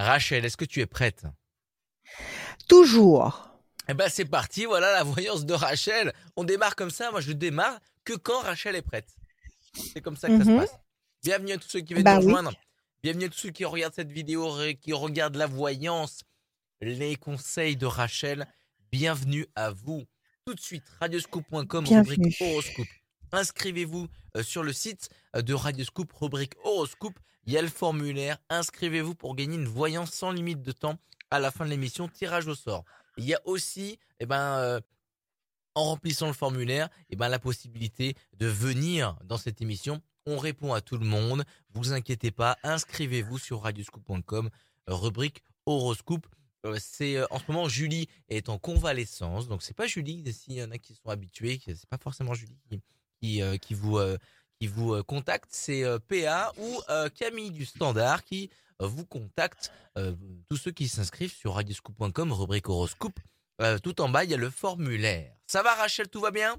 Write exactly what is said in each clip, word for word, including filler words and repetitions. Rachel, est-ce que tu es prête? Toujours. Eh ben c'est parti, voilà la voyance de Rachel. On démarre comme ça, moi je démarre que quand Rachel est prête. C'est comme ça que mm-hmm. ça se passe. Bienvenue à tous ceux qui viennent bah nous rejoindre. Oui. Bienvenue à tous ceux qui regardent cette vidéo, qui regardent la voyance, les conseils de Rachel. Bienvenue à vous. Tout de suite, radioscoop point com, rubrique horoscope. Inscrivez-vous sur le site de Radioscoop, rubrique horoscope. Il y a le formulaire. Inscrivez-vous pour gagner une voyance sans limite de temps à la fin de l'émission. Tirage au sort. Il y a aussi, eh ben, euh, en remplissant le formulaire, eh ben, la possibilité de venir dans cette émission. On répond à tout le monde. Vous inquiétez pas. Inscrivez-vous sur radioscoop point com, rubrique horoscope. Euh, c'est, euh, en ce moment, Julie est en convalescence. Donc, ce n'est pas Julie. S'il y en a qui sont habitués, ce n'est pas forcément Julie qui, qui, euh, qui vous, euh, qui vous euh, contacte. C'est euh, P A ou euh, Camille du Standard qui euh, vous contacte. Euh, tous ceux qui s'inscrivent sur radioscoop point com, rubrique horoscope. Euh, tout en bas, il y a le formulaire. Ça va, Rachel? Tout va bien?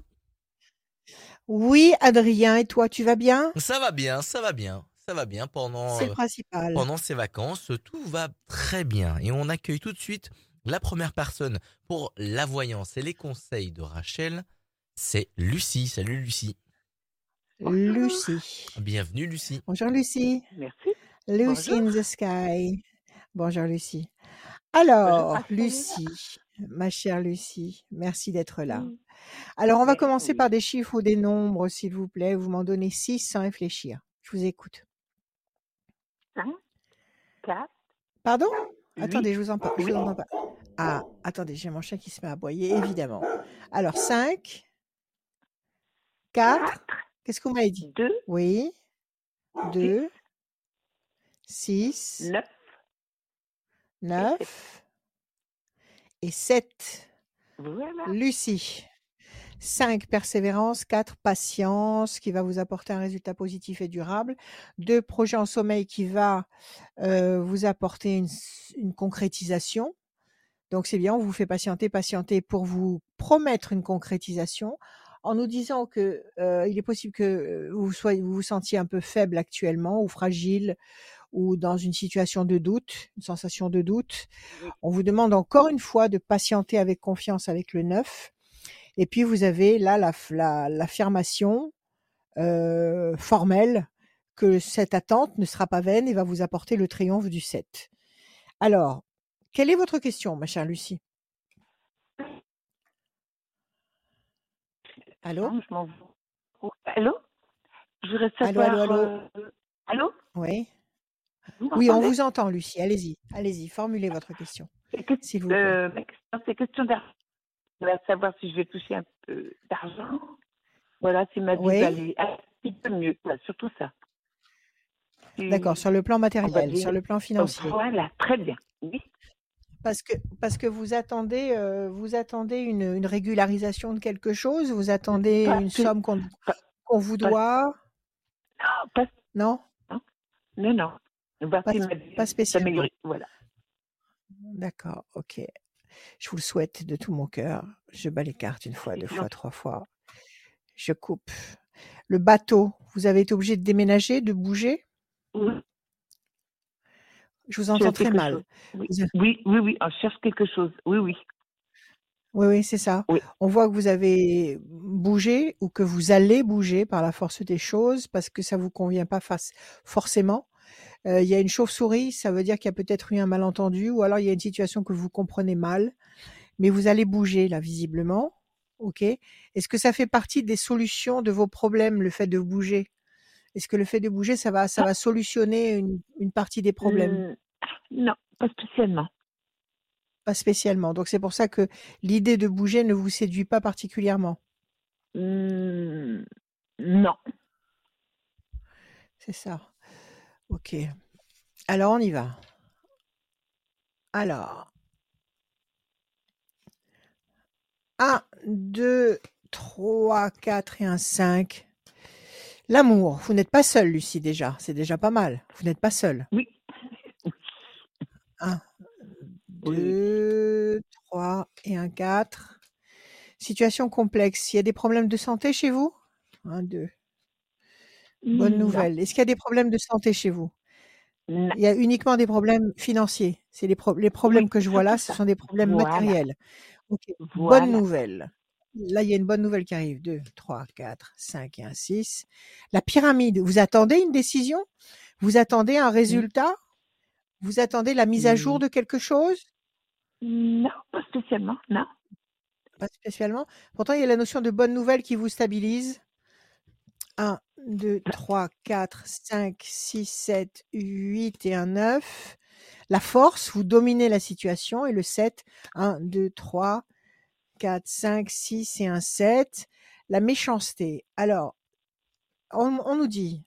Oui, Adrien. Et toi, tu vas bien? Ça va bien, ça va bien. Ça va bien pendant, c'est le principal. Euh, pendant ces vacances, tout va très bien. Et on accueille tout de suite la première personne pour la voyance et les conseils de Rachel, c'est Lucie. Salut Lucie. Bonjour. Lucie. Bienvenue Lucie. Bonjour Lucie. Merci. Lucie Bonjour. In the sky. Bonjour Lucie. Alors Bonjour. Lucie, ma chère Lucie, merci d'être là. Mmh. Alors on va commencer par des chiffres ou des nombres s'il vous plaît. Vous m'en donnez six sans réfléchir. Je vous écoute. cinq, quatre Pardon ? Attendez, je vous en parle. Je vous en parle. Ah, attendez, j'ai mon chat qui se met à aboyer, évidemment. Alors, cinq, quatre Qu'est-ce que vous m'avez dit ? deux Oui. deux six neuf et sept Voilà. Lucie. cinq persévérance, quatre patience qui va vous apporter un résultat positif et durable, deux projet en sommeil qui va euh, vous apporter une, une concrétisation. Donc c'est bien, on vous fait patienter, patienter pour vous promettre une concrétisation en nous disant que euh, il est possible que vous soyez, vous vous sentiez un peu faible actuellement ou fragile ou dans une situation de doute, une sensation de doute. On vous demande encore une fois de patienter avec confiance avec le neuf. Et puis, vous avez là la, la, l'affirmation euh, formelle que cette attente ne sera pas vaine et va vous apporter le triomphe du sept. Alors, quelle est votre question, ma chère Lucie ? Allô ? Je m'en... Allô ? Je reste à allô, savoir... Allô, allô, euh... allô ? Oui. Vous oui, on vous entend, Lucie. Allez-y, allez-y, formulez votre question. Que... S'il vous plaît. Euh, ma question, c'est question d'art. À savoir si je vais toucher un peu d'argent. Voilà, c'est ma vie oui. d'aller un petit peu mieux, voilà, surtout ça. Et d'accord, sur le plan matériel, dire... sur le plan financier. Voilà, très bien, oui. Parce que, parce que vous attendez, euh, vous attendez une, une régularisation de quelque chose, vous attendez pas une que... somme qu'on, qu'on vous doit. Pas... Non, pas... non, non, non. Bah, pas, pas spécialement. Voilà. D'accord, ok. Je vous le souhaite de tout mon cœur. Je bats les cartes une fois, deux fois, trois fois. Je coupe. Le bateau, vous avez été obligé de déménager, de bouger ? Oui. Je vous entends très mal. Oui. Avez... oui, oui, oui, on cherche quelque chose. Oui, oui. Oui, oui, c'est ça. Oui. On voit que vous avez bougé ou que vous allez bouger par la force des choses parce que ça ne vous convient pas face... forcément. Il euh, y a une chauve-souris, ça veut dire qu'il y a peut-être eu un malentendu ou alors il y a une situation que vous comprenez mal, mais vous allez bouger là visiblement, ok ? Est-ce que ça fait partie des solutions de vos problèmes, le fait de bouger ? Est-ce que le fait de bouger, ça va, ça va solutionner une, une partie des problèmes ? euh, Non, pas spécialement. Pas spécialement, donc c'est pour ça que l'idée de bouger ne vous séduit pas particulièrement ? euh, Non. C'est ça. Ok, alors on y va. Alors, un, deux, trois, quatre et un cinq. L'amour, vous n'êtes pas seule, Lucie, déjà. C'est déjà pas mal. Vous n'êtes pas seule. Oui. un, deux, trois et un quatre. Situation complexe. Il y a des problèmes de santé chez vous ? un, deux Bonne nouvelle. Non. Est-ce qu'il y a des problèmes de santé chez vous ? Il y a uniquement des problèmes financiers. C'est les, pro- les problèmes oui, que je vois là, ce sont des problèmes voilà. matériels. Okay. Voilà. Bonne nouvelle. Là, il y a une bonne nouvelle qui arrive. deux, trois, quatre, cinq et un, six. La pyramide. Vous attendez une décision? Vous attendez un résultat? Vous attendez la mise à jour de quelque chose? Non, pas spécialement, non. Pas spécialement. Pourtant, il y a la notion de bonne nouvelle qui vous stabilise. un, deux, trois, quatre, cinq, six, sept, huit et un, neuf. La force, vous dominez la situation. Et le sept, un, deux, trois, quatre, cinq, six et un, sept. La méchanceté. Alors, on, on nous dit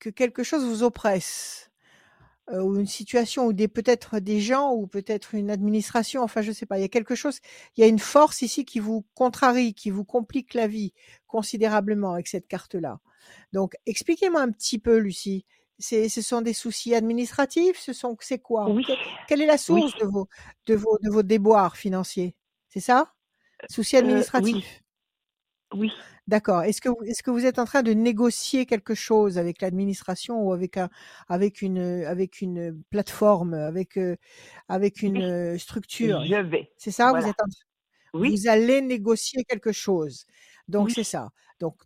que quelque chose vous oppresse, euh, ou une situation, ou des, peut-être des gens, ou peut-être une administration, enfin je ne sais pas, il y a quelque chose, il y a une force ici qui vous contrarie, qui vous complique la vie considérablement avec cette carte-là. Donc, expliquez-moi un petit peu, Lucie, c'est, ce sont des soucis administratifs, ce sont, c'est quoi? Oui. Quelle est la source oui. de, vos, de, vos, de vos déboires financiers? C'est ça? Soucis administratifs. Euh, oui. oui. D'accord. Est-ce que, vous, est-ce que vous êtes en train de négocier quelque chose avec l'administration ou avec, un, avec, une, avec une plateforme, avec, euh, avec une oui. structure? Je vais. C'est ça voilà. vous, êtes en train, oui. vous allez négocier quelque chose. Donc, oui. c'est ça. Donc,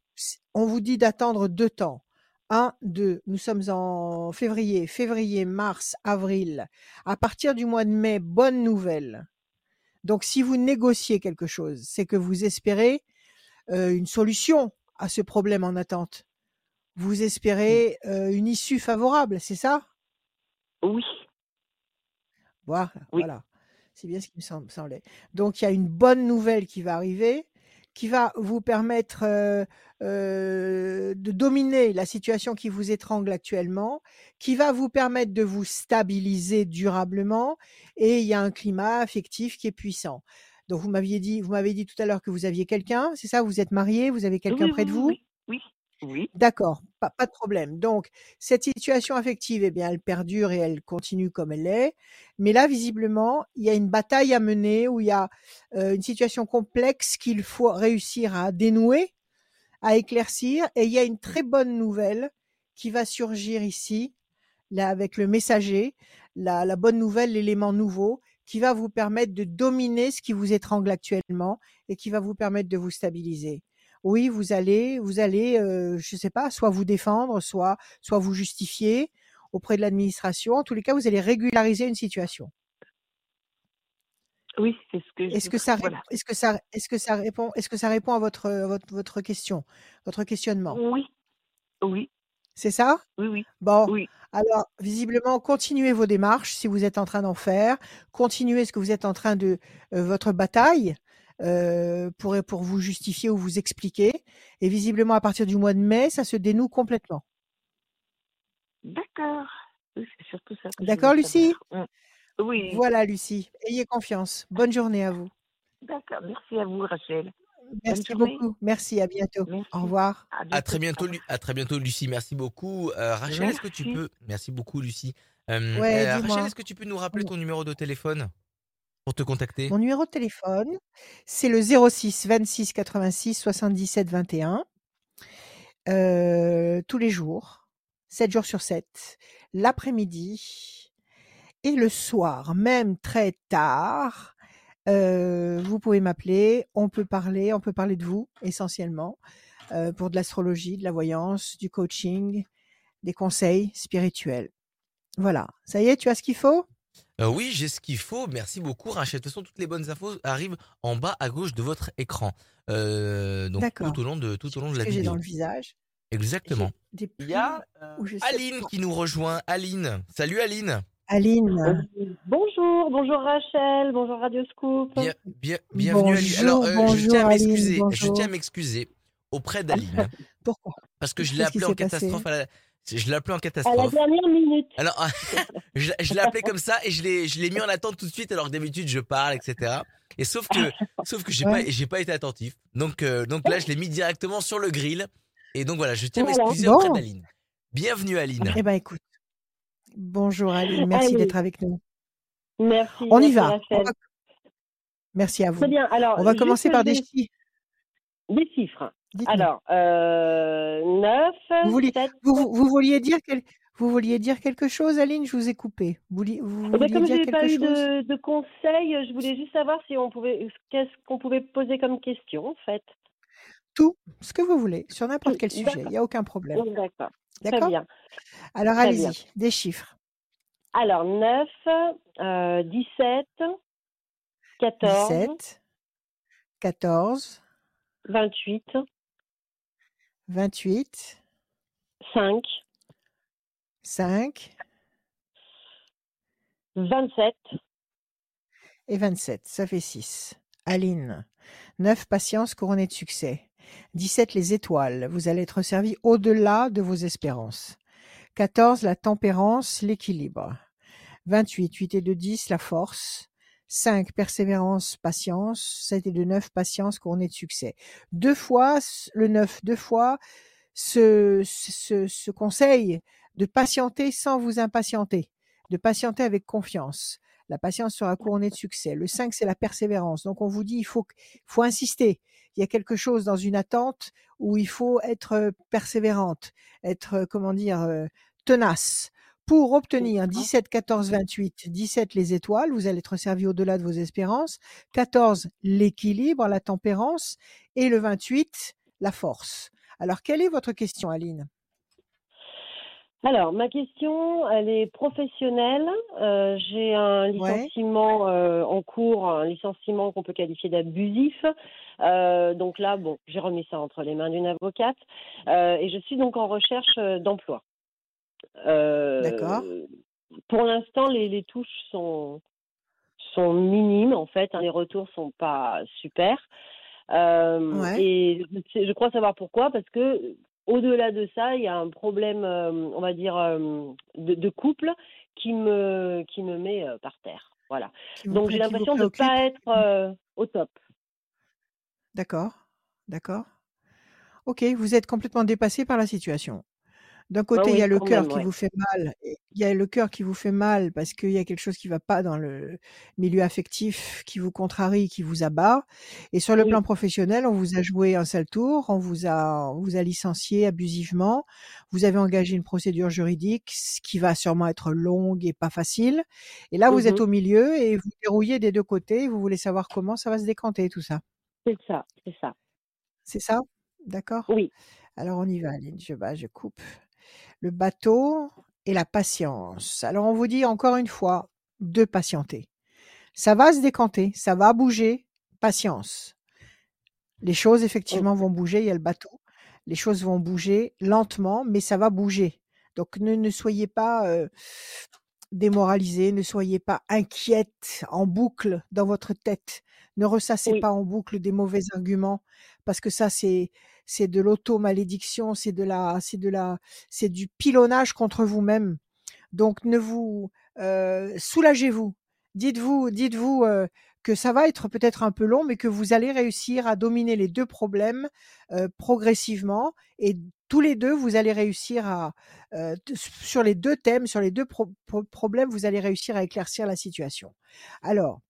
on vous dit d'attendre deux temps. Un, deux, nous sommes en février, février, mars, avril. À partir du mois de mai, bonne nouvelle. Donc, si vous négociez quelque chose, c'est que vous espérez euh, une solution à ce problème en attente. Vous espérez euh, une issue favorable, c'est ça? Oui. Voilà, oui. voilà. C'est bien ce qui me semblait. Donc, il y a une bonne nouvelle qui va arriver, qui va vous permettre euh, euh, de dominer la situation qui vous étrangle actuellement, qui va vous permettre de vous stabiliser durablement, et il y a un climat affectif qui est puissant. Donc, vous m'aviez dit, vous m'avez dit tout à l'heure que vous aviez quelqu'un, c'est ça? Vous êtes marié, vous avez quelqu'un oui, près de vous? Oui, oui. oui. D'accord, pas, pas de problème. Donc, cette situation affective, eh bien, elle perdure et elle continue comme elle est, mais là, visiblement, il y a une bataille à mener où il y a euh, une situation complexe qu'il faut réussir à dénouer, à éclaircir, et il y a une très bonne nouvelle qui va surgir ici, là, avec le messager, la, la bonne nouvelle, l'élément nouveau, qui va vous permettre de dominer ce qui vous étrangle actuellement et qui va vous permettre de vous stabiliser. Oui, vous allez, vous allez, euh, je sais pas, soit vous défendre, soit, soit vous justifier auprès de l'administration. En tous les cas, vous allez régulariser une situation. Oui, c'est ce que. Je est-ce que ça, voilà. est-ce que ça, est-ce que ça répond, est-ce que ça répond à votre, à votre, votre question, votre questionnement? Oui, oui. C'est ça? Oui, oui. Bon, oui. Alors, visiblement, continuez vos démarches si vous êtes en train d'en faire. Continuez ce que vous êtes en train de... Euh, votre bataille euh, pour, pour vous justifier ou vous expliquer. Et visiblement, à partir du mois de mai, ça se dénoue complètement. D'accord. Oui, c'est surtout ça. D'accord, Lucie? Oui. Voilà, Lucie. Ayez confiance. Bonne journée à vous. D'accord. Merci à vous, Rachel. Merci beaucoup. Merci, à bientôt. Merci. Au revoir. À, bientôt. à très bientôt, Lu- à très bientôt, Lucie. Merci beaucoup, euh, Rachel. Merci. Est-ce que tu peux Merci beaucoup, Lucie. Euh, ouais, euh, Rachel, est-ce que tu peux nous rappeler ton numéro de téléphone pour te contacter? Mon numéro de téléphone, c'est le zéro six vingt-six quatre-vingt-six soixante-dix-sept vingt et un. Euh, tous les jours, sept jours sur sept, l'après-midi et le soir, même très tard. Euh, vous pouvez m'appeler, on peut parler, on peut parler de vous essentiellement euh, pour de l'astrologie, de la voyance, du coaching, des conseils spirituels. Voilà, ça y est, tu as ce qu'il faut ? euh, Oui, j'ai ce qu'il faut, merci beaucoup Rachel. De toute façon, toutes les bonnes infos arrivent en bas à gauche de votre écran. Euh, donc D'accord. tout au long de, tout au long de la vidéo. J'ai dans le visage. Exactement. Il y a euh, Aline qui nous rejoint. Aline, salut Aline. Aline. Bonjour, bonjour Rachel, bonjour Radio Scoop. Bien, bien, bienvenue bonjour, Aline. Alors, euh, bonjour, je tiens à m'excuser, Aline, je tiens à m'excuser auprès d'Aline. Pourquoi? Parce que je l'ai appelée en catastrophe. À la... Je l'ai appelée en catastrophe. À la dernière minute. Alors, je, je l'ai appelée comme ça et je l'ai, je l'ai mis en attente tout de suite. Alors que d'habitude je parle, et cetera. Et sauf que, sauf que j'ai ouais. pas, j'ai pas été attentif. Donc, euh, donc là, je l'ai mis directement sur le grill. Et donc voilà, je tiens à voilà. m'excuser bon. auprès d'Aline. Bienvenue Aline. Eh ben écoute. Bonjour Aline, merci Aline. d'être avec nous. Merci. On y va. On va... Merci à vous. Très bien. Alors, on va commencer par des chiffres. Des chiffres. Dites-moi. Alors, euh, neuf, vous vouliez, sept... Vous, vous, vous vouliez dire quel... Vous vouliez dire quelque chose, Aline? Je vous ai coupé. Vous, vous vouliez ben, comme dire quelque pas chose eu de, de conseils, je voulais juste savoir si on pouvait, qu'est-ce qu'on pouvait poser comme question, en fait. Tout, ce que vous voulez, sur n'importe quel sujet, il n'y a aucun problème. D'accord. D'accord. Très bien. Alors, allez-y, des chiffres. Alors, neuf, euh, dix-sept, quatorze, dix-sept, quatorze, vingt-huit, vingt-huit, cinq, cinq, vingt-sept et vingt-sept, ça fait six. Aline, neuf, patience couronnée de succès. dix-sept, les étoiles, vous allez être servi au-delà de vos espérances. quatorze, la tempérance, l'équilibre. vingt-huit, huit et de dix, la force. cinq, persévérance, patience. sept et de neuf, patience couronnée de succès. Deux fois, le neuf, deux fois, ce, ce, ce conseil de patienter sans vous impatienter, de patienter avec confiance. La patience sera couronnée de succès. Le cinq, c'est la persévérance. Donc, on vous dit, il faut, faut insister. Il y a quelque chose dans une attente où il faut être persévérante, être, comment dire, tenace. Pour obtenir dix-sept, quatorze, vingt-huit, dix-sept, les étoiles, vous allez être servi au-delà de vos espérances. quatorze, l'équilibre, la tempérance. Et le vingt-huit, la force. Alors, quelle est votre question, Aline ? Alors, ma question, elle est professionnelle. Euh, j'ai un licenciement ouais. euh, en cours, un licenciement qu'on peut qualifier d'abusif. Euh, donc là, bon, j'ai remis ça entre les mains d'une avocate euh, et je suis donc en recherche d'emploi. Euh, D'accord. Pour l'instant, les, les touches sont, sont minimes, en fait. Hein, les retours ne sont pas super. Euh, ouais. Et je, je crois savoir pourquoi, parce que... Au-delà de ça, il y a un problème, euh, on va dire, euh, de, de couple qui me, qui me met euh, par terre. Voilà. Donc, j'ai l'impression de ne pas être euh, au top. D'accord. D'accord. Ok, vous êtes complètement dépassé par la situation. D'un côté, ben oui, il y a le cœur qui ouais. vous fait mal. Il y a le cœur qui vous fait mal parce qu'il y a quelque chose qui ne va pas dans le milieu affectif, qui vous contrarie, qui vous abat. Et sur le oui. plan professionnel, on vous a joué un sale tour, on vous a, on vous a licencié abusivement. Vous avez engagé une procédure juridique, ce qui va sûrement être longue et pas facile. Et là, mm-hmm. vous êtes au milieu et vous dérouillez des deux côtés. Vous voulez savoir comment ça va se décanter, tout ça. C'est ça, c'est ça. C'est ça ? D'accord ? Oui. Alors, on y va, Aline. Je, bah, je coupe. Le bateau et la patience. Alors, on vous dit encore une fois de patienter. Ça va se décanter, ça va bouger. Patience. Les choses, effectivement, vont bouger. Il y a le bateau. Les choses vont bouger lentement, mais ça va bouger. Donc, ne, ne soyez pas euh, démoralisés, ne soyez pas inquiète en boucle dans votre tête. Ne ressassez oui. pas en boucle des mauvais arguments, parce que ça, c'est... c'est de l'auto-malédiction, c'est de la, c'est de la, c'est du pilonnage contre vous-même. Donc, ne vous, euh, soulagez-vous. Dites-vous, dites-vous euh, que ça va être peut-être un peu long, mais que vous allez réussir à dominer les deux problèmes euh, progressivement. Et tous les deux, vous allez réussir à, euh, sur les deux thèmes, sur les deux pro- pro- problèmes, vous allez réussir à éclaircir la situation. Alors,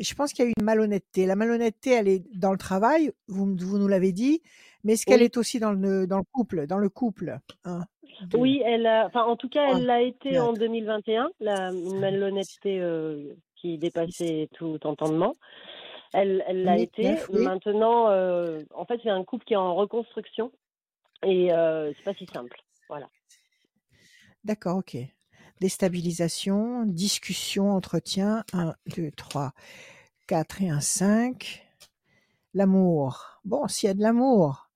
je pense qu'il y a une malhonnêteté. La malhonnêteté, elle est dans le travail, vous, vous nous l'avez dit, mais est-ce qu'elle oui. est aussi dans le, dans le couple, dans le couple hein, de... Oui, elle a, enfin, en tout cas, elle l'a été ouais. en deux mille vingt et un, la malhonnêteté euh, qui dépassait tout entendement. Elle, elle l'a oui, été. Bien, oui. Maintenant, euh, en fait, c'est un couple qui est en reconstruction et euh, c'est pas si simple. Voilà. D'accord, ok. Déstabilisation, discussion, entretien, un, deux, trois, quatre et un, cinq. L'amour. Bon, s'il y a de l'amour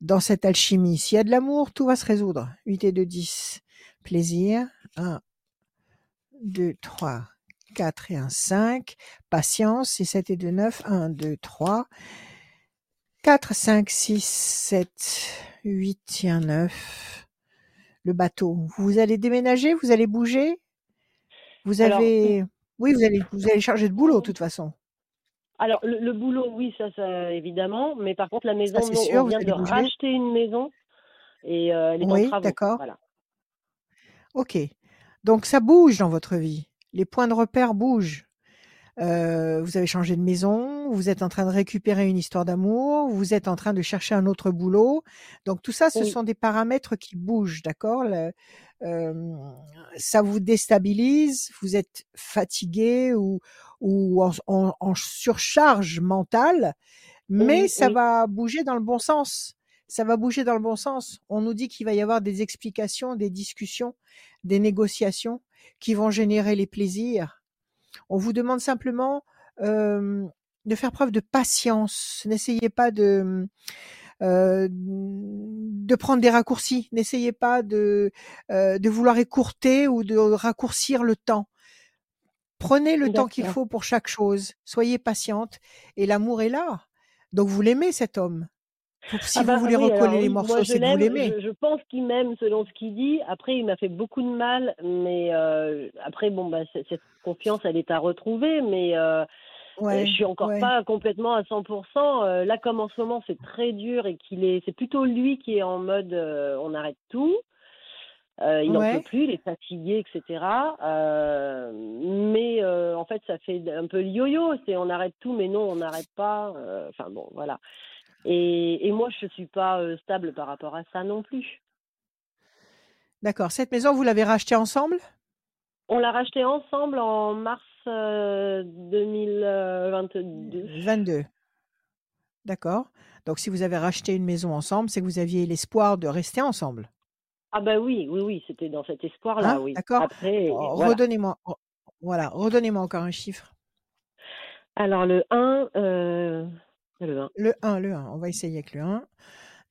dans cette alchimie, s'il y a de l'amour, tout va se résoudre. huit et deux, dix. Plaisir, un, deux, trois, quatre et un, cinq. Patience, et sept et deux, neuf, un, deux, trois, quatre, cinq, six, sept, huit et un, neuf. Le bateau. Vous allez déménager, vous allez bouger, vous avez, alors, oui, vous allez, vous allez changer de boulot de toute façon. Alors le, le boulot, oui, ça, ça, évidemment, mais par contre la maison, ah, non, sûr, on vient de bouger. Racheter une maison et euh, elle est oui, en travaux. D'accord. Voilà. Ok. Donc ça bouge dans votre vie. Les points de repère bougent. Euh, vous avez changé de maison, vous êtes en train de récupérer une histoire d'amour, vous êtes en train de chercher un autre boulot. Donc tout ça, ce oui. sont des paramètres qui bougent, d'accord ? Le, euh, ça vous déstabilise, vous êtes fatigué ou, ou en, en, en surcharge mentale, mais oui, ça oui. va bouger dans le bon sens. Ça va bouger dans le bon sens. On nous dit qu'il va y avoir des explications, des discussions, des négociations qui vont générer les plaisirs. On vous demande simplement euh, de faire preuve de patience. N'essayez pas de, euh, de prendre des raccourcis. N'essayez pas de, euh, de vouloir écourter ou de raccourcir le temps. Prenez le D'accord. temps qu'il faut pour chaque chose. Soyez patiente. Et l'amour est là. Donc vous l'aimez, cet homme. Si ah bah, vous voulez oui, recoller alors, les morceaux, moi, c'est que vous l'aimez. Je, je pense qu'il m'aime selon ce qu'il dit. Après, il m'a fait beaucoup de mal, mais euh, après, bon, bah, cette confiance, elle est à retrouver, mais euh, ouais, je suis encore ouais. pas complètement à cent pour cent. Euh, là, comme en ce moment, c'est très dur et qu'il est, c'est plutôt lui qui est en mode euh, on arrête tout. Euh, il n'en ouais. peut plus, il est fatigué, et cetera. Euh, mais euh, en fait, ça fait un peu le yo-yo. C'est on arrête tout, mais non, on n'arrête pas. Enfin euh, bon, voilà. Et, et moi, je ne suis pas euh, stable par rapport à ça non plus. D'accord. Cette maison, vous l'avez rachetée ensemble ? On l'a rachetée ensemble en mars euh, deux mille vingt-deux. vingt-deux. D'accord. Donc, si vous avez racheté une maison ensemble, c'est que vous aviez l'espoir de rester ensemble. Ah ben oui, oui, oui. C'était dans cet espoir-là, hein, oui. D'accord. Après, oh, voilà. Redonnez-moi, oh, voilà, redonnez-moi encore un chiffre. Alors, le un... Euh... Le un, le un, on va essayer avec le un.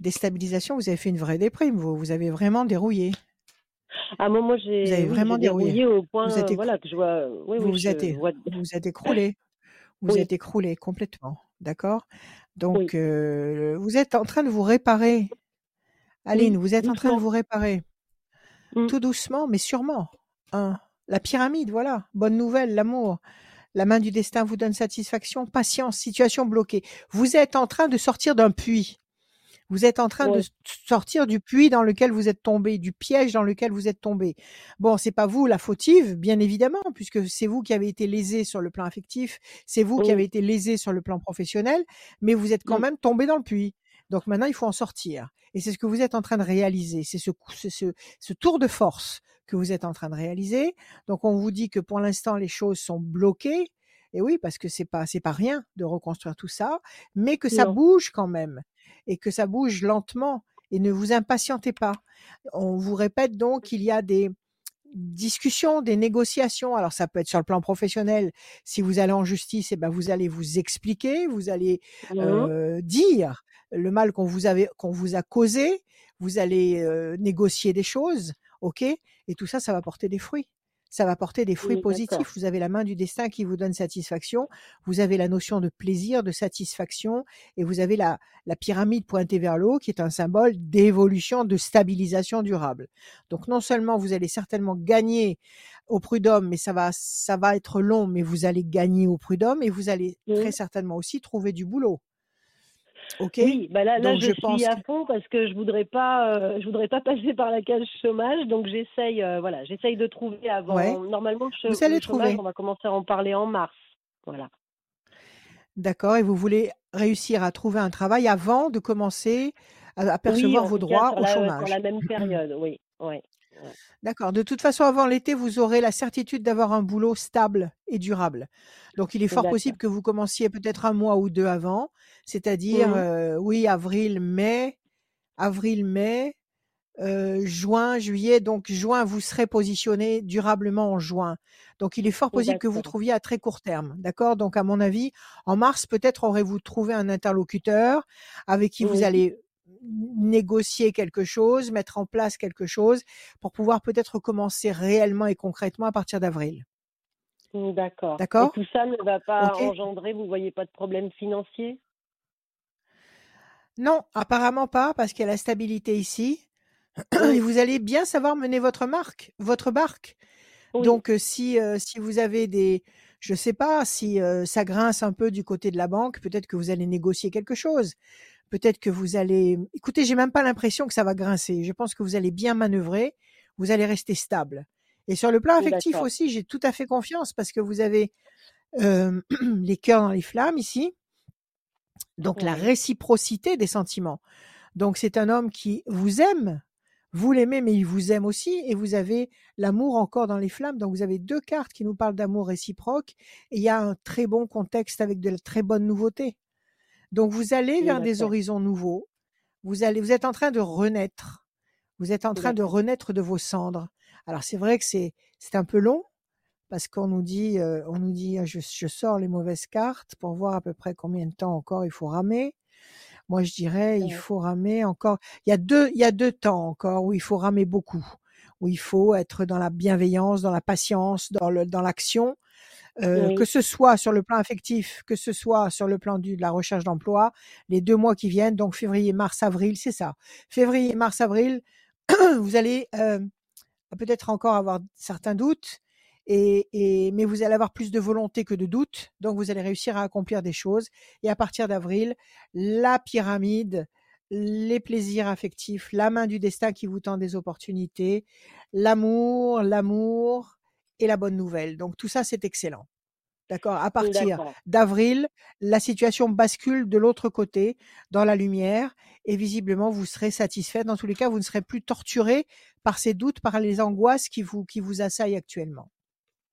Déstabilisation, vous avez fait une vraie déprime, vous, vous avez vraiment dérouillé. Ah, moi, moi j'ai, vous avez oui, vraiment j'ai dérouillé. dérouillé au point vous êtes écrou... voilà, que je vois. Oui, vous, oui, vous, je êtes... vois... vous êtes écroulé, vous oui. êtes écroulé complètement, d'accord ? Donc, oui. euh, vous êtes en train de vous réparer. Aline, oui, vous êtes doucement. en train de vous réparer. Mm. Tout doucement, mais sûrement. Hein. La pyramide, voilà, bonne nouvelle, l'amour. La main du destin vous donne satisfaction, patience, situation bloquée. Vous êtes en train de sortir d'un puits. Vous êtes en train ouais. de sortir du puits dans lequel vous êtes tombé, du piège dans lequel vous êtes tombé. Bon, c'est pas vous la fautive, bien évidemment, puisque c'est vous qui avez été lésé sur le plan affectif, c'est vous ouais. qui avez été lésé sur le plan professionnel, mais vous êtes quand ouais. même tombé dans le puits. Donc maintenant, il faut en sortir. Et c'est ce que vous êtes en train de réaliser. C'est ce, c'est ce, ce tour de force que vous êtes en train de réaliser. Donc on vous dit que pour l'instant, les choses sont bloquées. Et oui, parce que c'est pas, c'est pas rien de reconstruire tout ça, mais que ça non. bouge quand même et que ça bouge lentement. Et ne vous impatientez pas. On vous répète donc qu'il y a des discussions, des négociations. Alors ça peut être sur le plan professionnel. Si vous allez en justice, eh ben vous allez vous expliquer, vous allez euh, dire le mal qu'on vous avait, qu'on vous a causé. Vous allez euh, négocier des choses, ok ? Et tout ça, ça va porter des fruits. Ça va porter des fruits oui, positifs. D'accord. Vous avez la main du destin qui vous donne satisfaction. Vous avez la notion de plaisir, de satisfaction, et vous avez la, la pyramide pointée vers le haut qui est un symbole d'évolution, de stabilisation durable. Donc non seulement vous allez certainement gagner au prud'homme, mais ça va, ça va être long, mais vous allez gagner au prud'homme et vous allez oui. très certainement aussi trouver du boulot. Okay. Oui, bah là, là je, je suis pense à fond parce que je voudrais pas, euh, je voudrais pas passer par la case chômage, donc j'essaye, euh, voilà, j'essaye de trouver avant. Ouais. Normalement, le, vous le allez chômage, trouver. On va commencer à en parler en mars, voilà. D'accord. Et vous voulez réussir à trouver un travail avant de commencer à, à percevoir oui, vos droits au la, chômage. Sur la même période, oui, ouais. Ouais. D'accord. De toute façon, avant l'été, vous aurez la certitude d'avoir un boulot stable et durable. Donc, il est fort D'accord. possible que vous commenciez peut-être un mois ou deux avant, c'est-à-dire, mmh. euh, oui, avril, mai, avril, mai, euh, juin, juillet. Donc, juin, vous serez positionné durablement en juin. Donc, il est fort possible D'accord. que vous trouviez à très court terme. D'accord ? Donc, à mon avis, en mars, peut-être aurez-vous trouvé un interlocuteur avec qui mmh. vous allez négocier quelque chose, mettre en place quelque chose pour pouvoir peut-être commencer réellement et concrètement à partir d'avril. D'accord. D'accord. Et tout ça ne va pas okay. engendrer, vous ne voyez pas de problème financier ? Non, apparemment pas, parce qu'il y a la stabilité ici. Et vous allez bien savoir mener votre marque, votre barque. Oui. Donc, si, euh, si vous avez des... Je ne sais pas, si euh, ça grince un peu du côté de la banque, peut-être que vous allez négocier quelque chose. Peut-être que vous allez... Écoutez, j'ai même pas l'impression que ça va grincer. Je pense que vous allez bien manœuvrer. Vous allez rester stable. Et sur le plan affectif D'accord. aussi, j'ai tout à fait confiance parce que vous avez euh, les cœurs dans les flammes ici. Donc, ouais. la réciprocité des sentiments. Donc, c'est un homme qui vous aime. Vous l'aimez, mais il vous aime aussi, et vous avez l'amour encore dans les flammes. Donc, vous avez deux cartes qui nous parlent d'amour réciproque, et il y a un très bon contexte avec de très bonnes nouveautés. Donc, vous allez vers des horizons nouveaux. Vous allez, vous êtes en train de renaître. Vous êtes en train de renaître de vos cendres. Alors, c'est vrai que c'est, c'est un peu long, parce qu'on nous dit, euh, on nous dit, je, je sors les mauvaises cartes pour voir à peu près combien de temps encore il faut ramer. Moi, je dirais, il faut ramer encore. Il y a deux, il y a deux temps encore où il faut ramer beaucoup, où il faut être dans la bienveillance, dans la patience, dans le, dans l'action, euh, oui. que ce soit sur le plan affectif, que ce soit sur le plan du, de la recherche d'emploi. Les deux mois qui viennent, donc février, mars, avril, c'est ça. Février, mars, avril, vous allez euh, peut-être encore avoir certains doutes. Et, et, mais vous allez avoir plus de volonté que de doute, donc vous allez réussir à accomplir des choses. Et à partir d'avril, la pyramide, les plaisirs affectifs, la main du destin qui vous tend des opportunités, l'amour, l'amour et la bonne nouvelle. Donc tout ça, c'est excellent. D'accord ? À partir D'accord. d'avril, la situation bascule de l'autre côté, dans la lumière, et visiblement, vous serez satisfait. Dans tous les cas, vous ne serez plus torturé par ces doutes, par les angoisses qui vous, qui vous assaillent actuellement.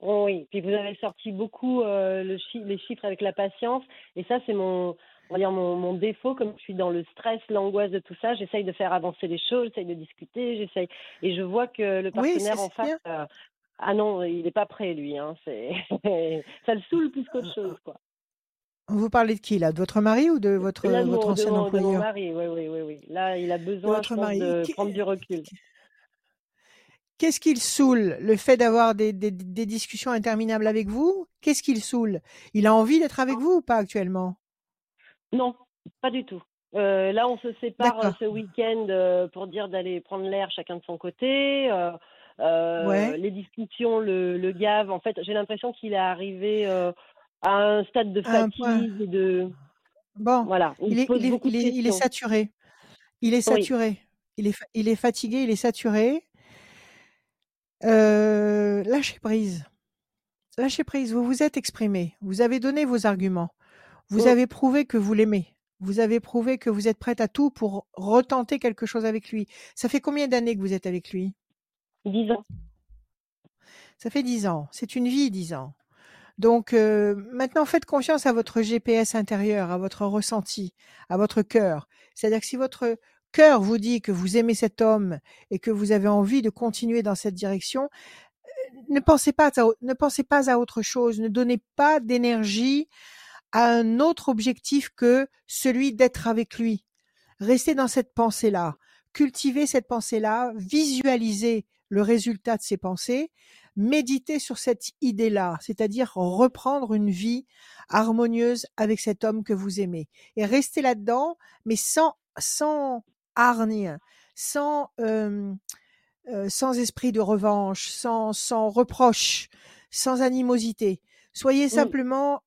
Oh oui, puis vous avez sorti beaucoup euh, le chi- les chiffres avec la patience, et ça c'est mon, on va dire mon, mon défaut, comme je suis dans le stress, l'angoisse de tout ça, j'essaye de faire avancer les choses, j'essaye de discuter, j'essaye, et je vois que le partenaire oui, en face, euh, ah non, il n'est pas prêt lui, hein, c'est... ça le saoule plus qu'autre chose quoi. Vous parlez de qui là, de votre mari ou de votre, là, de votre de ancien mon, employeur? De mon mari, oui, oui, oui, oui. Là il a besoin de, mari... de qui... prendre du recul. Qui... Qu'est-ce qu'il saoule ? Le fait d'avoir des, des, des discussions interminables avec vous ? Qu'est-ce qu'il saoule ? Il a envie d'être avec vous ou pas actuellement ? Non, pas du tout. Euh, là, on se sépare D'accord. ce week-end euh, pour dire d'aller prendre l'air chacun de son côté. Euh, euh, ouais. Les discussions, le, le gave. En fait, j'ai l'impression qu'il est arrivé euh, à un stade de fatigue. Et de... Bon, voilà. il, il, est, il, est, il, est, il est saturé. Il est saturé. Oui. Il, est, il est fatigué, il est saturé. Euh, lâchez prise, lâchez prise, vous vous êtes exprimé, vous avez donné vos arguments, vous oh. avez prouvé que vous l'aimez, vous avez prouvé que vous êtes prête à tout pour retenter quelque chose avec lui. Ça fait combien d'années que vous êtes avec lui ? Dix ans. Ça fait dix ans, c'est une vie dix ans. Donc euh, maintenant faites confiance à votre G P S intérieur, à votre ressenti, à votre cœur. C'est-à-dire que si votre cœur vous dit que vous aimez cet homme et que vous avez envie de continuer dans cette direction, ne pensez pas à, ne pensez pas à autre chose, ne donnez pas d'énergie à un autre objectif que celui d'être avec lui. Restez dans cette pensée-là, cultivez cette pensée-là, visualisez le résultat de ces pensées, méditez sur cette idée-là, c'est-à-dire reprendre une vie harmonieuse avec cet homme que vous aimez. Et restez là-dedans, mais sans sans hargne, sans, euh, euh, sans esprit de revanche, sans, sans reproche, sans animosité. Soyez oui. simplement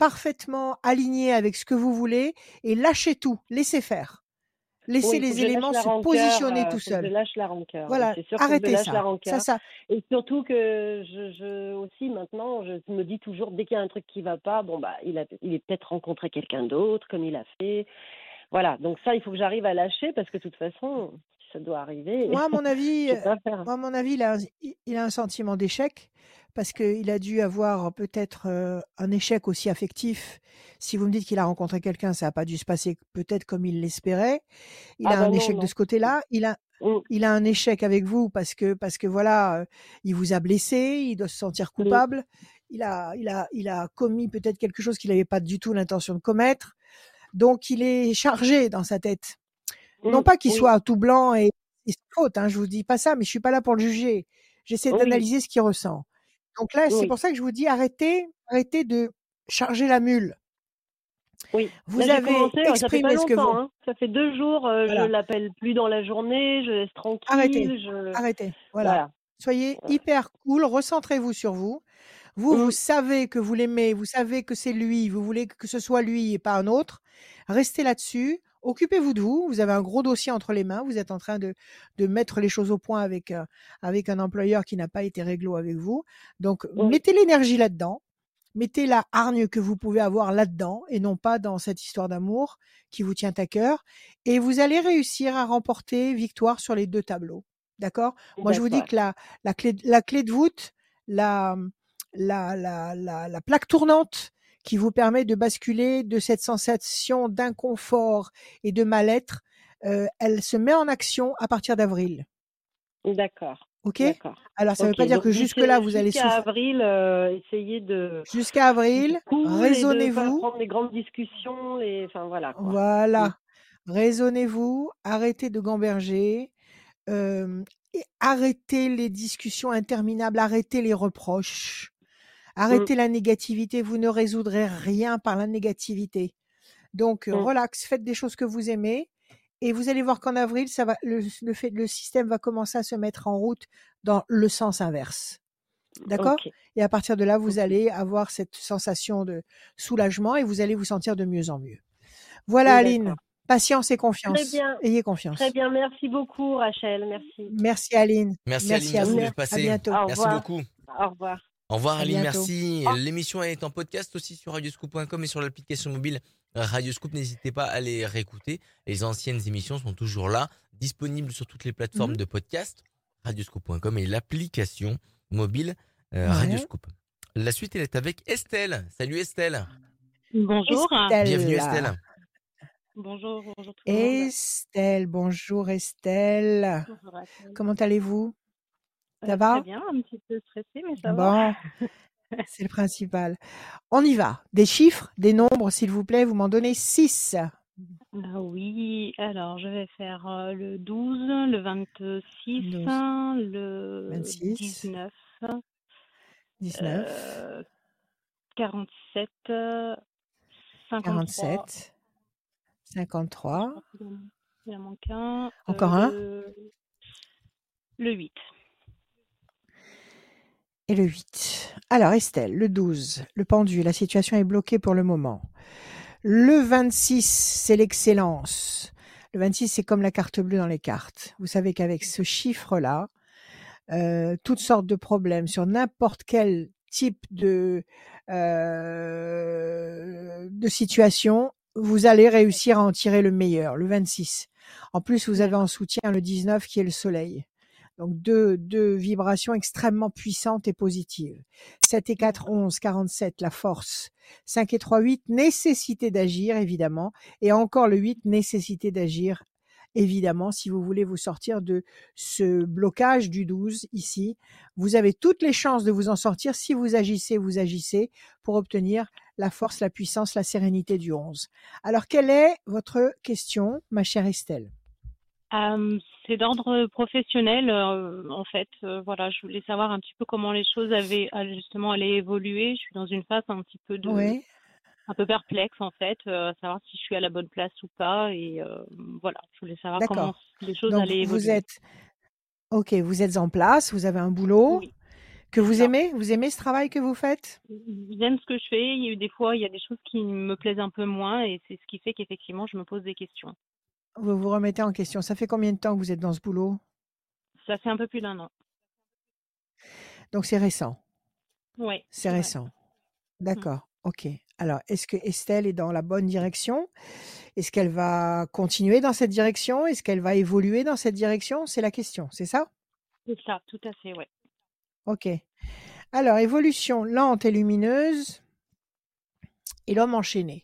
parfaitement aligné avec ce que vous voulez et lâchez tout, laissez faire. Laissez oui, les éléments se rancœur, positionner euh, tout seul. Je lâche la rancœur. Voilà, c'est sûr arrêtez que je lâche ça. La rancœur. Ça, ça. Et surtout que je, je aussi maintenant, je me dis toujours dès qu'il y a un truc qui va pas, bon bah il a, il est peut-être rencontré quelqu'un d'autre comme il a fait. Voilà, donc ça, il faut que j'arrive à lâcher parce que de toute façon, ça doit arriver. Moi, à mon avis, moi, à mon avis il, a, il a un sentiment d'échec parce qu'il a dû avoir peut-être euh, un échec aussi affectif. Si vous me dites qu'il a rencontré quelqu'un, ça n'a pas dû se passer peut-être comme il l'espérait. Il ah a ben un non, échec non. de ce côté-là. Il a, mm. il a un échec avec vous parce que, parce que voilà, euh, il vous a blessé, il doit se sentir coupable. Mm. Il a, il a, il a commis peut-être quelque chose qu'il n'avait pas du tout l'intention de commettre. Donc, il est chargé dans sa tête. Mmh, non pas qu'il oui. soit tout blanc et, et sans faute, hein, je vous dis pas ça, mais je suis pas là pour le juger. J'essaie oui. d'analyser ce qu'il ressent. Donc là, oui. c'est pour ça que je vous dis arrêtez, arrêtez de charger la mule. Oui. Vous là, avez commencé, exprimé ça fait pas ce que vous. Hein. Ça fait deux jours, euh, voilà. je l'appelle plus dans la journée, je laisse tranquille. Arrêtez. Je... Arrêtez. Voilà. voilà. Soyez voilà. hyper cool, recentrez-vous sur vous. Vous, mmh. vous savez que vous l'aimez, vous savez que c'est lui, vous voulez que ce soit lui et pas un autre. Restez là-dessus, occupez-vous de vous. Vous avez un gros dossier entre les mains, vous êtes en train de, de mettre les choses au point avec, euh, avec un employeur qui n'a pas été réglo avec vous. Donc, mmh. mettez l'énergie là-dedans, mettez la hargne que vous pouvez avoir là-dedans et non pas dans cette histoire d'amour qui vous tient à cœur. Et vous allez réussir à remporter victoire sur les deux tableaux. D'accord ? Moi, je vous dis que la, la, clé, la clé de voûte, la, la, la, la, la plaque tournante qui vous permet de basculer de cette sensation d'inconfort et de mal-être, euh, elle se met en action à partir d'avril. D'accord. Ok. D'accord. Alors, ça ne okay. veut pas dire donc, que jusque-là, vous jusqu'à allez souffrir. Jusqu'à avril, euh, essayez de... Jusqu'à avril, raisonnez-vous. Prendre des grandes discussions et... Enfin, voilà. Quoi. Voilà. Oui. Raisonnez-vous, arrêtez de gamberger, euh, et arrêtez les discussions interminables, arrêtez les reproches, arrêtez mm. la négativité. Vous ne résoudrez rien par la négativité. Donc, mm. relax, faites des choses que vous aimez. Et vous allez voir qu'en avril, ça va, le, le, fait, le système va commencer à se mettre en route dans le sens inverse. D'accord ? Okay. Et à partir de là, vous allez avoir cette sensation de soulagement et vous allez vous sentir de mieux en mieux. Voilà, oui, Aline. D'accord. Patience et confiance. Très bien. Ayez confiance. Très bien. Merci beaucoup, Rachel. Merci. Merci, Aline. Merci, merci Aline. À vous d'être passée. À bientôt. Au merci beaucoup. Au revoir. Au revoir, Aline. Merci. Oh. L'émission est en podcast aussi sur radioscoop point com et sur l'application mobile Radioscoop, n'hésitez pas à les réécouter. Les anciennes émissions sont toujours là, disponibles sur toutes les plateformes mmh. de podcast, radioscoop point com et l'application mobile euh, ouais. Radioscoop. La suite, elle est avec Estelle. Salut Estelle. Bonjour. Estelle. Bienvenue Estelle. Bonjour, bonjour tout le monde. Estelle, bonjour Estelle. Bonjour Estelle. Comment allez-vous ? Ça euh, va ? Très bien, un petit peu stressée, mais ça bon. va. C'est le principal. On y va. Des chiffres, des nombres, s'il vous plaît. Vous m'en donnez six. Ah oui, alors je vais faire le douze, le vingt-six, douze. Le vingt-six. dix-neuf, dix-neuf. Euh, quarante-sept, cinquante-trois. quarante-sept, cinquante-trois. Il en manque un. Encore euh, un. Le, le huit. Et le huit. Alors Estelle, le douze, le pendu, la situation est bloquée pour le moment. Le vingt-six, c'est l'excellence. Le vingt-six, c'est comme la carte bleue dans les cartes. Vous savez qu'avec ce chiffre-là, euh, toutes sortes de problèmes sur n'importe quel type de, euh, de situation, vous allez réussir à en tirer le meilleur, le vingt-six. En plus, vous avez en soutien le dix-neuf qui est le soleil. Donc, deux, deux vibrations extrêmement puissantes et positives. sept et quatre, onze, quarante-sept, la force. cinq et trois, huit, nécessité d'agir, évidemment. Et encore le huit, nécessité d'agir, évidemment. Si vous voulez vous sortir de ce blocage du douze, ici, vous avez toutes les chances de vous en sortir. Si vous agissez, vous agissez pour obtenir la force, la puissance, la sérénité du onze. Alors, quelle est votre question, ma chère Estelle ? Euh, c'est d'ordre professionnel euh, en fait, euh, voilà, je voulais savoir un petit peu comment les choses avaient justement allaient évoluer. Je suis dans une phase un petit peu de oui. un peu perplexe en fait, euh, savoir si je suis à la bonne place ou pas et euh, voilà, je voulais savoir D'accord. comment les choses Donc, allaient évoluer. Vous êtes OK, vous êtes en place, vous avez un boulot oui. que vous aimez, vous aimez ce travail que vous faites ? J'aime ce que je fais, il y a eu des fois il y a des choses qui me plaisent un peu moins et c'est ce qui fait qu'effectivement je me pose des questions. Vous vous remettez en question. Ça fait combien de temps que vous êtes dans ce boulot ? Ça fait un peu plus d'un an. Donc, c'est récent ? Oui. C'est récent. Vrai. D'accord. Mmh. OK. Alors, est-ce que Estelle est dans la bonne direction ? Est-ce qu'elle va continuer dans cette direction ? Est-ce qu'elle va évoluer dans cette direction ? C'est la question, c'est ça ? C'est ça, tout à fait, oui. OK. Alors, évolution lente et lumineuse et l'homme enchaîné.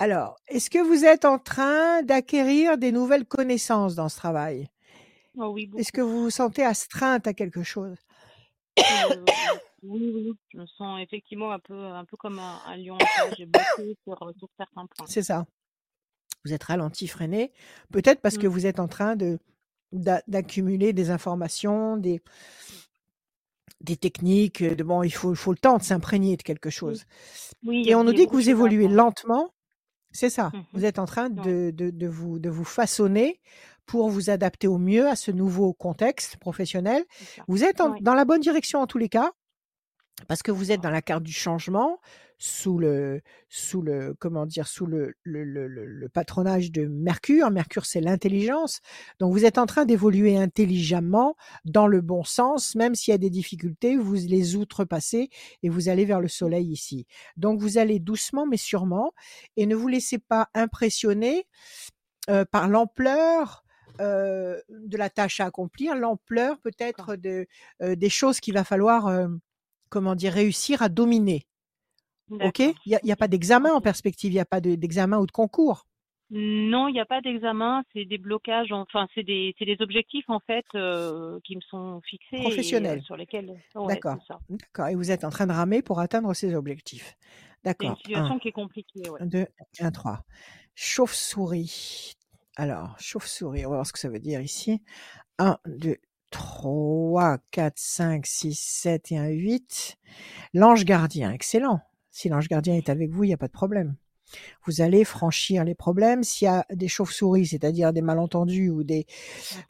Alors, est-ce que vous êtes en train d'acquérir des nouvelles connaissances dans ce travail ? Oh oui, beaucoup. Est-ce que vous vous sentez astreinte à quelque chose ? euh, Oui, oui, je me sens effectivement un peu, un peu comme un, un lion. J'ai bloqué sur, sur certains points. C'est ça. Vous êtes ralenti, freiné, peut-être parce mmh. que vous êtes en train de, d'accumuler des informations, des... des techniques, de, bon, il faut, faut le temps de s'imprégner de quelque chose. Oui. Oui, et on nous dit que vous évoluez lentement. C'est ça. Mmh. Vous êtes en train de, de, de, vous, de vous façonner pour vous adapter au mieux à ce nouveau contexte professionnel. Vous êtes en, oui. dans la bonne direction en tous les cas. Parce que vous êtes dans la carte du changement, sous le, sous le, comment dire, sous le, le, le, le patronage de Mercure. Mercure, c'est l'intelligence. Donc, vous êtes en train d'évoluer intelligemment dans le bon sens, même s'il y a des difficultés, vous les outrepassez et vous allez vers le soleil ici. Donc, vous allez doucement, mais sûrement, et ne vous laissez pas impressionner euh, par l'ampleur euh, de la tâche à accomplir, l'ampleur peut-être de, euh, des choses qu'il va falloir euh, comment dire, réussir à dominer. Ok ? Il n'y a, a pas d'examen en perspective, il n'y a pas de, d'examen ou de concours. Non, il n'y a pas d'examen, c'est des blocages, enfin, c'est des, c'est des objectifs, en fait, euh, qui me sont fixés. Professionnels. Et, euh, sur lesquels... Ouais, d'accord. C'est ça. D'accord. Et vous êtes en train de ramer pour atteindre ces objectifs. D'accord. C'est une situation un, qui est compliquée. Ouais. deux, un, trois. Chauve-souris. Alors, chauve-souris, on va voir ce que ça veut dire ici. un, deux, trois, quatre, cinq, six, sept et un, huit. L'ange gardien, excellent. Si l'ange gardien est avec vous, il n'y a pas de problème. Vous allez franchir les problèmes. S'il y a des chauves-souris, c'est-à-dire des malentendus ou des,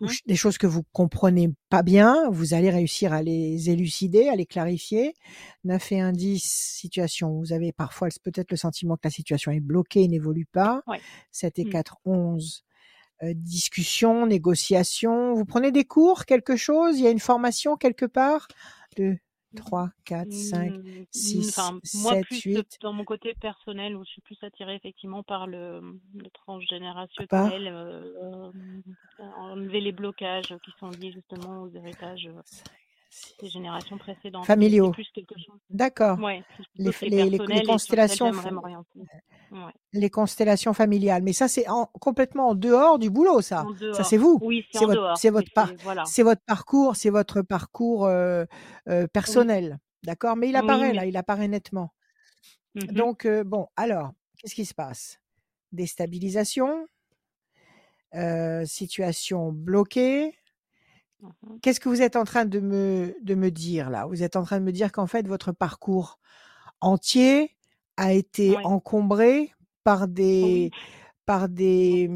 mmh. ou des choses que vous comprenez pas bien, vous allez réussir à les élucider, à les clarifier. neuf et un, dix, situation. Vous avez parfois peut-être le sentiment que la situation est bloquée et n'évolue pas. Ouais. sept et quatre, onze. Euh, discussion, négociation. Vous prenez des cours, quelque chose? Il y a une formation quelque part? Deux, trois, quatre, cinq, six, enfin, moi, sept, plus huit. De, dans mon côté personnel, où je suis plus attirée effectivement par le, le transgénérationnel, euh, euh, enlever les blocages qui sont liés justement aux héritages des générations précédentes. Familiaux. C'est plus quelque chose. D'accord. Ouais, les, les, les, les constellations. Ouais. Les constellations familiales. Mais ça, c'est en, complètement en dehors du boulot, ça. Ça, c'est vous. Oui, c'est, c'est en votre, dehors. C'est votre, par, c'est, voilà. c'est votre parcours, c'est votre parcours euh, euh, personnel. Oui. D'accord ? Mais il apparaît, oui, mais... là, il apparaît nettement. Mm-hmm. Donc, euh, bon, alors, qu'est-ce qui se passe ? Déstabilisation, euh, situation bloquée. Mm-hmm. Qu'est-ce que vous êtes en train de me, de me dire, là ? Vous êtes en train de me dire qu'en fait, votre parcours entier a été oui. encombré par des, oui. par des,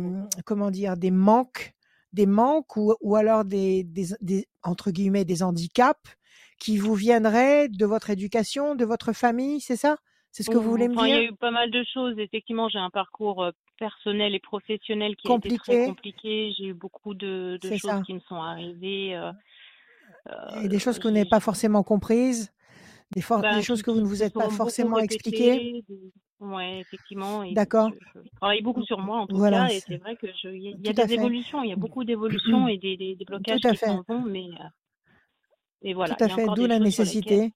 comment dire, des manques, des manques ou, ou alors des, des, des, entre guillemets, des handicaps qui vous viendraient de votre éducation, de votre famille, c'est ça ? C'est ce que oui, vous voulez enfin, me dire ? Il y a eu pas mal de choses. Effectivement, j'ai un parcours personnel et professionnel qui compliqué. a été très compliqué. J'ai eu beaucoup de, de choses ça. qui me sont arrivées. Euh, et des euh, choses que vous n'avez pas forcément comprises ? Des, for- ben, des choses que vous ne vous êtes pas forcément expliquées. Oui, effectivement. Et D'accord. Je, je travaille beaucoup sur moi, en tout voilà, cas, et c'est, c'est vrai qu'il y a, y a des fait. évolutions, il y a beaucoup d'évolutions et des, des, des blocages qui s'en vont, mais et voilà. Tout à fait, d'où la nécessité.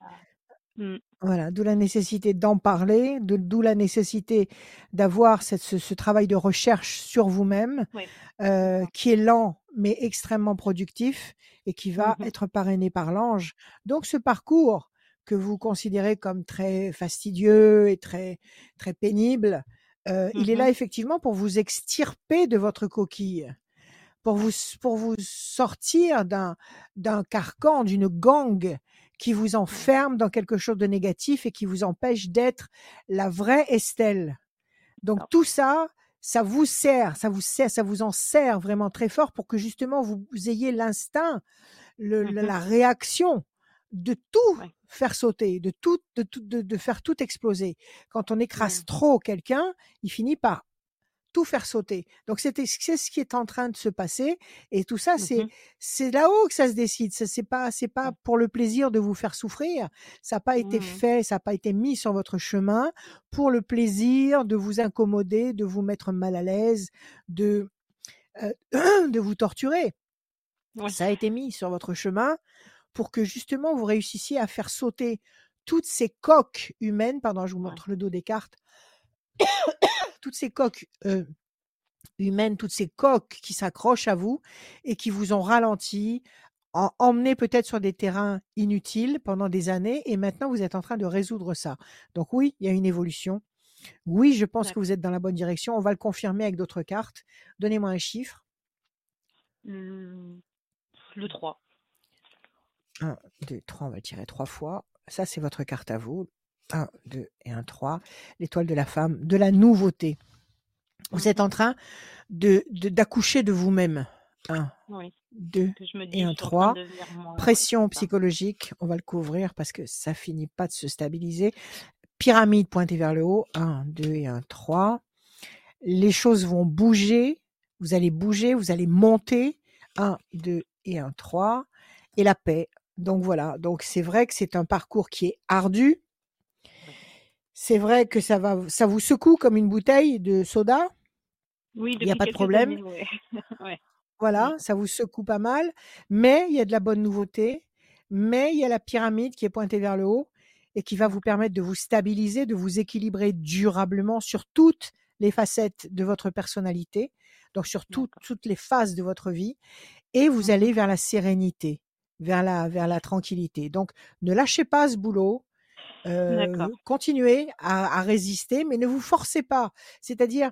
Lesquelles... Voilà, d'où la nécessité d'en parler, de, d'où la nécessité d'avoir cette, ce, ce travail de recherche sur vous-même, oui. euh, qui est lent, mais extrêmement productif, et qui va mm-hmm. être parrainé par l'ange. Donc, ce parcours que vous considérez comme très fastidieux et très, très pénible, euh, mm-hmm. il est là effectivement pour vous extirper de votre coquille, pour vous, pour vous sortir d'un, d'un carcan, d'une gangue qui vous enferme dans quelque chose de négatif et qui vous empêche d'être la vraie Estelle. Donc oh. tout ça, ça vous sert, ça vous sert, ça vous en sert vraiment très fort pour que justement vous, vous ayez l'instinct, le, mm-hmm. la, la réaction de tout ouais. faire sauter, de tout, de tout, de, de faire tout exploser. Quand on écrase ouais. trop quelqu'un, il finit par tout faire sauter. Donc c'était, c'est ce qui est en train de se passer. Et tout ça, mm-hmm. c'est, c'est là-haut que ça se décide. Ça, c'est pas, c'est pas pour le plaisir de vous faire souffrir. Ça n'a pas été mm-hmm. fait, ça n'a pas été mis sur votre chemin pour le plaisir de vous incommoder, de vous mettre mal à l'aise, de, euh, de vous torturer. Ouais. Ça a été mis sur votre chemin pour que justement vous réussissiez à faire sauter toutes ces coques humaines, pardon, je vous montre le dos des cartes, toutes ces coques euh, humaines, toutes ces coques qui s'accrochent à vous et qui vous ont ralenti, en, emmené peut-être sur des terrains inutiles pendant des années, et maintenant vous êtes en train de résoudre ça. Donc oui, il y a une évolution. Oui, je pense ouais. que vous êtes dans la bonne direction. On va le confirmer avec d'autres cartes. Donnez-moi un chiffre. Le trois. un, deux, trois, on va le tirer trois fois. Ça, c'est votre carte à vous. un, deux et un, trois. L'étoile de la femme, de la nouveauté. Vous êtes en train de, de, d'accoucher de vous-même. un, deux et un, trois. Pression psychologique, on va le couvrir parce que ça finit pas de se stabiliser. Pyramide pointée vers le haut, un, deux et un, trois. Les choses vont bouger, vous allez bouger, vous allez monter, un, deux et un, trois. Et la paix, donc voilà. Donc c'est vrai que c'est un parcours qui est ardu. C'est vrai que ça va, ça vous secoue comme une bouteille de soda. Oui, il n'y a pas de problème. Années, ouais. Ouais. Voilà, ça vous secoue pas mal, mais il y a de la bonne nouveauté, mais il y a la pyramide qui est pointée vers le haut et qui va vous permettre de vous stabiliser, de vous équilibrer durablement sur toutes les facettes de votre personnalité, donc sur tout, toutes les phases de votre vie, et vous allez vers la sérénité, vers la, vers la tranquillité. Donc, ne lâchez pas ce boulot. Euh, continuez à, à résister, mais ne vous forcez pas. C'est-à-dire,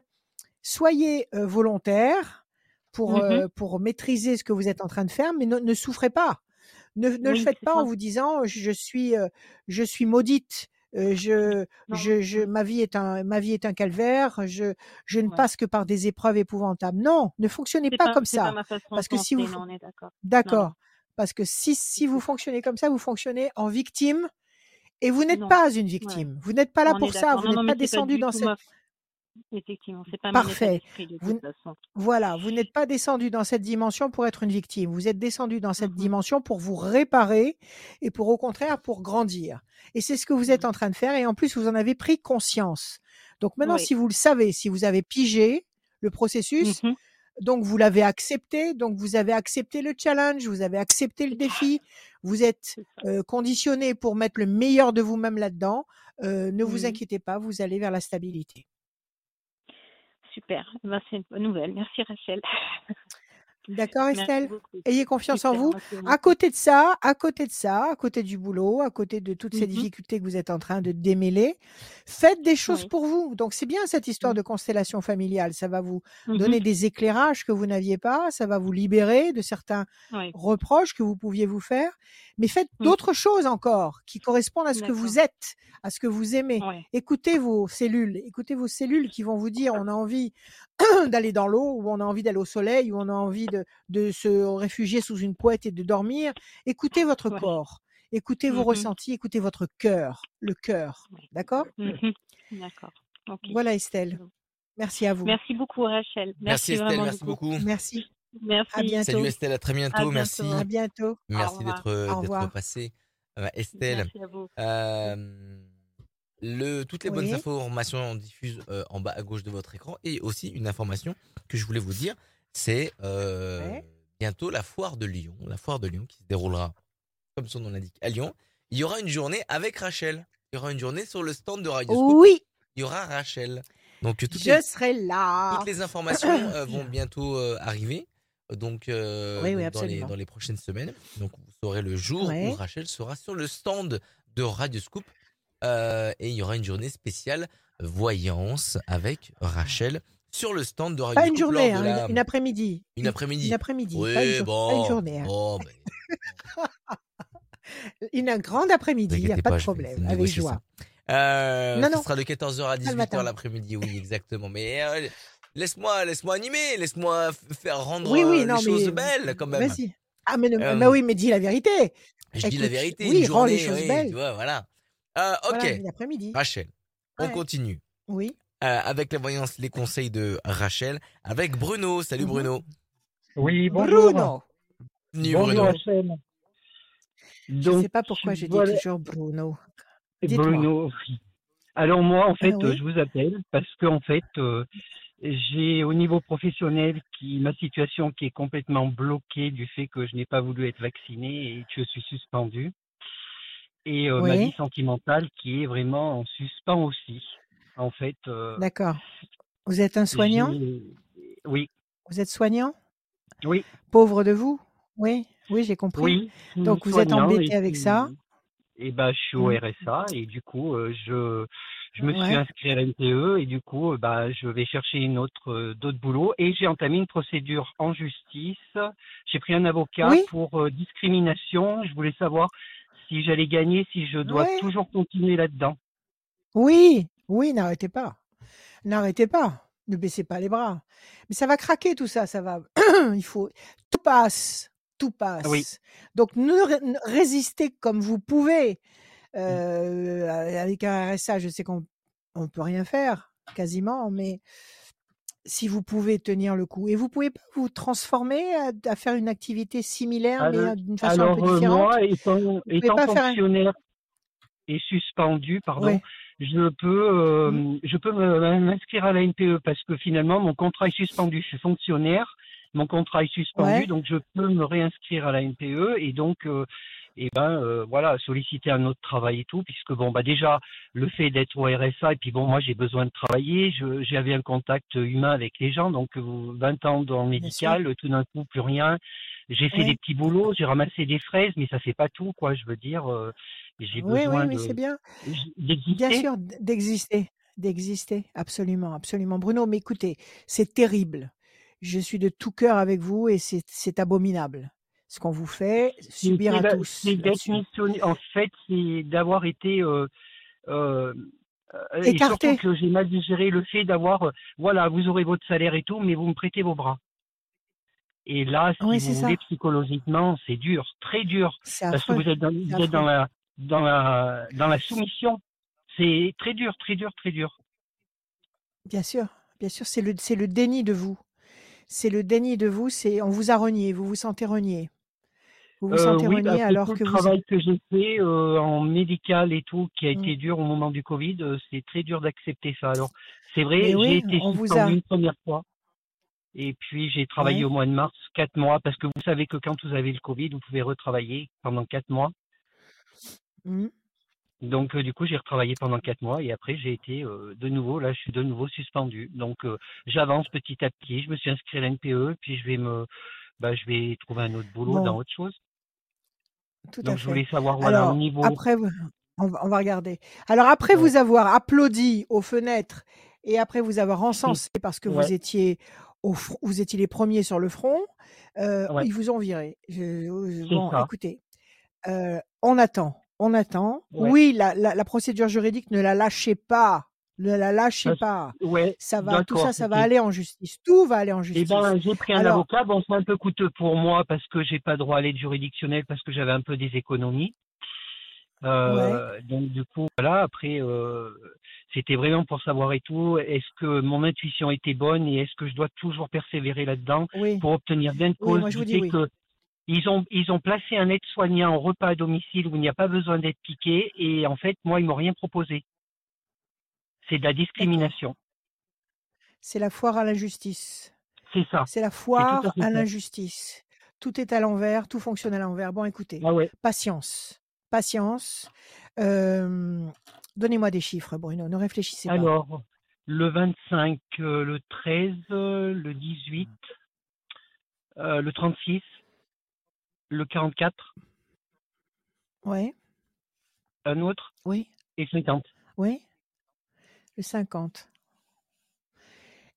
soyez euh, volontaire pour, mm-hmm. euh, pour maîtriser ce que vous êtes en train de faire, mais ne, ne souffrez pas. Ne, ne oui, le faites pas ça. En vous disant je suis, euh, je suis maudite. Euh, je, je, je, ma vie est un, ma vie est un calvaire. Je, je ne ouais. passe que par des épreuves épouvantables. Non, ne fonctionnez pas, pas comme ça. Pas parce que si vous, non, on est d'accord. D'accord. Non. Parce que si, si vous fonctionnez comme ça, vous fonctionnez en victime. Et vous n'êtes non. pas une victime. Ouais. Vous n'êtes pas là on pour ça. Vous non, n'êtes non, pas descendu pas dans cette. Ma... Effectivement, c'est pas parfait. De vous... toute façon. Voilà, vous n'êtes pas descendu dans cette dimension pour être une victime. Vous êtes descendu dans cette mm-hmm. dimension pour vous réparer et pour, au contraire, pour grandir. Et c'est ce que vous êtes mm-hmm. en train de faire. Et en plus, vous en avez pris conscience. Donc maintenant, oui. si vous le savez, si vous avez pigé le processus, mm-hmm. donc vous l'avez accepté. Donc vous avez accepté le challenge, vous avez accepté le défi. Vous êtes euh, conditionné pour mettre le meilleur de vous-même là-dedans. Euh, ne mm-hmm. vous inquiétez pas, vous allez vers la stabilité. Super, ben, c'est une bonne nouvelle. Merci Rachel. D'accord Estelle. Ayez confiance Super, en vous. Merci. À côté de ça, à côté de ça, à côté du boulot, à côté de toutes mm-hmm. ces difficultés que vous êtes en train de démêler, faites des choses oui. pour vous. Donc c'est bien cette histoire mm-hmm. de constellation familiale. Ça va vous mm-hmm. donner des éclairages que vous n'aviez pas. Ça va vous libérer de certains oui. reproches que vous pouviez vous faire. Mais faites mm-hmm. d'autres choses encore qui correspondent à ce D'accord. que vous êtes, à ce que vous aimez. Oui. Écoutez vos cellules. Écoutez vos cellules qui vont vous dire on a envie d'aller dans l'eau, ou on a envie d'aller au soleil, ou on a envie de, de se réfugier sous une couette et de dormir. Écoutez votre ouais. corps, écoutez mm-hmm. vos ressentis, écoutez votre cœur, le cœur, d'accord mm-hmm. D'accord. Okay. Voilà Estelle, merci à vous. Merci beaucoup Rachel. Merci, merci Estelle, merci beaucoup. beaucoup. Merci. Merci. À bientôt. Salut Estelle, à très bientôt. À bientôt. Merci. À bientôt. Merci d'être, d'être passée. Euh, Estelle, merci à vous. Euh, Le, toutes les oui. bonnes informations diffusent euh, en bas à gauche de votre écran, et aussi une information que je voulais vous dire, c'est euh, ouais. bientôt la foire de Lyon, la foire de Lyon qui se déroulera, comme son nom l'indique, à Lyon. Il y aura une journée avec Rachel. Il y aura une journée sur le stand de Radioscoop. Oui. Il y aura Rachel. Donc toutes je les, serai là. Toutes les informations euh, vont bientôt euh, arriver, donc euh, oui, oui, dans, les, dans les prochaines semaines. Donc vous saurez le jour ouais. où Rachel sera sur le stand de Radioscoop. Euh, et il y aura une journée spéciale voyance avec Rachel sur le stand de Radio. Pas une journée, hein, la... une après-midi. Une après-midi. Une après-midi. Oui, pas une, jour... bon, pas une journée. Hein. Bon, ben... une grande après-midi, il n'y a pas, pas de problème, avec joie. Euh, non, non. Ce sera de quatorze heures à dix-huit heures l'après-midi, oui, exactement. Mais euh, laisse-moi, laisse-moi animer, laisse-moi faire rendre oui, oui, euh, non, les mais, choses mais, belles quand même. Bah, si. Ah, mais ne... euh... bah oui, mais dis la vérité. Je Écoute, dis la vérité. Oui, rends les choses belles. Tu vois, voilà. Euh, ok, voilà, Rachel, on ouais. continue. Oui. Euh, avec la voyance, les conseils de Rachel, avec Bruno. Salut Bruno. Oui, bonjour. Bruno. Bienvenue, bonjour Bruno. Rachel. Donc, je ne sais pas pourquoi je voilà. dis toujours Bruno. Dites-moi. Bruno. Alors moi, en fait, ah, oui. je vous appelle parce que en fait, euh, j'ai au niveau professionnel qui ma situation qui est complètement bloquée du fait que je n'ai pas voulu être vaccinée et que je suis suspendue. Et euh, oui. ma vie sentimentale qui est vraiment en suspens aussi, en fait. Euh, D'accord. Vous êtes un soignant ? Oui. Vous êtes soignant ? Oui. Pauvre de vous ? Oui, oui, j'ai compris. Oui. Donc, vous êtes embêté et, avec ça ? Eh bien, je suis au R S A et du coup, euh, je, je me ouais. suis inscrit à l'M T E et du coup, euh, bah, je vais chercher une autre, euh, d'autres boulots. Et j'ai entamé une procédure en justice. J'ai pris un avocat oui. pour euh, discrimination. Je voulais savoir... si j'allais gagner, si je dois ouais. toujours continuer là-dedans. Oui, oui, n'arrêtez pas. N'arrêtez pas. ne baissez pas les bras. Mais ça va craquer tout ça, ça va. Il faut. Tout passe, tout passe. Oui. Donc, ne, ne résistez comme vous pouvez. Euh, avec un R S A, je sais qu'on ne peut rien faire, quasiment, mais si vous pouvez tenir le coup. Et vous ne pouvez pas vous transformer à, à faire une activité similaire, alors, mais d'une façon alors, un peu différente. Moi, étant, étant fonctionnaire et suspendu, pardon, ouais. je peux, euh, mmh. je peux m'inscrire à la N P E parce que finalement, mon contrat est suspendu. Je suis fonctionnaire, mon contrat est suspendu, ouais. donc je peux me réinscrire à la N P E et donc... Euh, et eh ben euh, voilà, solliciter un autre travail et tout, puisque bon bah déjà le fait d'être au R S A et puis bon moi j'ai besoin de travailler, je j'avais un contact humain avec les gens, donc vingt ans dans le médical, tout d'un coup plus rien. J'ai fait oui. des petits boulots, j'ai ramassé des fraises, mais ça fait pas tout quoi, je veux dire euh, j'ai oui, besoin oui, oui, de c'est bien. d'exister. Bien sûr d'exister, d'exister, absolument, absolument Bruno, mais écoutez, c'est terrible. Je suis de tout cœur avec vous et c'est c'est abominable. Ce qu'on vous fait subir à tous. C'est d'être missionné. En fait, c'est d'avoir été euh, euh, écarté. Et surtout que j'ai mal digéré le fait d'avoir, euh, voilà, vous aurez votre salaire et tout, mais vous me prêtez vos bras. Et là, si oui, vous voulez, ça. psychologiquement, c'est dur, très dur, c'est parce affreux. que vous êtes dans, vous êtes dans la, dans la, dans la soumission. C'est très dur, très dur, très dur. Bien sûr, bien sûr, c'est le, c'est le déni de vous. C'est le déni de vous. C'est on vous a renié, vous vous sentez renié. Vous vous sentez euh, oui, renié bah, alors tout que le vous... travail que j'ai fait euh, en médical et tout, qui a été mmh. dur au moment du Covid, euh, c'est très dur d'accepter ça. Alors, c'est vrai, mais j'ai oui, été suspendue une première fois. Et puis, j'ai travaillé oui. au mois de mars, quatre mois, parce que vous savez que quand vous avez le Covid, vous pouvez retravailler pendant quatre mois. Mmh. Donc, euh, du coup, j'ai retravaillé pendant quatre mois et après, j'ai été euh, de nouveau, là, je suis de nouveau suspendue. Donc, euh, j'avance petit à petit, je me suis inscrit à la N P E, puis je vais me... Bah, je vais trouver un autre boulot bon. dans autre chose. Tout Donc, à je voulais fait. savoir, voilà, alors, au niveau... Après, on va, on va regarder. Alors, après ouais. vous avoir applaudi aux fenêtres et après vous avoir encensé parce que ouais. vous étiez au fr... vous étiez les premiers sur le front, euh, ouais. ils vous ont viré. Je... Bon, ça. écoutez, euh, on attend, on attend. Ouais. Oui, la, la, la procédure juridique, ne la lâchez pas. Ne la lâchez pas. Ouais, ça va, tout ça, ça va aller en justice. Tout va aller en justice. Eh ben, j'ai pris un Alors, avocat. Bon, c'est un peu coûteux pour moi parce que j'ai pas droit à l'aide juridictionnelle parce que j'avais un peu des économies. Euh, ouais. Donc, du coup, voilà, après, euh, c'était vraiment pour savoir et tout. Est-ce que mon intuition était bonne et est-ce que je dois toujours persévérer là-dedans oui. pour obtenir gain de cause? Oui, moi, je que oui. ils ont, ils ont placé un aide-soignant en repas à domicile où il n'y a pas besoin d'être piqué et en fait, moi, ils m'ont rien proposé. C'est de la discrimination. C'est la foire à l'injustice. C'est ça. C'est la foire C'est à, à l'injustice. Tout est à l'envers, tout fonctionne à l'envers. Bon, écoutez, ah ouais. patience. Patience. Euh, donnez-moi des chiffres, Bruno, ne réfléchissez pas. Alors, le vingt-cinq, euh, le treize, euh, le dix-huit, euh, le trente-six, le quarante-quatre. Oui. Un autre. Oui. Et cinquante. Oui. cinquante.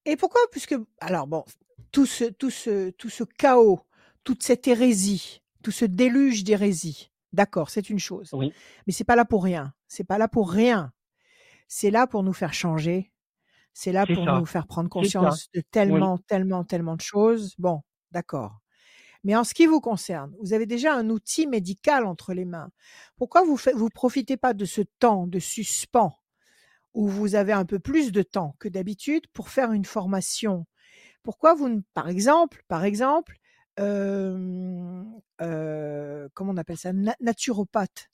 Et pourquoi? Puisque, alors bon, tout ce, tout ce, tout ce chaos, toute cette hérésie, tout ce déluge d'hérésie, d'accord, c'est une chose. Oui. Mais c'est pas là pour rien. C'est pas là pour rien. C'est là pour nous faire changer. C'est là c'est pour ça. nous faire prendre conscience de tellement, oui. tellement, tellement de choses. Bon, d'accord. Mais en ce qui vous concerne, vous avez déjà un outil médical entre les mains. Pourquoi vous ne profitez pas de ce temps de suspens où vous avez un peu plus de temps que d'habitude pour faire une formation? Pourquoi vous ne, par exemple, par exemple, euh, euh, comment on appelle ça, na- naturopathe?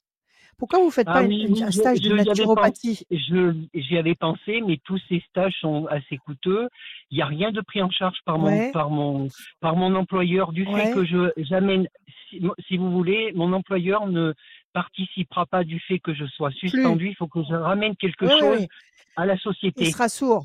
Pourquoi vous ne faites ah pas oui, une, oui, un stage je, de je, naturopathie? J'y avais, pensé, je, j'y avais pensé, mais tous ces stages sont assez coûteux. Il n'y a rien de pris en charge par mon, ouais. par mon, par mon employeur du ouais. fait que je j'amène, si, si vous voulez, mon employeur ne participera pas du fait que je sois suspendu. Il faut que je ramène quelque oui, chose oui. à la société. Il sera sourd.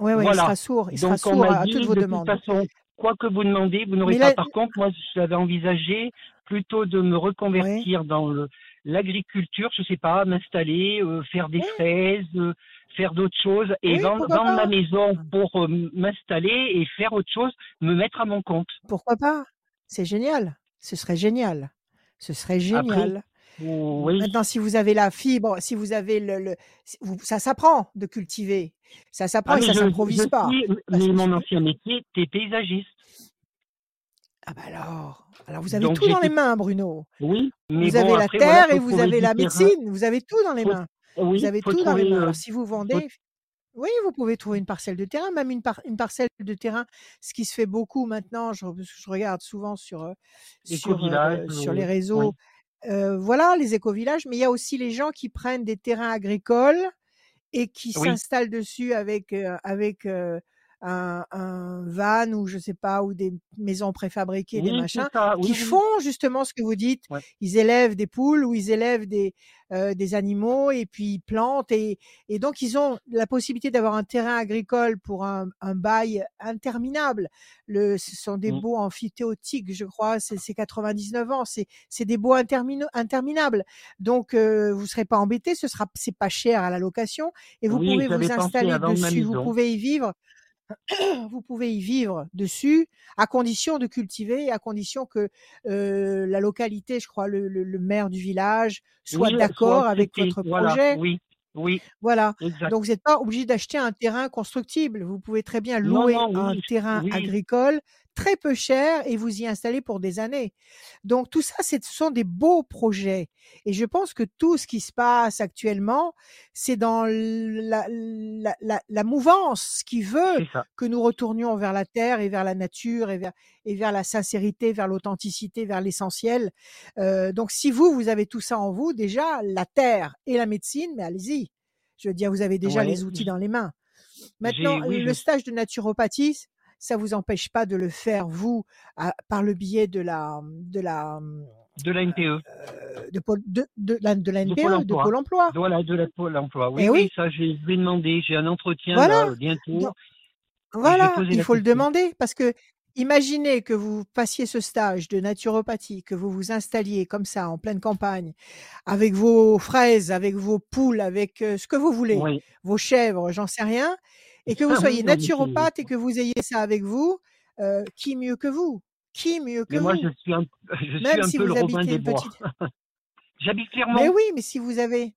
Oui, oui, voilà. il sera sourd. Il Donc, sera sourd à, à toutes vos de demandes. Toute façon, quoi que vous demandez, vous n'aurez Mais pas. Là... Par contre, moi, j'avais envisagé plutôt de me reconvertir oui. dans le, l'agriculture, je ne sais pas, m'installer, euh, faire des oui. fraises, euh, faire d'autres choses et oui, vendre, vendre ma maison pour euh, m'installer et faire autre chose, me mettre à mon compte. Pourquoi pas? C'est génial. Ce serait génial. Ce serait génial. Après, Oui. Maintenant, si vous avez la fibre, si vous avez le, le vous, ça s'apprend de cultiver, ça s'apprend ah, et ça s'improvise pas. Suis, mais mon que... ancien métier, t'es paysagiste. Ah bah alors, alors vous avez Donc, tout dans les mains, Bruno. Oui. Mais vous bon, avez la après, terre voilà, et vous avez la médecine, vous avez tout dans les faut... mains. Oui, vous avez tout trouver, dans les mains. Alors, si vous vendez, faut... oui, vous pouvez trouver une parcelle de terrain, même une, par... une parcelle de terrain, ce qui se fait beaucoup maintenant. Je, je regarde souvent sur sur, euh, sur les réseaux. Oui. Euh, voilà, les écovillages, mais il y a aussi les gens qui prennent des terrains agricoles et qui oui. s'installent dessus avec, euh, avec euh, un, un van ou je sais pas, ou des maisons préfabriquées, oui, des machins, ça, oui, qui oui. font justement ce que vous dites. Ouais. Ils élèvent des poules ou ils élèvent des, euh, des animaux et puis ils plantent. Et, et donc, ils ont la possibilité d'avoir un terrain agricole pour un, un bail interminable. Le, ce sont des mmh. baux amphithéotiques, je crois, c'est, c'est quatre-vingt-dix-neuf ans, c'est, c'est des baux intermin- interminables. Donc, euh, vous ne serez pas embêté, ce sera, c'est pas cher à la location et vous oui, pouvez vous installer dessus, vous pouvez y vivre. Vous pouvez y vivre dessus à condition de cultiver, à condition que euh, la localité, je crois, le, le, le maire du village soit oui, d'accord soit avec votre projet. Voilà, oui, oui. Voilà. Exact. Donc, vous n'êtes pas obligé d'acheter un terrain constructible. Vous pouvez très bien louer non, non, oui, un terrain oui. agricole très peu cher et vous y installer pour des années. Donc, tout ça, ce sont des beaux projets. Et je pense que tout ce qui se passe actuellement, c'est dans la, la, la, la mouvance qui veut que nous retournions vers la terre et vers la nature et vers, et vers la sincérité, vers l'authenticité, vers l'essentiel. Euh, donc, si vous, vous avez tout ça en vous, déjà, la terre et la médecine, mais allez-y. Je veux dire, vous avez déjà ouais, les outils oui. dans les mains. Maintenant, oui, le je... stage de naturopathie, ça vous empêche pas de le faire vous à, par le biais de la de la de la N P E euh, de, de, de, de, de la N P E de Pôle emploi, de Pôle emploi. Voilà, de la Pôle emploi. Oui, et oui. ça j'ai demandé, j'ai un entretien voilà. là, bientôt. Donc, voilà, il faut question. le demander parce que imaginez que vous passiez ce stage de naturopathie, que vous vous installiez comme ça en pleine campagne, avec vos fraises, avec vos poules, avec euh, ce que vous voulez, oui. vos chèvres, j'en sais rien. Et que vous soyez naturopathe et que vous ayez ça avec vous, euh, qui mieux que vous Qui mieux que mais moi, vous Moi, je suis un, je Même suis un si peu le Robin des Bois. Petite... J'habite clairement. Mais oui, mais si vous avez,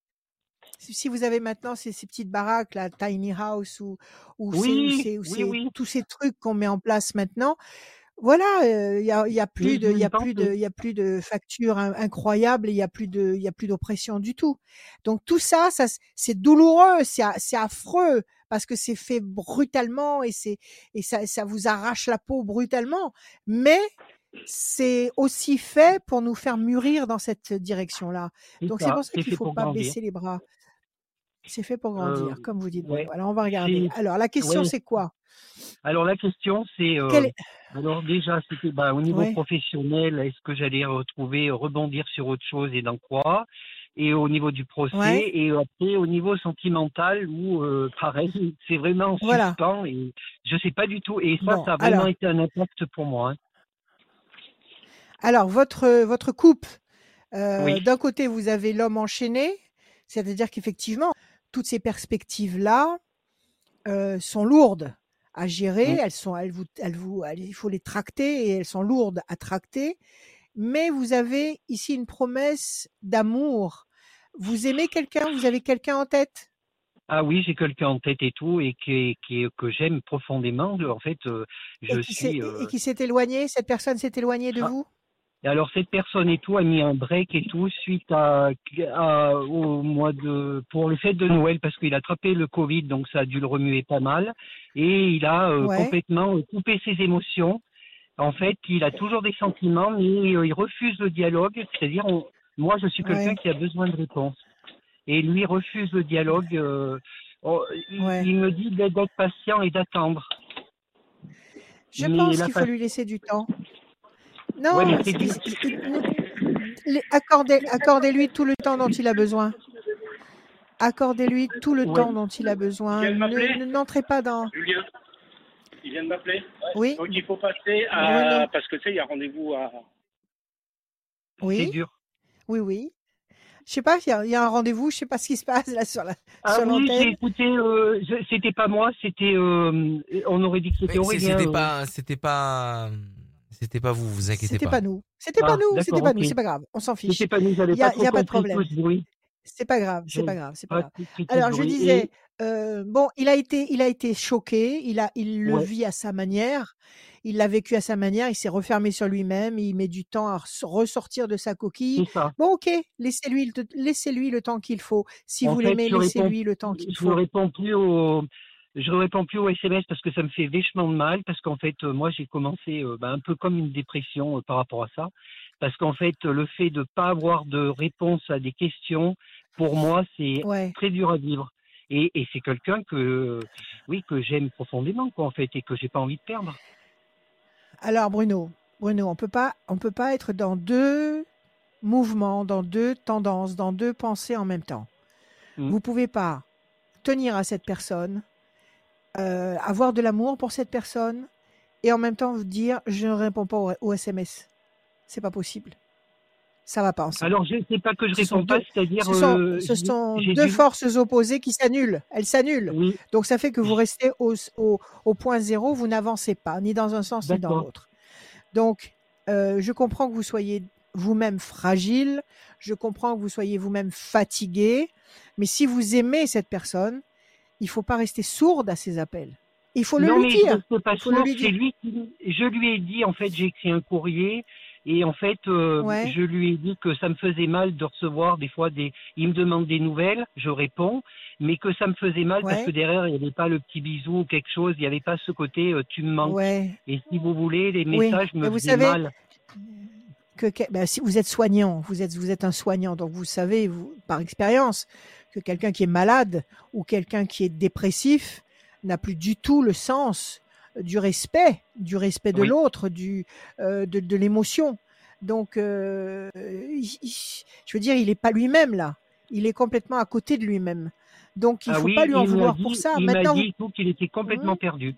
si vous avez maintenant ces, ces petites baraques, la tiny house ou, ou, oui, ces, ou, ces, oui, ou ces, oui. tous ces trucs qu'on met en place maintenant, voilà, il euh, y, a, y a plus de, il y a plus de, il y a plus de factures incroyables, il y a plus de, il y a plus d'oppression du tout. Donc tout ça, ça c'est douloureux, c'est, c'est affreux. Parce que c'est fait brutalement et c'est et ça ça vous arrache la peau brutalement, mais c'est aussi fait pour nous faire mûrir dans cette direction-là. C'est Donc ça, c'est pour ça c'est qu'il faut pas grandir. baisser les bras. C'est fait pour grandir, euh, comme vous dites. Ouais. Alors on va regarder. C'est... Alors la question ouais. c'est quoi ? Alors la question c'est euh... est... alors déjà c'était bah, au niveau ouais. professionnel, est-ce que j'allais retrouver rebondir sur autre chose et dans quoi ? Et au niveau du procès, ouais. et après au niveau sentimental, où euh, pareil, c'est vraiment en voilà. suspens, et je ne sais pas du tout, et ça, bon, ça a vraiment alors, été un impact pour moi. Hein. Alors, votre, votre couple, euh, oui. d'un côté, vous avez l'homme enchaîné, c'est-à-dire qu'effectivement, toutes ces perspectives-là euh, sont lourdes à gérer, oui. elles sont, elles vous, elles vous, elles, il faut les tracter, et elles sont lourdes à tracter, mais vous avez ici une promesse d'amour. Vous aimez quelqu'un? Vous avez quelqu'un en tête? Ah oui, j'ai quelqu'un en tête et tout, et qui, qui, que j'aime profondément. En fait, je et suis. Euh... Et qui s'est éloigné? Cette personne s'est éloignée de ah. vous? Et alors, cette personne et tout a mis un break et tout suite à, à au mois de pour les fêtes de Noël parce qu'il a attrapé le Covid, donc ça a dû le remuer pas mal, et il a euh, ouais. complètement coupé ses émotions. En fait, il a toujours des sentiments, mais il refuse le dialogue. C'est-à-dire, on... moi, je suis quelqu'un ouais. qui a besoin de réponses. Et lui refuse le dialogue. Euh... Oh, il, ouais. il me dit d'être patient et d'attendre. Je mais pense qu'il fa... faut lui laisser du temps. Non, ouais, c'est... C'est... Accordez... accordez-lui tout le temps dont il a besoin. Accordez-lui tout le ouais. temps dont il a besoin. Il ne, ne, n'entrez pas dans... Julien. Il vient de m'appeler. Oui. Donc il faut passer à. Oui. Parce que tu sais, il y a rendez-vous à. Oui. C'est dur. Oui, oui. Je sais pas, il y a, il y a un rendez-vous, je sais pas ce qui se passe là sur la. Ah sur oui, l'antenne. J'ai écouté, euh, je, c'était pas moi, c'était. Euh, on aurait dit que c'était oui, Aurélien. C'était euh... pas. C'était pas. C'était pas vous, vous inquiétez pas. C'était pas nous. C'était pas nous, c'était pas nous, c'est pas grave. On s'en fiche. C'était pas nous, j'avais pas trop compris. Il n'y a pas de problème. C'est pas grave, c'est pas grave, c'est pas grave. Alors je disais, euh, bon, il a été, il a été choqué, il a, il le vit à sa manière, il l'a vécu à sa manière, il s'est refermé sur lui-même, il met du temps à ressortir de sa coquille. Bon, ok, laissez-lui, laissez-lui le temps qu'il faut. Si vous l'aimez, laissez-lui le temps qu'il faut. Je ne réponds plus au, je réponds plus au S M S parce que ça me fait vachement de mal, parce qu'en fait, moi, j'ai commencé euh, bah, un peu comme une dépression euh, par rapport à ça. Parce qu'en fait, le fait de ne pas avoir de réponse à des questions, pour moi, c'est ouais. très dur à vivre. Et, et c'est quelqu'un que, oui, que j'aime profondément, quoi, en fait, et que je n'ai pas envie de perdre. Alors, Bruno, Bruno, on peut pas, on peut pas être dans deux mouvements, dans deux tendances, dans deux pensées en même temps. Mmh. Vous ne pouvez pas tenir à cette personne, euh, avoir de l'amour pour cette personne, et en même temps vous dire « je ne réponds pas au, au S M S ». C'est pas possible. Ça va pas ensemble. Alors, je ne sais pas que je ce réponds pas, deux, c'est-à-dire... Ce sont, euh, ce sont j'ai, deux j'ai... forces opposées qui s'annulent. Elles s'annulent. Oui. Donc, ça fait que vous restez au, au, au point zéro, vous n'avancez pas, ni dans un sens, D'accord. ni dans l'autre. Donc, euh, je comprends que vous soyez vous-même fragile, je comprends que vous soyez vous-même fatigué, mais si vous aimez cette personne, il ne faut pas rester sourde à ses appels. Il faut le non, lui dire. Non, mais je ne lui dire. Lui qui... Je lui ai dit, en fait, j'ai écrit un courrier... Et en fait, euh, ouais. je lui ai dit que ça me faisait mal de recevoir des fois des... Il me demande des nouvelles, je réponds, mais que ça me faisait mal ouais. parce que derrière, il n'y avait pas le petit bisou ou quelque chose, il n'y avait pas ce côté euh, « tu me manques ouais. ». Et si vous voulez, les messages oui. me vous faisaient savez mal. Que, que, ben, si vous êtes soignant, vous êtes, vous êtes un soignant, donc vous savez vous, par expérience que quelqu'un qui est malade ou quelqu'un qui est dépressif n'a plus du tout le sens du respect, du respect de oui. l'autre, du, euh, de, de l'émotion. Donc, euh, il, il, je veux dire, il n'est pas lui-même là. Il est complètement à côté de lui-même. Donc, il ne ah faut oui, pas lui en vouloir dit, pour ça. Il Maintenant, m'a dit vous... qu'il était complètement mmh. perdu.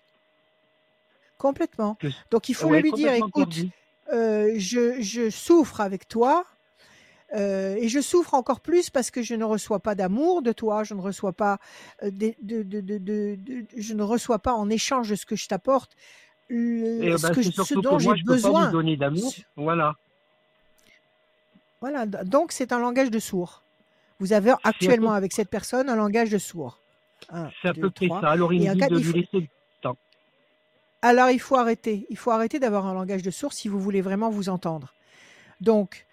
Complètement. Que... Donc, il faut ouais, lui dire, écoute, euh, je, je souffre avec toi. Euh, et je souffre encore plus parce que je ne reçois pas d'amour de toi, je ne reçois pas, de, de, de, de, de, de, je ne reçois pas en échange de ce que je t'apporte, le, ce, bah, que je, ce dont que moi, j'ai je besoin. Peux pas vous donner d'amour. Voilà. Voilà. Donc c'est un langage de sourd. Vous avez actuellement avec cette personne un langage de sourd. Un, c'est à deux, peu près ça. Alors il me dit de lui laisser le temps. Alors il faut arrêter. Il faut arrêter d'avoir un langage de sourd si vous voulez vraiment vous entendre. Donc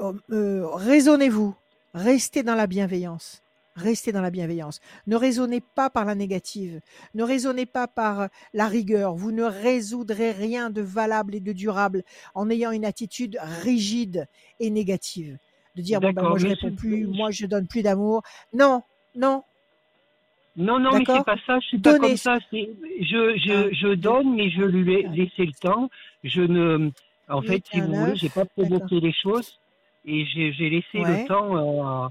Euh, raisonnez-vous, restez dans la bienveillance, restez dans la bienveillance. Ne raisonnez pas par la négative, ne raisonnez pas par la rigueur. Vous ne résoudrez rien de valable et de durable en ayant une attitude rigide et négative. De dire bon, ben, moi je réponds plus, moi je donne plus d'amour. Non, non. Non, non, D'accord. mais c'est pas ça, je suis Donnez. pas comme ça. C'est, je, je, je donne, mais je lui laisse le temps. Je ne, en fait, si vous voulez, j'ai pas provoqué D'accord. les choses. Et j'ai, j'ai laissé ouais. le temps, euh,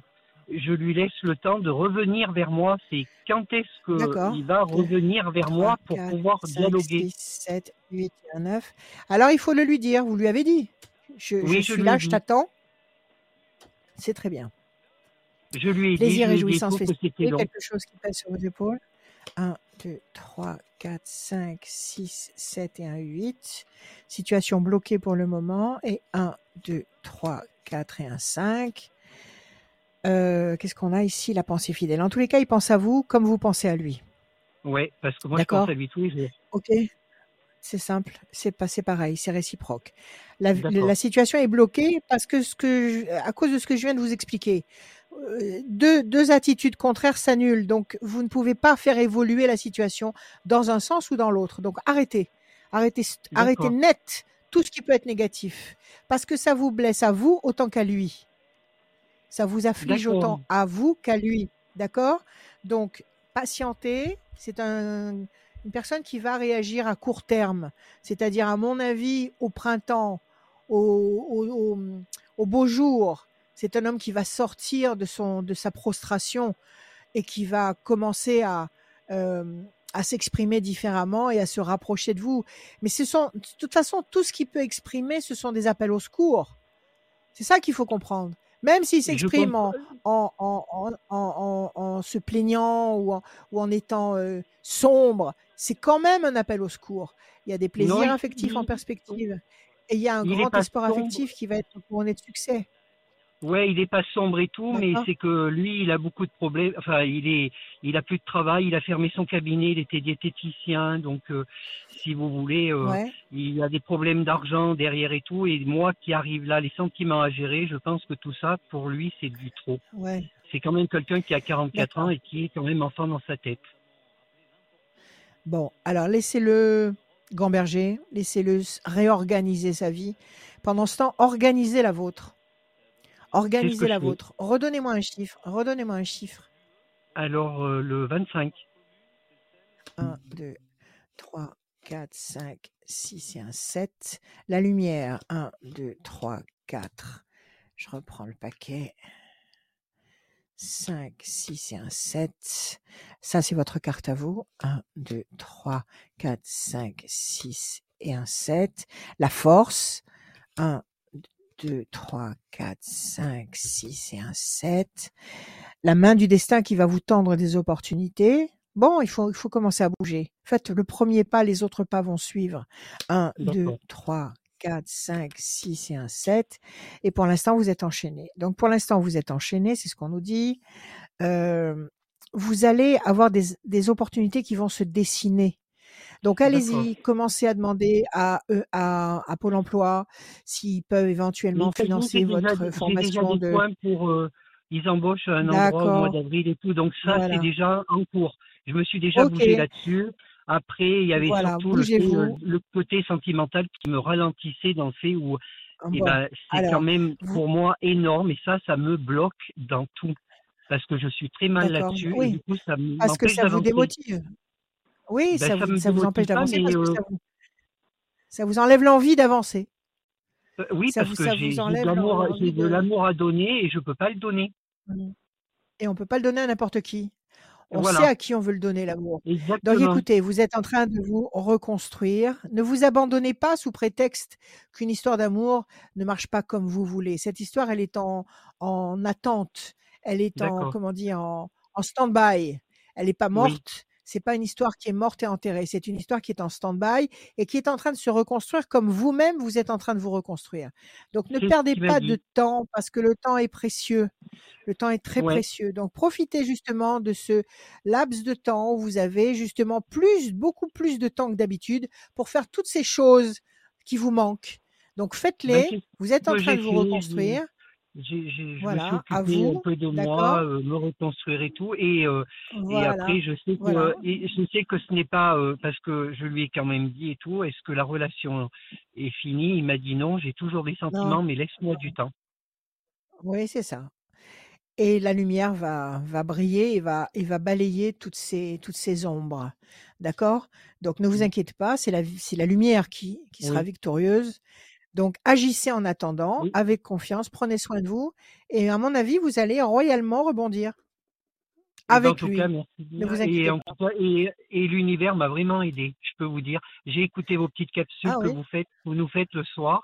je lui laisse le temps de revenir vers moi. C'est quand est-ce qu'il va revenir vers moi pour pouvoir dialoguer. six, sept, huit, neuf Alors, il faut le lui dire. Vous lui avez dit. Je, oui, je, je suis là, dit. Je t'attends. C'est très bien. Je lui ai Plaisir dit. Plaisir et jouissance fait quelque chose qui passe sur vos épaules. un, deux, trois, quatre, cinq, six, sept et un, huit Situation bloquée pour le moment. Et un, deux, trois, quatre et un, cinq Euh, qu'est-ce qu'on a ici? La pensée fidèle. En tous les cas, il pense à vous comme vous pensez à lui. Oui, parce que moi, D'accord. je pense à lui tous les jours. Ok, c'est simple. C'est, pas, c'est pareil, c'est réciproque. La, la situation est bloquée parce que ce que je, à cause de ce que je viens de vous expliquer. Deux, deux attitudes contraires s'annulent. Donc, vous ne pouvez pas faire évoluer la situation dans un sens ou dans l'autre. Donc, arrêtez. Arrêtez, arrêtez net tout ce qui peut être négatif. Parce que ça vous blesse à vous autant qu'à lui. Ça vous afflige D'accord. autant à vous qu'à lui. D'accord ? Donc, patientez. C'est un, une personne qui va réagir à court terme. C'est-à-dire, à mon avis, au printemps, au, au, au, au beau jour. C'est un homme qui va sortir de son, de sa prostration et qui va commencer à, euh, à s'exprimer différemment et à se rapprocher de vous. Mais ce sont, de toute façon, tout ce qu'il peut exprimer, ce sont des appels au secours. C'est ça qu'il faut comprendre. Même s'il s'exprime en, en, en, en, en, en, en se plaignant ou en, ou en étant euh, sombre, c'est quand même un appel au secours. Il y a des plaisirs non, affectifs oui. en perspective. Et il y a un il grand espoir sombre. affectif qui va être couronné de succès. Ouais, il n'est pas sombre et tout, mais c'est que lui, il a beaucoup de problèmes. Enfin, il est, il a plus de travail, il a fermé son cabinet, il était diététicien, donc euh, si vous voulez, euh, ouais. il a des problèmes d'argent derrière et tout. Et moi qui arrive là, les sentiments à gérer, je pense que tout ça, pour lui, c'est du trop. Ouais. C'est quand même quelqu'un qui a quarante-quatre ans et qui est quand même enfant dans sa tête. Bon, alors laissez-le gamberger, laissez-le réorganiser sa vie. Pendant ce temps, organisez la vôtre. Organisez la vôtre. Redonnez-moi un chiffre. Redonnez-moi un chiffre. Alors, euh, le vingt-cinq. un, deux, trois, quatre, cinq, six et un sept. La lumière. un, deux, trois, quatre. Je reprends le paquet. cinq, six et un sept. Ça, c'est votre carte à vous. un, deux, trois, quatre, cinq, six et un sept. La force. un, deux, trois, quatre, cinq, six et un sept. La main du destin qui va vous tendre des opportunités. Bon, il faut, il faut commencer à bouger. Faites le premier pas, les autres pas vont suivre. un, deux, trois, quatre, cinq, six et un sept. Et pour l'instant, vous êtes enchaîné. Donc, pour l'instant, vous êtes enchaîné, c'est ce qu'on nous dit. Euh, vous allez avoir des, des opportunités qui vont se dessiner. Donc, allez-y, commencez à demander à, à, à Pôle emploi s'ils peuvent éventuellement Mais financer votre déjà, formation. Déjà de... points pour, euh, ils embauchent un endroit au mois d'avril et tout. Donc, ça, voilà. c'est déjà en cours. Je me suis déjà okay. bougé là-dessus. Après, il y avait voilà, surtout le, le côté sentimental qui me ralentissait dans le fait où bon, eh ben, c'est alors, quand même vous... pour moi énorme. Et ça, ça me bloque dans tout. Parce que je suis très mal là-dessus. Oui. Et du coup, ça m'empêche Parce que ça vous démotive. Oui, ben ça, ça, vous, ça vous empêche d'avancer. Parce euh... que ça, vous, ça vous enlève l'envie d'avancer. Euh, oui, ça parce vous, que j'ai, j'ai de l'amour à donner et je ne peux pas le donner. Et on ne peut pas le donner à n'importe qui. On voilà. sait à qui on veut le donner, l'amour. Exactement. Donc écoutez, vous êtes en train de vous reconstruire. Ne vous abandonnez pas sous prétexte qu'une histoire d'amour ne marche pas comme vous voulez. Cette histoire, elle est en, en attente. Elle est en, comment dire, en, en stand-by. Elle n'est pas morte. Oui. C'est pas une histoire qui est morte et enterrée. C'est une histoire qui est en stand-by et qui est en train de se reconstruire comme vous-même, vous êtes en train de vous reconstruire. Donc, ne perdez pas de temps parce que le temps est précieux. Le temps est très ouais. précieux. Donc, profitez justement de ce laps de temps où vous avez justement plus, beaucoup plus de temps que d'habitude pour faire toutes ces choses qui vous manquent. Donc, faites-les. Bah, vous êtes en train de vous reconstruire. Fini. J'ai, j'ai, je voilà, me suis occupé vous, un peu de moi, euh, me reconstruire et tout. Et, euh, voilà, et après, je sais, que, voilà. et je sais que ce n'est pas, euh, parce que je lui ai quand même dit et tout, est-ce que la relation est finie? Il m'a dit non, j'ai toujours des sentiments, non. mais laisse-moi non. du temps. Oui, c'est ça. Et la lumière va, va briller et va, et va balayer toutes ces, toutes ces ombres. D'accord? Donc, ne vous inquiétez pas, c'est la, c'est la lumière qui, qui sera oui. victorieuse. Donc, agissez en attendant, oui. avec confiance, prenez soin de vous. Et à mon avis, vous allez royalement rebondir avec lui. En tout cas, ne vous inquiétez pas. Et, et l'univers m'a vraiment aidé, je peux vous dire. J'ai écouté vos petites capsules ah, que oui. vous faites, vous nous faites le soir,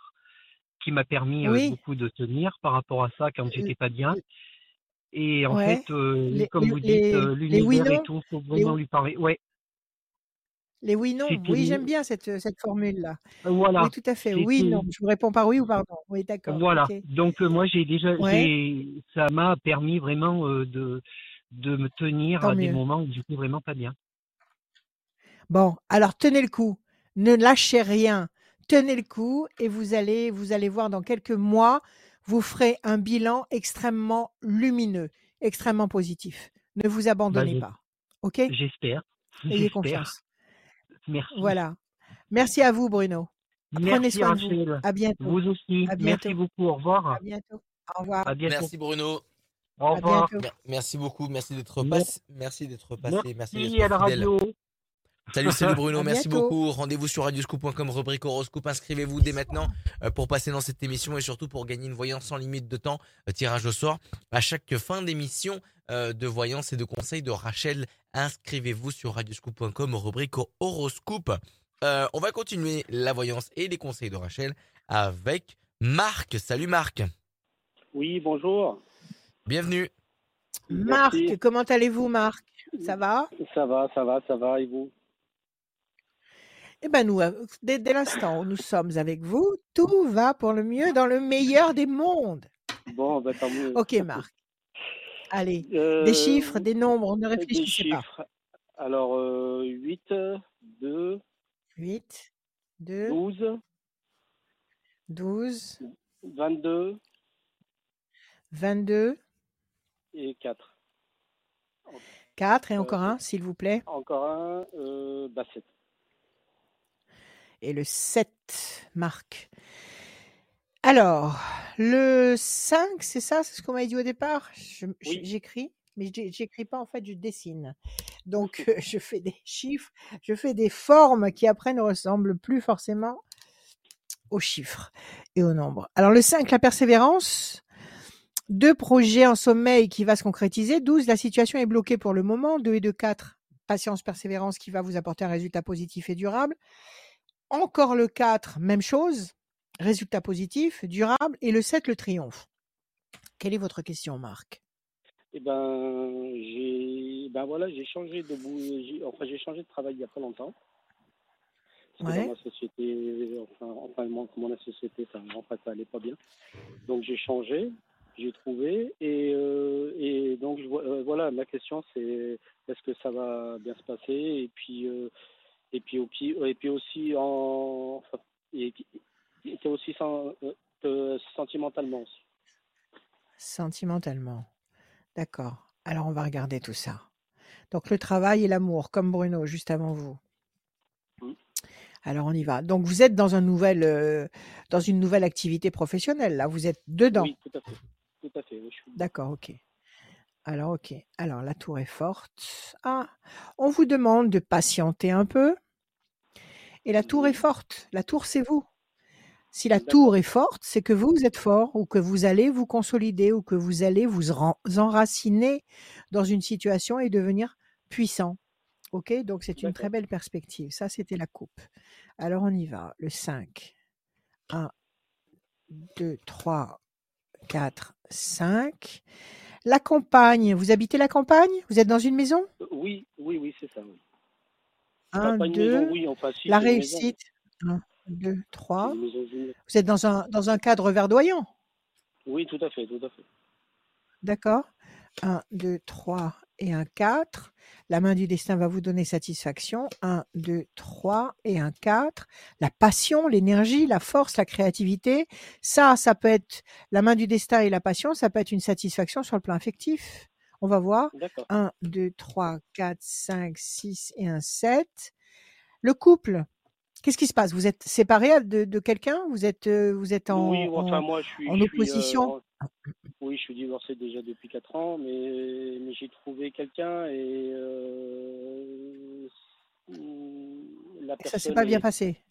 qui m'a permis oui. euh, beaucoup de tenir par rapport à ça quand j'étais pas bien. Et en ouais. fait, euh, les, comme les, vous dites, euh, l'univers oui et tout, il faut vraiment les... lui parler. Ouais. Les oui-non, oui, j'aime bien cette, cette formule-là. Voilà. Oui, tout à fait. Oui, non, je vous réponds par oui ou par non. Oui, d'accord. Voilà. Okay. Donc, euh, moi, j'ai déjà, ouais. j'ai... ça m'a permis vraiment euh, de, de me tenir Tant à mieux. des moments où du coup, vraiment pas bien. Bon, alors, tenez le coup. Ne lâchez rien. Tenez le coup et vous allez, vous allez voir dans quelques mois, vous ferez un bilan extrêmement lumineux, extrêmement positif. Ne vous abandonnez bah, pas. OK ? J'espère. Ayez j'espère. confiance. Merci. Voilà. Merci à vous, Bruno. Merci Prenez soin Rachel. de vous. À bientôt. Vous aussi. Bientôt. Merci beaucoup. Au revoir. À bientôt. Au revoir. À bientôt. Merci, Bruno. Au revoir. Merci beaucoup. Merci d'être passé. Merci d'être passé. Merci, merci d'être à la radio. Salut, salut Bruno. Merci beaucoup. Rendez-vous sur radioscoop point com, rubrique horoscope. Inscrivez-vous dès maintenant pour passer dans cette émission et surtout pour gagner une voyance sans limite de temps. Tirage au sort à chaque fin d'émission de voyance et de conseils de Rachel. Inscrivez-vous sur radioscoop point com, rubrique horoscope. Euh, on va continuer la voyance et les conseils de Rachel avec Marc. Salut Marc. Oui, bonjour. Bienvenue. Marc, Merci. comment allez-vous Marc ? Ça va ? Ça va, ça va, ça va. Et vous ? Eh bien, nous, dès, dès l'instant où nous sommes avec vous, tout va pour le mieux dans le meilleur des mondes. Bon, ben tant mieux. Ok, Marc. Allez, euh, des chiffres, des nombres, ne réfléchissez pas. Alors, euh, huit, deux... huit, deux... douze... douze... vingt-deux... vingt-deux... Et quatre. quatre, et encore euh, un, s'il vous plaît. Encore un, euh, bah sept. Et le sept, Marc. Alors, le cinq, c'est ça, c'est ce qu'on m'a dit au départ. Je, oui. J'écris, mais je n'écris pas, en fait, je dessine. Donc, euh, je fais des chiffres, je fais des formes qui, après, ne ressemblent plus forcément aux chiffres et aux nombres. Alors, le cinq, la persévérance. Deux projets en sommeil qui va se concrétiser. douze, la situation est bloquée pour le moment. deux et deux, quatre, patience, persévérance qui va vous apporter un résultat positif et durable. Encore le quatre, même chose, résultat positif, durable. Et le sept, le triomphe. Quelle est votre question, Marc ? Eh ben, j'ai, ben voilà, j'ai changé de bout, j'ai, enfin, j'ai changé de travail il y a pas longtemps. Parce ouais. que dans ma société, enfin, enfin, moi, comment la société, ça, en fait, ça allait pas bien. Donc, j'ai changé, j'ai trouvé, et, euh, et donc, je, euh, voilà, ma question, c'est est-ce que ça va bien se passer ? Et puis, euh, Et puis, et puis aussi, en, et puis, et aussi sans, euh, sentimentalement. Aussi. Sentimentalement. D'accord. Alors, on va regarder tout ça. Donc, le travail et l'amour, comme Bruno, juste avant vous. Mmh. Alors, on y va. Donc, vous êtes dans, un nouvel, euh, dans une nouvelle activité professionnelle, là. Vous êtes dedans. Oui, tout à fait. Tout à fait. Oui, je suis... D'accord, ok. Alors, ok. Alors, la tour est forte. Ah, on vous demande de patienter un peu. Et la tour est forte. La tour, c'est vous. Si la tour est forte, c'est que vous êtes fort ou que vous allez vous consolider ou que vous allez vous enraciner dans une situation et devenir puissant. Ok ? Donc, c'est une très belle perspective. Ça, c'était la coupe. Alors, on y va. Le cinq. un, deux, trois, quatre, cinq... La campagne, vous habitez la campagne ? Vous êtes dans une maison ? Oui, oui, oui, c'est ça. Oui. Un, pas deux, maison, oui, enfin, si, la réussite. Un, deux, trois. Vous êtes dans un, dans un cadre verdoyant ? Oui, tout à fait, tout à fait. D'accord. Un, deux, trois et un, quatre. La main du destin va vous donner satisfaction. un, deux, trois et un, quatre. La passion, l'énergie, la force, la créativité. Ça, ça peut être la main du destin et la passion. Ça peut être une satisfaction sur le plan affectif. On va voir. D'accord. un, deux, trois, quatre, cinq, six et un, sept. Le couple. Qu'est-ce qui se passe ? Vous êtes séparé de, de quelqu'un ? Vous êtes, vous êtes en, oui, enfin, moi, je suis, en opposition ? je suis, euh, Oui, je suis divorcé déjà depuis quatre ans, mais, mais j'ai trouvé quelqu'un et euh, la personne. Et ça s'est pas bien passé.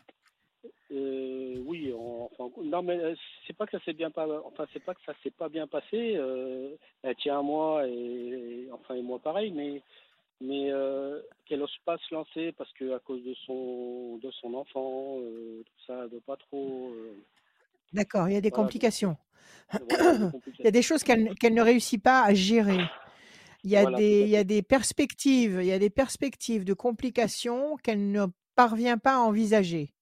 Euh, oui, on, enfin, non mais c'est pas que ça s'est bien pas, enfin c'est pas que ça s'est pas bien passé. Euh, elle tient à moi et, et enfin et moi pareil, mais. mais euh, qu'elle n'ose pas se lancer parce que à cause de son de son enfant, euh, tout ça, elle ne veut pas trop... Euh... D'accord, il y a des voilà. complications. Voilà, des complications. Il y a des choses qu'elle, qu'elle ne réussit pas à gérer. Il y a, voilà, des, il y a des perspectives, il y a des perspectives de complications qu'elle ne parvient pas à envisager.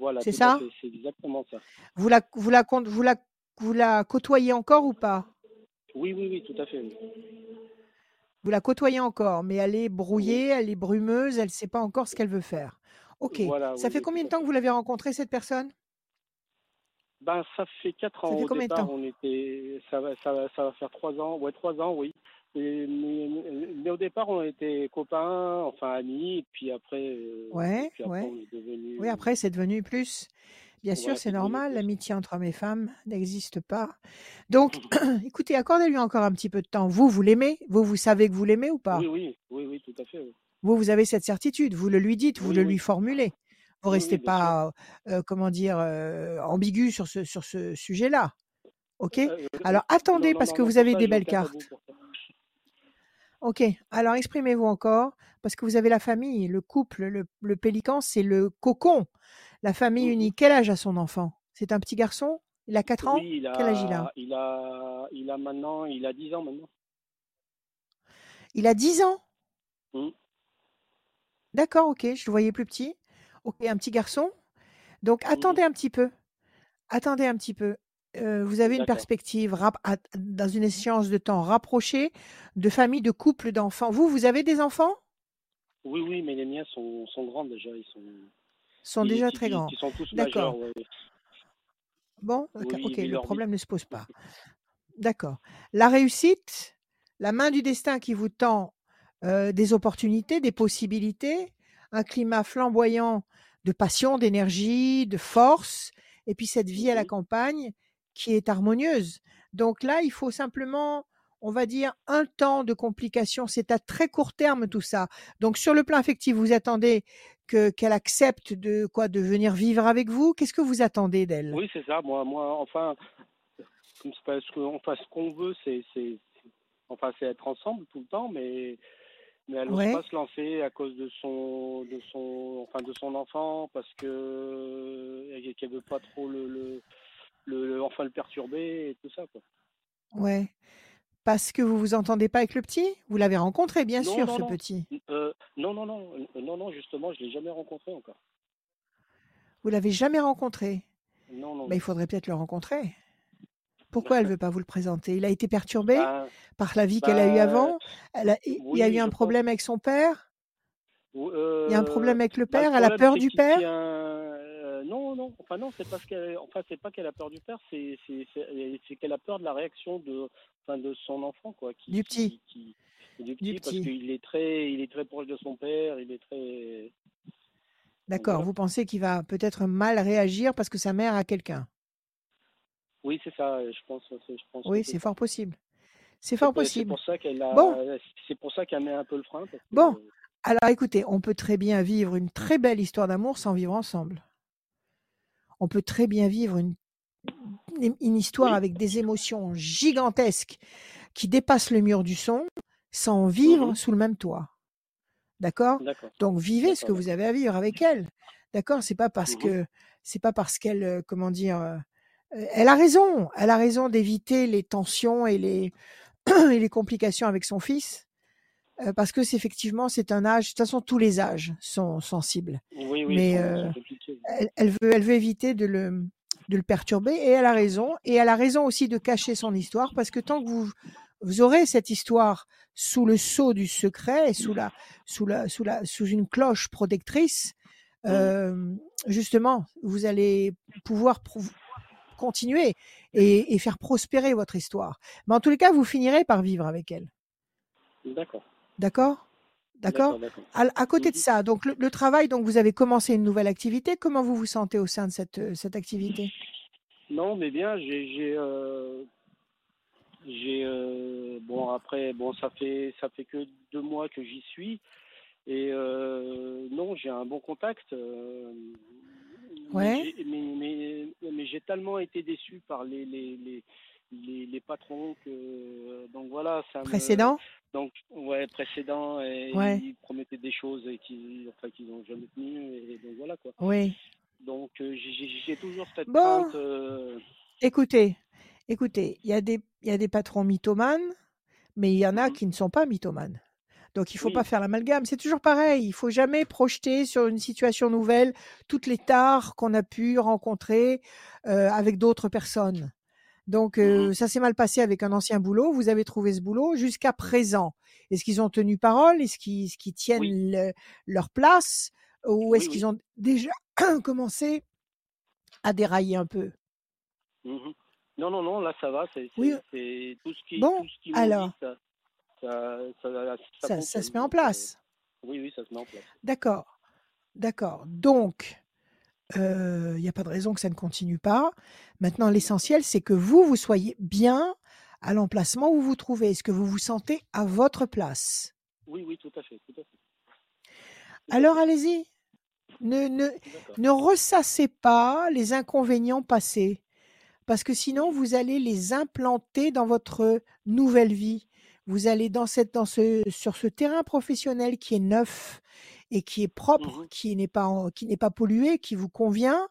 Voilà, c'est ça ? C'est exactement ça. Vous la, vous la, vous la, vous la côtoyez encore ou pas ? Oui, oui, oui, tout à fait. Oui. Vous la côtoyez encore, mais elle est brouillée, elle est brumeuse, elle ne sait pas encore ce qu'elle veut faire. Ok. Voilà, ça oui, fait combien de temps que vous l'avez rencontrée, cette personne ? Ben, ça fait quatre ans. Ça fait combien de temps ? On était, ça va, ça va, ça va faire trois ans. Ouais, trois ans, oui. Et, mais, mais au départ, on était copains, enfin amis, et puis après. Ouais, puis après, ouais. On est devenu... Oui, après, c'est devenu plus. Bien sûr, ouais, c'est normal, l'amitié entre hommes et femmes n'existe pas. Donc, écoutez, accordez-lui encore un petit peu de temps. Vous, vous l'aimez ? Vous, vous savez que vous l'aimez ou pas ? Oui, oui, oui, oui, tout à fait. Oui. Vous, vous avez cette certitude, vous le lui dites, vous oui, le oui. lui formulez. Vous ne oui, restez oui, pas, euh, comment dire, euh, ambigu sur ce, sur ce sujet-là. OK ? Alors, attendez, non, non, parce que non, vous avez ça, des belles cartes. OK. Alors, exprimez-vous encore, parce que vous avez la famille, le couple, le, le pélican, c'est le cocon. La famille unique, quel âge a son enfant ? C'est un petit garçon ? Il a quatre ans ? Oui, il a, quel âge il a ? il a, il a maintenant, il a dix ans maintenant. Il a dix ans ? Mmh. D'accord, ok, je le voyais plus petit. ok, un petit garçon. Donc, mmh. attendez un petit peu. Attendez un petit peu. Euh, vous avez une perspective rap à, dans une échéance de temps rapprochée de famille, de couple, d'enfants. Vous, vous avez des enfants? Oui, oui, mais les miens sont, sont grands déjà. Ils sont, sont ils, déjà ils, très ils, grands. Ils sont tous majeurs. Ouais. Bon, oui, ok, okay le problème vie. ne se pose pas. D'accord. La réussite, la main du destin qui vous tend euh, des opportunités, des possibilités, un climat flamboyant de passion, d'énergie, de force, et puis cette vie à la campagne qui est harmonieuse. Donc là, il faut simplement, on va dire, un temps de complication. C'est à très court terme tout ça. Donc sur le plan affectif, vous attendez que qu'elle accepte de quoi de venir vivre avec vous. Qu'est-ce que vous attendez d'elle? Oui, c'est ça. Moi, moi, enfin, comme c'est parce qu'on fasse ce qu'on veut, c'est, c'est, enfin, c'est être ensemble tout le temps, mais. Mais elle n'ose ouais. pas se lancer à cause de son, de son, enfin de son enfant, parce que qu'elle veut pas trop le, le, le, enfin le perturber et tout ça quoi. Ouais. Parce que vous vous entendez pas avec le petit? Vous l'avez rencontré bien non, sûr non, ce non. petit. Euh, non non non non non justement je l'ai jamais rencontré encore. Vous l'avez jamais rencontré? Non non. Bah, il faudrait peut-être le rencontrer. Pourquoi elle ne veut pas vous le présenter? Il a été perturbé bah, par la vie bah, qu'elle a eue avant. Elle a, oui, il y a eu un problème pense. avec son père euh, Il y a un problème avec le père bah, le Elle a peur du père un... Non, non. Enfin, non, c'est parce qu'elle... enfin, c'est pas qu'elle a peur du père, c'est, c'est, c'est, c'est qu'elle a peur de la réaction de, enfin, de son enfant. Quoi, qui, du petit. Qui, qui... Du petit, du parce petit. qu'il est très, il est très proche de son père, il est très... D'accord, voilà. Vous pensez qu'il va peut-être mal réagir parce que sa mère a quelqu'un? Oui, c'est ça, je pense. Je pense oui, que... c'est fort possible. C'est fort possible. C'est pour ça qu'elle a... bon. C'est pour ça qu'elle met un peu le frein. Parce que... Bon, alors écoutez, on peut très bien vivre une très belle histoire d'amour sans vivre ensemble. On peut très bien vivre une, une histoire oui. avec des émotions gigantesques qui dépassent le mur du son sans vivre mmh. sous le même toit. D'accord ? D'accord. Donc vivez D'accord. ce que vous avez à vivre avec elle. D'accord ? C'est pas parce mmh. que c'est pas parce qu'elle, comment dire... Elle a raison, elle a raison d'éviter les tensions et les, et les complications avec son fils, euh, parce que c'est effectivement c'est un âge. De toute façon, tous les âges sont sensibles. Oui, oui. Mais euh, elle, elle veut, elle veut éviter de le, de le perturber, et elle a raison. Et elle a raison aussi de cacher son histoire, parce que tant que vous, vous aurez cette histoire sous le sceau du secret et sous la, sous la, sous la, sous une cloche protectrice, euh, justement, vous allez pouvoir prouver. Continuer et, et faire prospérer votre histoire. Mais en tous les cas, vous finirez par vivre avec elle. D'accord. D'accord ? D'accord ? À, à côté de ça, donc le, le travail, donc vous avez commencé une nouvelle activité. Comment vous vous sentez au sein de cette, cette activité ? Non, mais bien, j'ai... j'ai, euh, j'ai euh, bon, après, bon, ça fait, ça fait que deux mois que j'y suis. Et euh, non, j'ai un bon contact. Euh, Ouais. Mais, mais, mais, mais j'ai tellement été déçu par les, les, les, les, les patrons que donc voilà ça précédent me, donc ouais précédent et ouais. ils promettaient des choses et qu'ils enfin qu'ils n'ont jamais tenu et donc voilà quoi. Oui. Donc j'ai, j'ai toujours cette bon. crainte. Euh... Écoutez, écoutez, il y a des il y a des patrons mythomanes, mais il y en a mmh. qui ne sont pas mythomanes. Donc, il ne faut oui. pas faire l'amalgame. C'est toujours pareil. Il ne faut jamais projeter sur une situation nouvelle toutes les tares qu'on a pu rencontrer euh, avec d'autres personnes. Donc, euh, mmh. ça s'est mal passé avec un ancien boulot. Vous avez trouvé ce boulot jusqu'à présent. Est-ce qu'ils ont tenu parole? Est-ce qu'ils, est-ce qu'ils tiennent oui. le, leur place? Ou est-ce oui, qu'ils oui. ont déjà commencé à dérailler un peu? mmh. Non, non, non. Là, ça va. C'est, c'est, oui. c'est tout ce qui, bon, tout ce qui alors... me dit, Ça, ça, ça, ça, ça se met en place. Oui, oui, ça se met en place. D'accord, d'accord. Donc, il euh, n'y a pas de raison que ça ne continue pas. Maintenant, l'essentiel, c'est que vous, vous soyez bien à l'emplacement où vous vous trouvez. Est-ce que vous vous sentez à votre place? Oui, oui, tout à fait. Tout à fait. Alors, allez-y. Ne, ne, ne ressassez pas les inconvénients passés, parce que sinon, vous allez les implanter dans votre nouvelle vie. Vous allez dans cette, dans ce, sur ce terrain professionnel qui est neuf et qui est propre, mmh. qui n'est pas, en, qui n'est pas pollué, qui vous convient.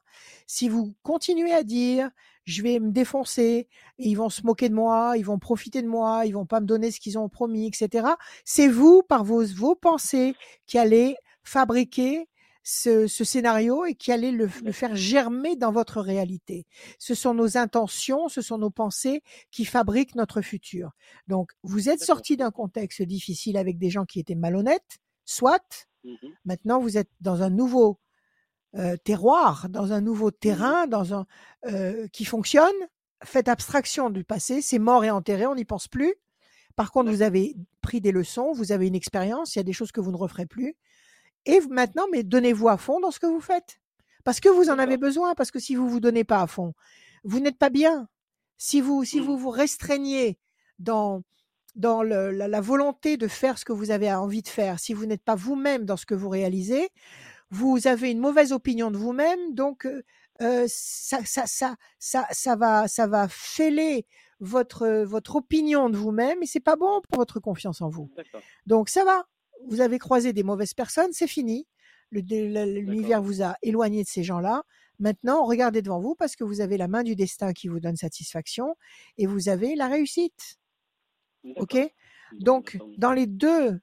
Si vous continuez à dire, je vais me défoncer, et ils vont se moquer de moi, ils vont profiter de moi, ils vont pas me donner ce qu'ils ont promis, et cetera. C'est vous, par vos, vos pensées, qui allez fabriquer ce, ce scénario et qui allez le, le faire germer dans votre réalité. Ce sont nos intentions, ce sont nos pensées qui fabriquent notre futur. Donc, vous êtes sorti d'un contexte difficile avec des gens qui étaient malhonnêtes, soit. Mm-hmm. Maintenant, vous êtes dans un nouveau euh, terroir, dans un nouveau terrain, dans un euh, qui fonctionne. Faites abstraction du passé, c'est mort et enterré, on n'y pense plus. Par contre, vous avez pris des leçons, vous avez une expérience, il y a des choses que vous ne referez plus. Et maintenant, mais donnez-vous à fond dans ce que vous faites. Parce que vous en avez besoin, parce que si vous ne vous donnez pas à fond, vous n'êtes pas bien. Si vous si vous, vous restreignez dans, dans le, la, la volonté de faire ce que vous avez envie de faire, si vous n'êtes pas vous-même dans ce que vous réalisez, vous avez une mauvaise opinion de vous-même, donc euh, ça, ça, ça, ça, ça va, ça va fêler votre, votre opinion de vous-même et c'est pas bon pour votre confiance en vous. D'accord. Donc ça va. Vous avez croisé des mauvaises personnes, c'est fini. Le, le, l'univers vous a éloigné de ces gens-là. Maintenant, regardez devant vous parce que vous avez la main du destin qui vous donne satisfaction et vous avez la réussite. D'accord. Ok ? Donc, dans les deux,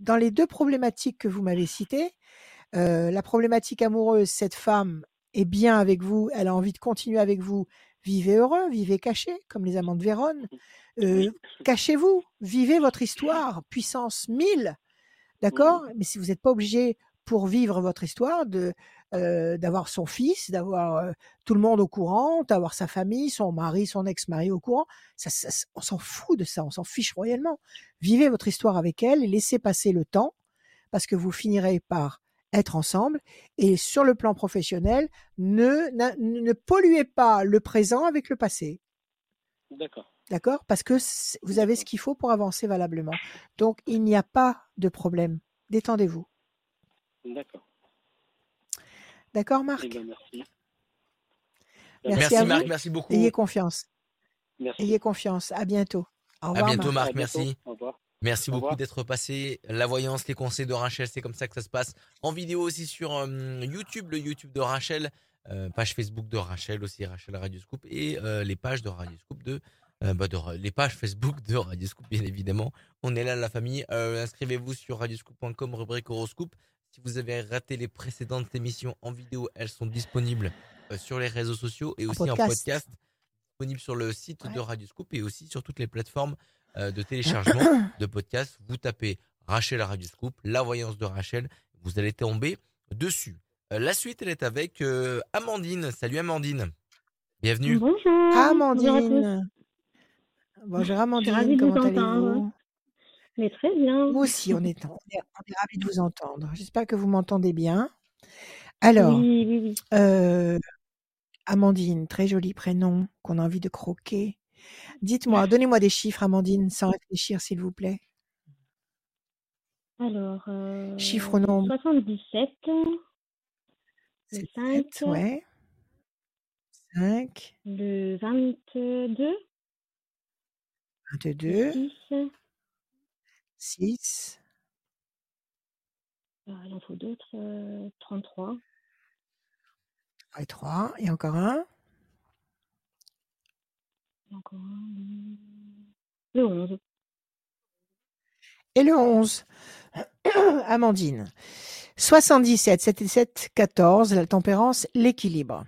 dans les deux problématiques que vous m'avez citées, euh, la problématique amoureuse, cette femme est bien avec vous, elle a envie de continuer avec vous. Vivez heureux, vivez caché, comme les amants de Vérone. Euh, cachez-vous, vivez votre histoire, puissance mille. D'accord ? Mais si vous n'êtes pas obligé pour vivre votre histoire de, euh, d'avoir son fils, d'avoir euh, tout le monde au courant, d'avoir sa famille, son mari, son ex-mari au courant, ça, ça, on s'en fout de ça, on s'en fiche royalement. Vivez votre histoire avec elle et laissez passer le temps parce que vous finirez par être ensemble et sur le plan professionnel, ne, ne, ne polluez pas le présent avec le passé. D'accord. D'accord ? Parce que vous avez ce qu'il faut pour avancer valablement. Donc, il n'y a pas de problème. Détendez-vous. D'accord. D'accord, Marc ? Eh bien, merci. Merci, merci à Marc, vous. Merci beaucoup. Ayez confiance. Merci. Ayez confiance. À bientôt. Au revoir, à bientôt, Marc. Marc, à bientôt. Merci. Au revoir. Merci beaucoup d'être passé. La voyance, les conseils de Rachel, c'est comme ça que ça se passe. En vidéo aussi sur euh, YouTube, le YouTube de Rachel, euh, page Facebook de Rachel aussi, Rachel Radioscoop, et euh, les pages de Radioscoop de, euh, bah de les pages Facebook de Radioscoop, bien évidemment. On est là, la famille. Euh, inscrivez-vous sur radioscoop point com, rubrique horoscope. Si vous avez raté les précédentes émissions en vidéo, elles sont disponibles euh, sur les réseaux sociaux et aussi en podcast, en podcast disponible sur le site ouais. de Radioscoop et aussi sur toutes les plateformes de téléchargement de podcast. Vous tapez Rachel Radioscoop, La Voyance de Rachel, vous allez tomber dessus. Euh, la suite, elle est avec euh, Amandine. Salut Amandine, bienvenue. Bonjour Amandine. Bonjour Amandine, comment allez-vous ? Mais très bien. Moi aussi, on est, on est, on est ravis de vous entendre. J'espère que vous m'entendez bien. Alors, oui, oui, oui. Euh, Amandine, très joli prénom qu'on a envie de croquer. Dites-moi, donnez-moi des chiffres, Amandine, sans réfléchir, s'il vous plaît. Alors, euh, chiffre au nombre. soixante-dix-sept. soixante-dix-sept, cinq. Ouais. cinq. Le vingt-deux. vingt-deux. six. six. Il en faut d'autres. Euh, trente-trois. Et trois. Et encore un. Encore un... Le onze. Et le onze. Amandine. soixante-dix-sept, soixante-dix-sept, quatorze, la tempérance, l'équilibre.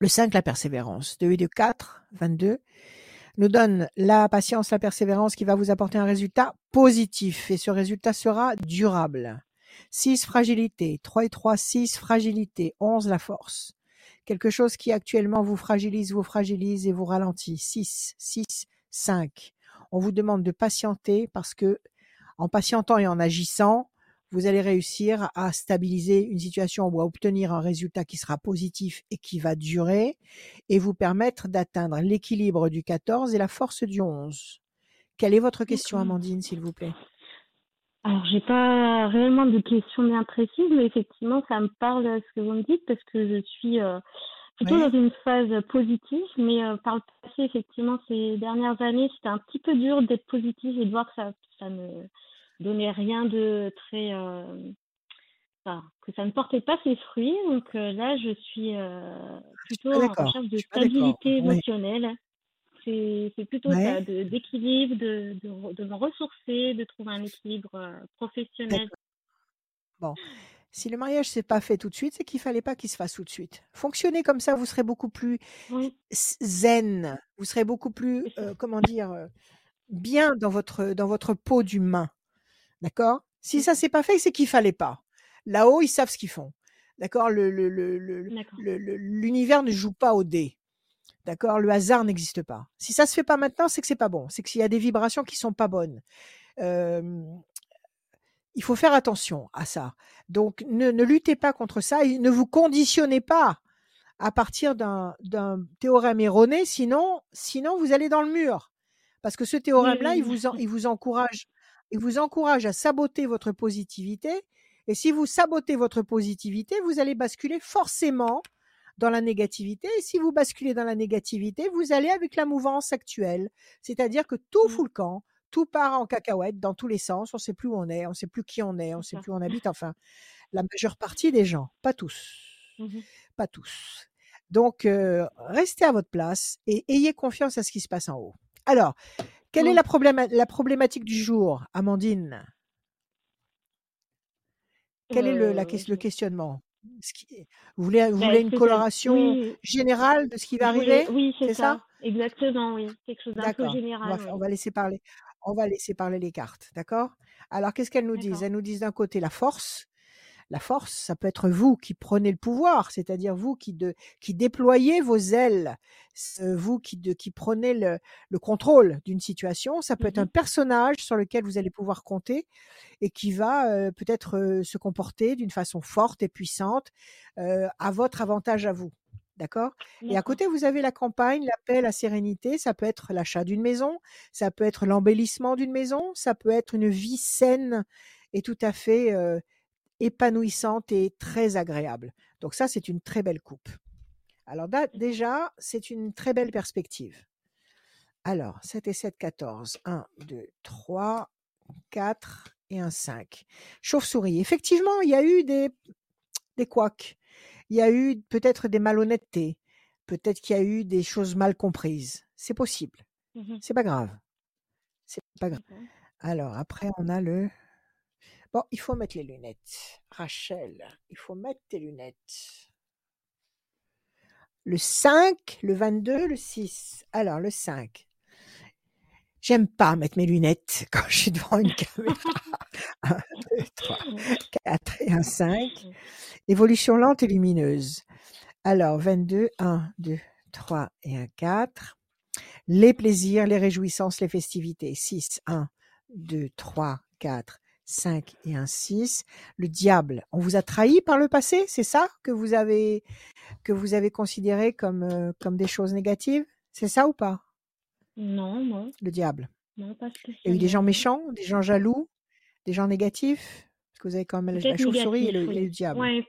Le cinq, la persévérance. deux et deux, quatre, vingt-deux. Nous donne la patience, la persévérance qui va vous apporter un résultat positif. Et ce résultat sera durable. six, fragilité. trois et trois, six, fragilité. onze, la force. Quelque chose qui actuellement vous fragilise, vous fragilise et vous ralentit. six, six, cinq. On vous demande de patienter parce que en patientant et en agissant, vous allez réussir à stabiliser une situation ou à obtenir un résultat qui sera positif et qui va durer et vous permettre d'atteindre l'équilibre du quatorze et la force du onze. Quelle est votre question, Amandine, s'il vous plaît ? Alors, j'ai pas réellement de questions bien précises, mais effectivement, ça me parle ce que vous me dites parce que je suis euh, plutôt oui. dans une phase positive, mais euh, par le passé, effectivement, ces dernières années, c'était un petit peu dur d'être positive et de voir que ça, ça ne donnait rien de très, euh, enfin, que ça ne portait pas ses fruits. Donc euh, là, je suis euh, plutôt je suis en recherche de stabilité émotionnelle. Oui. C'est, c'est plutôt ouais. ça, de, d'équilibre, de, de, de me ressourcer, de trouver un équilibre euh, professionnel. D'accord. Bon, Si le mariage ne s'est pas fait tout de suite, c'est qu'il ne fallait pas qu'il se fasse tout de suite. Fonctionnez comme ça, vous serez beaucoup plus oui. zen, vous serez beaucoup plus, euh, comment dire, euh, bien dans votre, dans votre peau d'humain. D'accord ? Si ça ne s'est pas fait, c'est qu'il ne fallait pas. Là-haut, ils savent ce qu'ils font. D'accord ? le, le, le, le, D'accord. Le, le, l'univers ne joue pas au dé. D'accord ? Le hasard n'existe pas. Si ça ne se fait pas maintenant, c'est que ce n'est pas bon. C'est qu'il y a des vibrations qui ne sont pas bonnes. Euh, il faut faire attention à ça. Donc, ne, ne luttez pas contre ça et ne vous conditionnez pas à partir d'un, d'un théorème erroné, sinon, sinon vous allez dans le mur. Parce que ce théorème-là, il vous, en, il vous encourage, il vous encourage à saboter votre positivité. Et si vous sabotez votre positivité, vous allez basculer forcément dans la négativité. Et si vous basculez dans la négativité, vous allez avec la mouvance actuelle. C'est-à-dire que tout fout le camp, tout part en cacahuète dans tous les sens. On ne sait plus où on est, on ne sait plus qui on est, on ne sait plus où on habite. Enfin, la majeure partie des gens, pas tous, mmh. pas tous. Donc, euh, restez à votre place et ayez confiance à ce qui se passe en haut. Alors, quelle est la, problém- la problématique du jour, Amandine ? Quel est le, la, le questionnement ? Ce qui, vous voulez, vous bah, voulez une coloration oui. générale de ce qui va arriver ? Oui, c'est, c'est ça, ça exactement, oui. Quelque chose d'un d'accord. peu général. On va, ouais. on va laisser parler. On va laisser parler les cartes, d'accord ? Alors, qu'est-ce qu'elles nous d'accord. disent ? Elles nous disent d'un côté la force. La force, ça peut être vous qui prenez le pouvoir, c'est-à-dire vous qui, de, qui déployez vos ailes, vous qui, de, qui prenez le, le contrôle d'une situation. Ça peut être un personnage sur lequel vous allez pouvoir compter et qui va euh, peut-être euh, se comporter d'une façon forte et puissante euh, à votre avantage à vous. D'accord ? Et à côté, vous avez la campagne, la paix, la sérénité. Ça peut être l'achat d'une maison, ça peut être l'embellissement d'une maison, ça peut être une vie saine et tout à fait... Euh, épanouissante et très agréable. Donc ça, c'est une très belle coupe. Alors da- déjà, c'est une très belle perspective. Alors, sept et sept, quatorze. un, deux, trois, quatre et un, cinq. Chauve-souris. Effectivement, il y a eu des, des couacs. Il y a eu peut-être des malhonnêtetés. Peut-être qu'il y a eu des choses mal comprises. C'est possible. Mm-hmm. C'est pas grave. C'est pas grave. Alors, après, on a le... Bon, il faut mettre les lunettes. Rachel, il faut mettre tes lunettes. Le cinq, le vingt-deux, le six. Alors, le cinq. J'aime pas mettre mes lunettes quand je suis devant une caméra. un, deux, trois, quatre et un, cinq. Évolution lente et lumineuse. Alors, vingt-deux, un, deux, trois et un, quatre. Les plaisirs, les réjouissances, les festivités. six, un, deux, trois, quatre. cinq et un, six. Le diable, on vous a trahi par le passé, c'est ça que vous avez, que vous avez considéré comme, euh, comme des choses négatives ? C'est ça ou pas ? Non, non. Le diable. Non, pas spécialement. Il y a eu des gens méchants, des gens jaloux, des gens négatifs ? Parce que vous avez quand même la, la chauve-souris et le, oui. et le diable. Oui,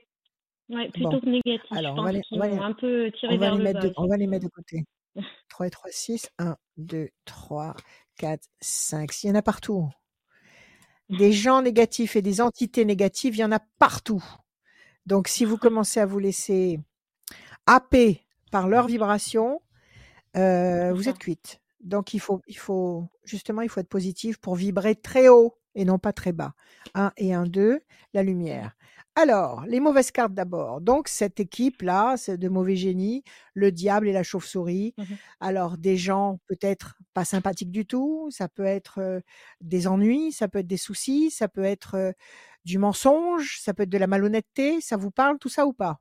ouais, plutôt bon. Que négatif. Alors, on va les, on va les, un peu tirer vers le bas. De, on va les mettre de côté. trois et trois, six. un, deux, trois, quatre, cinq. Il y en a partout. Des gens négatifs et des entités négatives, il y en a partout. Donc, si vous commencez à vous laisser happer par leurs vibrations, euh, vous êtes cuite. Donc, il faut, il faut, justement, il faut être positif pour vibrer très haut et non pas très bas. un et un, deux, la lumière. Alors, les mauvaises cartes d'abord. Donc, cette équipe-là, c'est de mauvais génies, le diable et la chauve-souris. Mmh. Alors, des gens peut-être pas sympathiques du tout. Ça peut être euh, des ennuis, ça peut être des soucis, ça peut être euh, du mensonge, ça peut être de la malhonnêteté. Ça vous parle tout ça ou pas ?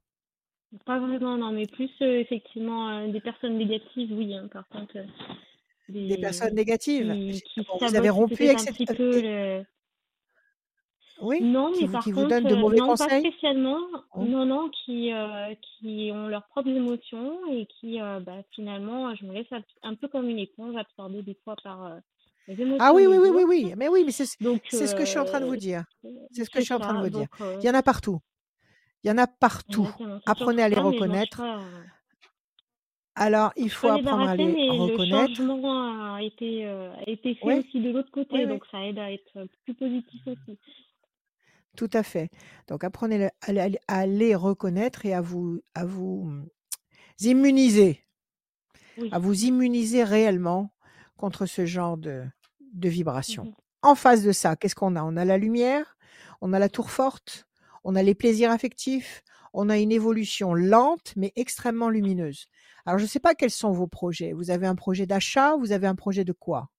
Pas vraiment, non, mais plus euh, effectivement euh, des personnes négatives, oui. Hein, par contre, euh, des... des personnes négatives. Qui, qui bon, vous avez rompu avec cette... Oui, non, mais vous, par contre, de mauvais non, conseils. Pas spécialement. Oh. Non, non, qui, euh, qui ont leurs propres émotions et qui, euh, bah, finalement, je me laisse un peu comme une éponge absorbée des fois par euh, les émotions. Ah oui, oui, oui, oui, oui, mais oui, mais c'est, donc, c'est euh, ce que je suis en train de vous dire. C'est ce que c'est je suis en train ça, de vous donc, dire. Euh... Il y en a partout. Il y en a partout. Apprenez à les reconnaître. Alors, il faut apprendre à les reconnaître. Le changement a été, euh, a été fait oui. aussi de l'autre côté, oui, donc oui. ça aide à être plus positif aussi. Tout à fait. Donc, apprenez le, à, à les reconnaître et à vous, à vous immuniser, oui. à vous immuniser réellement contre ce genre de, de vibrations. Mm-hmm. En face de ça, qu'est-ce qu'on a ? On a la lumière, on a la tour forte, on a les plaisirs affectifs, on a une évolution lente mais extrêmement lumineuse. Alors, je ne sais pas quels sont vos projets. Vous avez un projet d'achat, vous avez un projet de quoi ?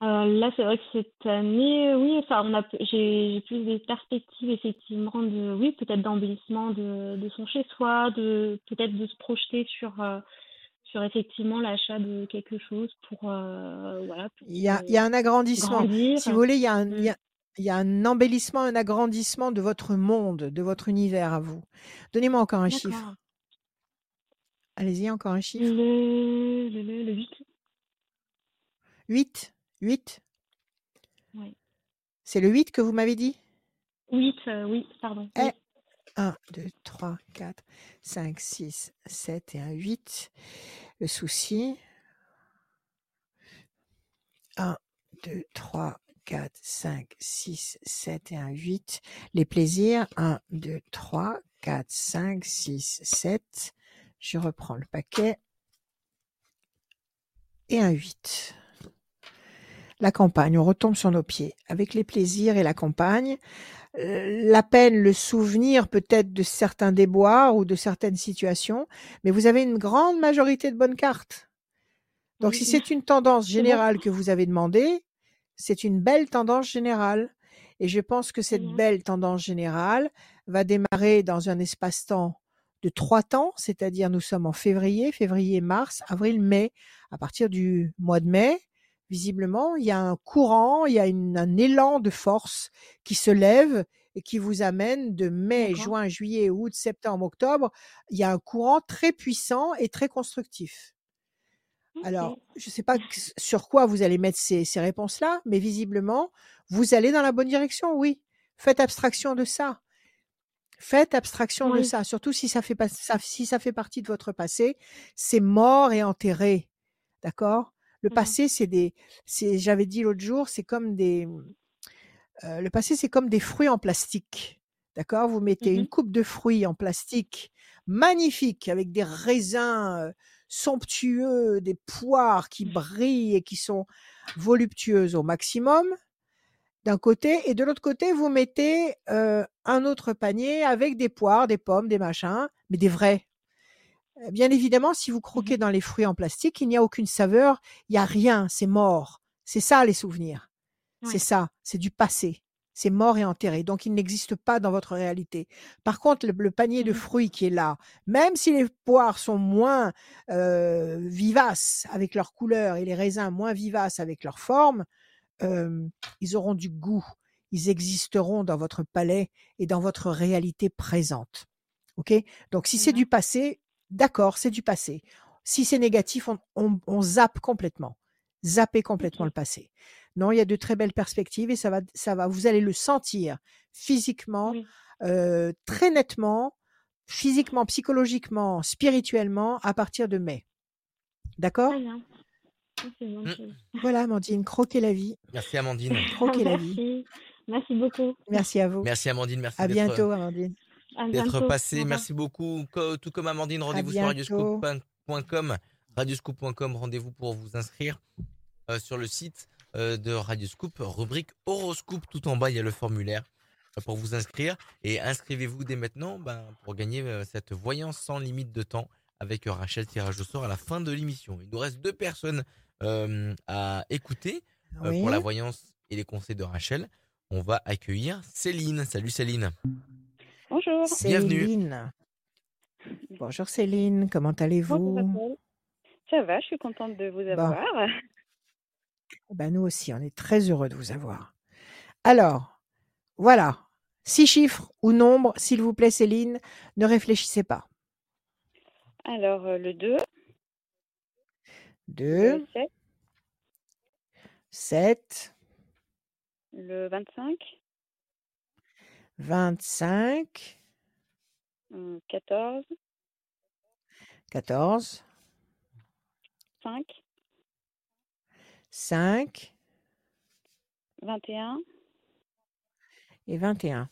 Alors là, c'est vrai que cette année, oui, enfin, on a, j'ai, j'ai plus des perspectives, effectivement, de, oui, peut-être d'embellissement de, de son chez-soi, de, peut-être de se projeter sur, euh, sur effectivement l'achat de quelque chose pour, euh, voilà. Pour, il, y a, euh, il y a un agrandissement. Grandir. Si vous voulez, il y a un, mmh. il y a... Il y a un embellissement, un agrandissement de votre monde, de votre univers à vous. Donnez-moi encore un D'accord. chiffre. Allez-y, encore un chiffre. Le, le, le, le huit. huit huit Oui. C'est le huit que vous m'avez dit ? huit, euh, oui, pardon. Et un, deux, trois, quatre, cinq, six, sept et un huit. Le souci. un, deux, trois, quatre, cinq, six, sept et un, huit. Les plaisirs, un, deux, trois, quatre, cinq, six, sept. Je reprends le paquet. Et un huit. La campagne, on retombe sur nos pieds. Avec les plaisirs et la campagne, euh, la peine, le souvenir peut-être de certains déboires ou de certaines situations, mais vous avez une grande majorité de bonnes cartes. Donc, oui. Si c'est une tendance générale que vous avez demandée, c'est une belle tendance générale et je pense que cette belle tendance générale va démarrer dans un espace-temps de trois temps, c'est-à-dire nous sommes en février, février, mars, avril, mai. À partir du mois de mai, visiblement, il y a un courant, il y a une, un élan de force qui se lève et qui vous amène de mai, D'accord. juin, juillet, août, septembre, octobre. Il y a un courant très puissant et très constructif. Alors, je ne sais pas sur quoi vous allez mettre ces, ces réponses-là, mais visiblement, vous allez dans la bonne direction, oui. Faites abstraction de ça. Faites abstraction oui. de ça, surtout si ça, fait pas, ça, si ça fait partie de votre passé. C'est mort et enterré, d'accord ? Le mmh. passé, c'est des... C'est, j'avais dit l'autre jour, c'est comme des... Euh, le passé, c'est comme des fruits en plastique, d'accord ? Vous mettez mmh. une coupe de fruits en plastique magnifique, avec des raisins... Euh, somptueux, des poires qui brillent et qui sont voluptueuses au maximum d'un côté, et de l'autre côté vous mettez euh, un autre panier avec des poires, des pommes, des machins, mais des vrais. Bien évidemment, si vous croquez dans les fruits en plastique, il n'y a aucune saveur, il n'y a rien, c'est mort. C'est ça les souvenirs, ouais. C'est ça, c'est du passé. C'est mort et enterré, donc il n'existe pas dans votre réalité. Par contre, le, le panier de fruits qui est là, même si les poires sont moins euh, vivaces avec leur couleur et les raisins moins vivaces avec leur forme, euh, ils auront du goût, ils existeront dans votre palais et dans votre réalité présente. Ok ? Donc si c'est du passé, d'accord, c'est du passé. Si c'est négatif, on, on, on zappe complètement. Zapper complètement le passé. Non, il y a de très belles perspectives et ça va, ça va. Vous allez le sentir physiquement, oui. euh, très nettement, physiquement, psychologiquement, spirituellement à partir de mai. D'accord ? Très bien. Voilà, Amandine, croquez la vie. Merci, Amandine. Croquez la vie. Merci beaucoup. Merci à vous. Merci, Amandine. Merci à d'être, bientôt, Amandine. D'être passée. Merci beaucoup. Tout comme Amandine, rendez-vous sur radioscoop point com. radioscoop point com, rendez-vous pour vous inscrire euh, sur le site euh, de Radioscoop, rubrique horoscope, tout en bas il y a le formulaire euh, pour vous inscrire et inscrivez-vous dès maintenant ben, pour gagner euh, cette voyance sans limite de temps avec Rachel, tirage au sort à la fin de l'émission. Il nous reste deux personnes euh, à écouter euh, oui. pour la voyance et les conseils de Rachel. On va accueillir Céline. Salut Céline. Bonjour. Bienvenue. Céline. Bonjour Céline, comment allez-vous ? Bonjour. Ça va, je suis contente de vous avoir. Bon. Ben nous aussi, on est très heureux de vous avoir. Alors, voilà, six chiffres ou nombres, s'il vous plaît, Céline, ne réfléchissez pas. Alors, le deux. deux. Le sept. sept. Le vingt-cinq. vingt-cinq. quatorze. quatorze. cinq. cinq. vingt et un. Et vingt et un.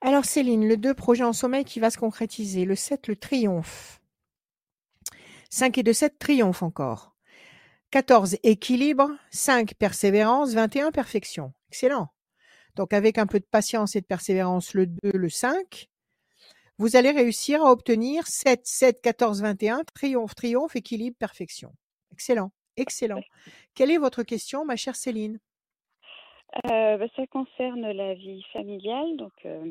Alors Céline, le deux, projet en sommeil qui va se concrétiser. Le sept, le triomphe. cinq et deux, sept, triomphe encore. quatorze, équilibre. cinq, persévérance. vingt et un, perfection. Excellent. donc avec un peu de patience et de persévérance, le deux, le cinq, vous allez réussir à obtenir sept, sept, quatorze, vingt et un, triomphe, triomphe, équilibre, perfection. Excellent, excellent. Quelle est votre question, ma chère Céline ? euh, bah, Ça concerne la vie familiale, donc euh,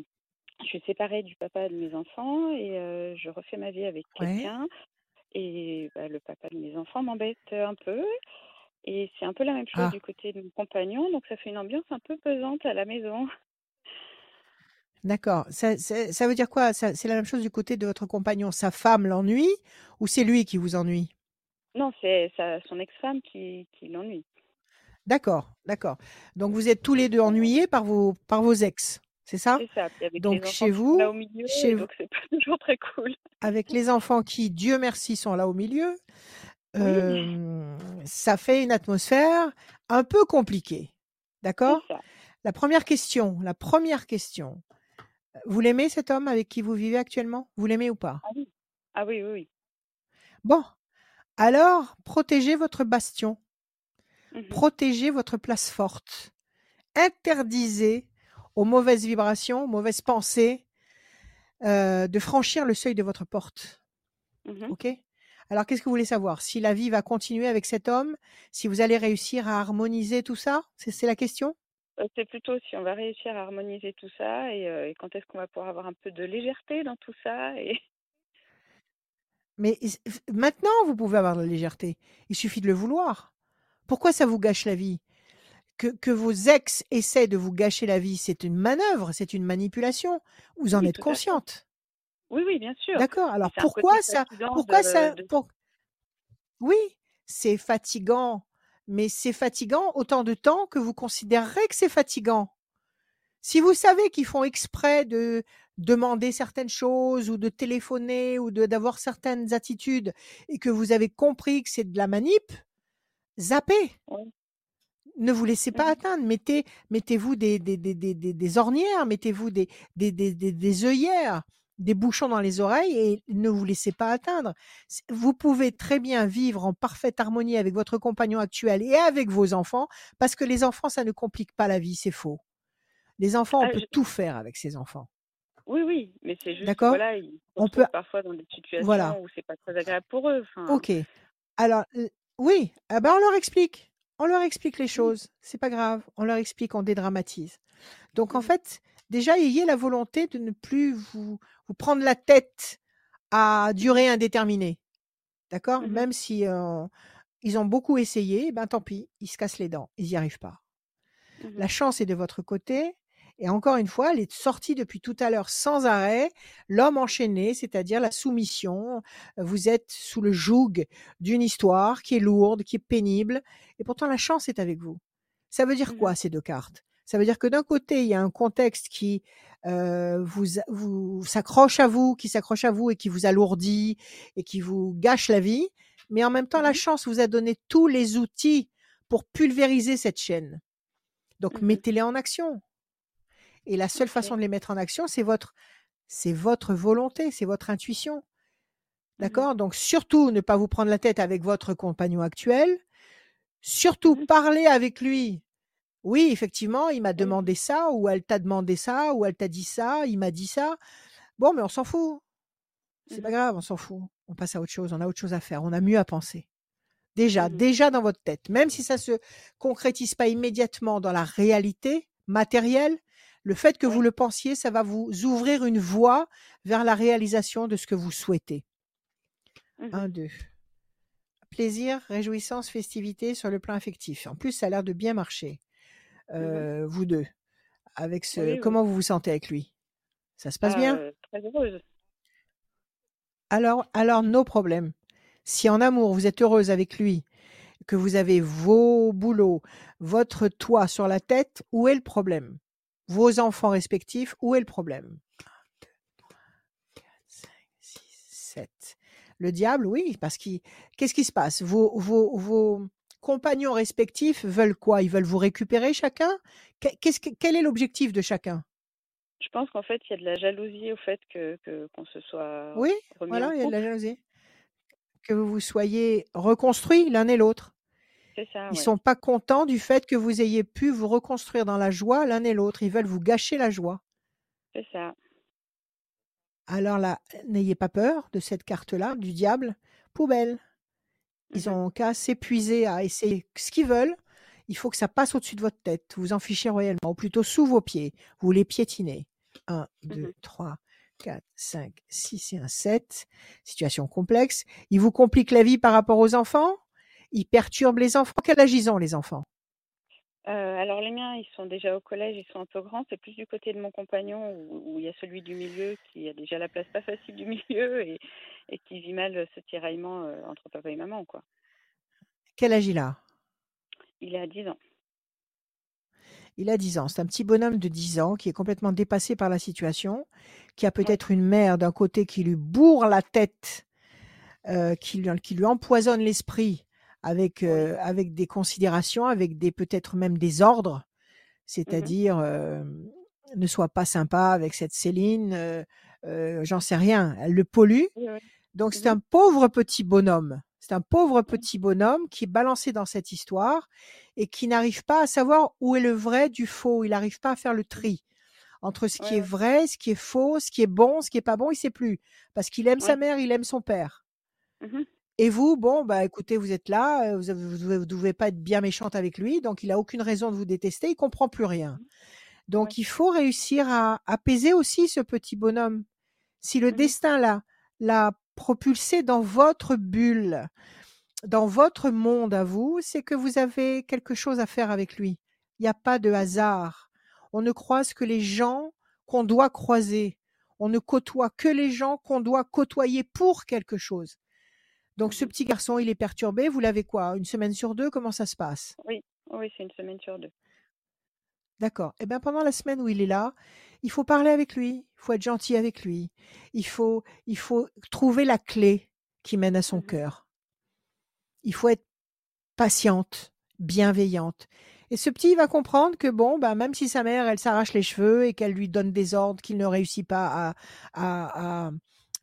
je suis séparée du papa de mes enfants et euh, je refais ma vie avec quelqu'un. Ouais. Et bah, le papa de mes enfants m'embête un peu. Et c'est un peu la même chose ah. du côté de mon compagnon. Donc, ça fait une ambiance un peu pesante à la maison. D'accord. Ça, ça, ça veut dire quoi ? Ça, c'est la même chose du côté de votre compagnon. Sa femme l'ennuie ou c'est lui qui vous ennuie ? Non, c'est sa, son ex-femme qui, qui l'ennuie. D'accord, d'accord. Donc, vous êtes tous les deux ennuyés par vos, par vos ex ? C'est ça ? C'est ça. Avec donc, les chez vous, là au milieu, chez donc c'est pas toujours très cool. Avec les enfants qui, Dieu merci, sont là au milieu, oui. euh, ça fait une atmosphère un peu compliquée. D'accord ? C'est ça. La première question, la première question. Vous l'aimez, cet homme avec qui vous vivez actuellement ? Vous l'aimez ou pas ? Ah oui. Ah oui, oui, oui. Bon. Alors, protégez votre bastion. Mm-hmm. Protégez votre place forte. Interdisez aux mauvaises vibrations, aux mauvaises pensées, euh, de franchir le seuil de votre porte. Mmh. Ok ? Alors, qu'est-ce que vous voulez savoir ? Si la vie va continuer avec cet homme, si vous allez réussir à harmoniser tout ça ? C'est, c'est la question ? C'est plutôt si on va réussir à harmoniser tout ça et, euh, et quand est-ce qu'on va pouvoir avoir un peu de légèreté dans tout ça et... Mais maintenant, vous pouvez avoir de la légèreté. Il suffit de le vouloir. Pourquoi ça vous gâche la vie ? Que, que vos ex essaient de vous gâcher la vie, c'est une manœuvre, c'est une manipulation. Vous en oui, êtes consciente. Oui, oui, bien sûr. D'accord. Alors pourquoi ça, pourquoi de, ça, de... Pour... Oui, c'est fatigant, mais c'est fatigant autant de temps que vous considérerez que c'est fatigant. Si vous savez qu'ils font exprès de demander certaines choses ou de téléphoner ou de, d'avoir certaines attitudes et que vous avez compris que c'est de la manip, zappez. Oui. Ne vous laissez pas atteindre. Mettez, mettez-vous des, des, des, des, des ornières, mettez-vous des, des, des, des, des œillères, des bouchons dans les oreilles et ne vous laissez pas atteindre. Vous pouvez très bien vivre en parfaite harmonie avec votre compagnon actuel et avec vos enfants parce que les enfants, ça ne complique pas la vie, c'est faux. Les enfants, on ah, peut je... tout faire avec ses enfants. Oui, oui, mais c'est juste que voilà, ils on peut parfois dans des situations voilà. où c'est pas très agréable pour eux. Fin... Ok. Alors, oui, eh ben on leur explique. On leur explique les choses, c'est pas grave, on leur explique, on dédramatise. Donc en fait, déjà ayez la volonté de ne plus vous, vous prendre la tête à durée indéterminée, d'accord ? Mm-hmm. Même si euh, ils ont beaucoup essayé, ben tant pis, ils se cassent les dents, ils n'y arrivent pas. Mm-hmm. La chance est de votre côté. Et encore une fois, elle est sortie depuis tout à l'heure sans arrêt, l'homme enchaîné, c'est-à-dire la soumission. Vous êtes sous le joug d'une histoire qui est lourde, qui est pénible, et pourtant la chance est avec vous. Ça veut dire quoi, ces deux cartes ? Ça veut dire que d'un côté, il y a un contexte qui euh, vous, vous s'accroche à vous, qui s'accroche à vous et qui vous alourdit et qui vous gâche la vie, mais en même temps, la chance vous a donné tous les outils pour pulvériser cette chaîne. Donc, mettez-les en action. Et la seule façon de les mettre en action, c'est votre, c'est votre volonté, c'est votre intuition. D'accord ? Donc, surtout, ne pas vous prendre la tête avec votre compagnon actuel. Surtout, parler avec lui. Oui, effectivement, il m'a demandé ça, ou elle t'a demandé ça, ou elle t'a dit ça, il m'a dit ça. Bon, mais on s'en fout. C'est pas grave, on s'en fout. On passe à autre chose, on a autre chose à faire, on a mieux à penser. Déjà, déjà dans votre tête. Même si ça ne se concrétise pas immédiatement dans la réalité matérielle, le fait que vous le pensiez, ça va vous ouvrir une voie vers la réalisation de ce que vous souhaitez. Mmh. Un, deux. Plaisir, réjouissance, festivité sur le plan affectif. En plus, ça a l'air de bien marcher, euh, mmh. vous deux. Avec ce, oui, oui. Comment vous vous sentez avec lui ? Ça se passe ah, bien ? Très heureuse. Alors, alors, nos problèmes. Si en amour, vous êtes heureuse avec lui, que vous avez vos boulots, votre toit sur la tête, où est le problème ? Vos enfants respectifs, où est le problème ? un, deux, trois, quatre, cinq, six, sept. Le diable, oui, parce qu'il... Qu'est-ce qui se passe ? Vos, vos, vos compagnons respectifs veulent quoi ? Ils veulent vous récupérer chacun ? Qu'est-ce que, Quel est l'objectif de chacun ? Je pense qu'en fait, il y a de la jalousie au fait que, que, qu'on se soit... Oui, voilà, il y a de la jalousie. Que vous vous soyez reconstruits l'un et l'autre. C'est ça, ils ne ouais. sont pas contents du fait que vous ayez pu vous reconstruire dans la joie l'un et l'autre. Ils veulent vous gâcher la joie. C'est ça. Alors là, n'ayez pas peur de cette carte-là, du diable, poubelle. Ils n'ont qu'à s'épuiser à essayer ce qu'ils veulent. Il faut que ça passe au-dessus de votre tête. Vous en fichez royalement, ou plutôt sous vos pieds. Vous les piétinez. un, deux, trois, quatre, cinq, six et un, sept. Situation complexe. Ils vous compliquent la vie par rapport aux enfants. Ils perturbent les enfants. Quel âge ils ont, les enfants ? Euh, alors les miens, ils sont déjà au collège, ils sont un peu grands. C'est plus du côté de mon compagnon où, où il y a celui du milieu qui a déjà la place pas facile du milieu et, et qui vit mal ce tiraillement euh, entre papa et maman, quoi. Quel âge il a ? Il a dix ans. Il a dix ans. C'est un petit bonhomme de dix ans qui est complètement dépassé par la situation, qui a peut-être une mère d'un côté qui lui bourre la tête, euh, qui, lui, qui lui empoisonne l'esprit. Avec, euh, avec des considérations, avec des peut-être même des ordres, c'est-à-dire euh, ne sois pas sympa avec cette Céline, euh, euh, j'en sais rien, elle le pollue. Donc c'est un pauvre petit bonhomme, c'est un pauvre petit bonhomme qui est balancé dans cette histoire et qui n'arrive pas à savoir où est le vrai du faux, il n'arrive pas à faire le tri entre ce qui ouais. est vrai, ce qui est faux, ce qui est bon, ce qui n'est pas bon, il ne sait plus, parce qu'il aime ouais. sa mère, il aime son père. Mm-hmm. Et vous, bon, bah, écoutez, vous êtes là, vous ne devez pas être bien méchante avec lui, donc il n'a aucune raison de vous détester, il ne comprend plus rien. Donc, ouais. il faut réussir à apaiser aussi ce petit bonhomme. Si le ouais. destin l'a, l'a propulsé dans votre bulle, dans votre monde à vous, c'est que vous avez quelque chose à faire avec lui. Il n'y a pas de hasard. On ne croise que les gens qu'on doit croiser. On ne côtoie que les gens qu'on doit côtoyer pour quelque chose. Donc, ce petit garçon, il est perturbé. Vous l'avez quoi ? Une semaine sur deux ? Comment ça se passe ? Oui, oui, c'est une semaine sur deux. D'accord. Eh bien, pendant la semaine où il est là, il faut parler avec lui. Il faut être gentil avec lui. Il faut, il faut trouver la clé qui mène à son mmh. cœur. Il faut être patiente, bienveillante. Et ce petit, il va comprendre que bon, bah, même si sa mère, elle s'arrache les cheveux et qu'elle lui donne des ordres qu'il ne réussit pas à, à, à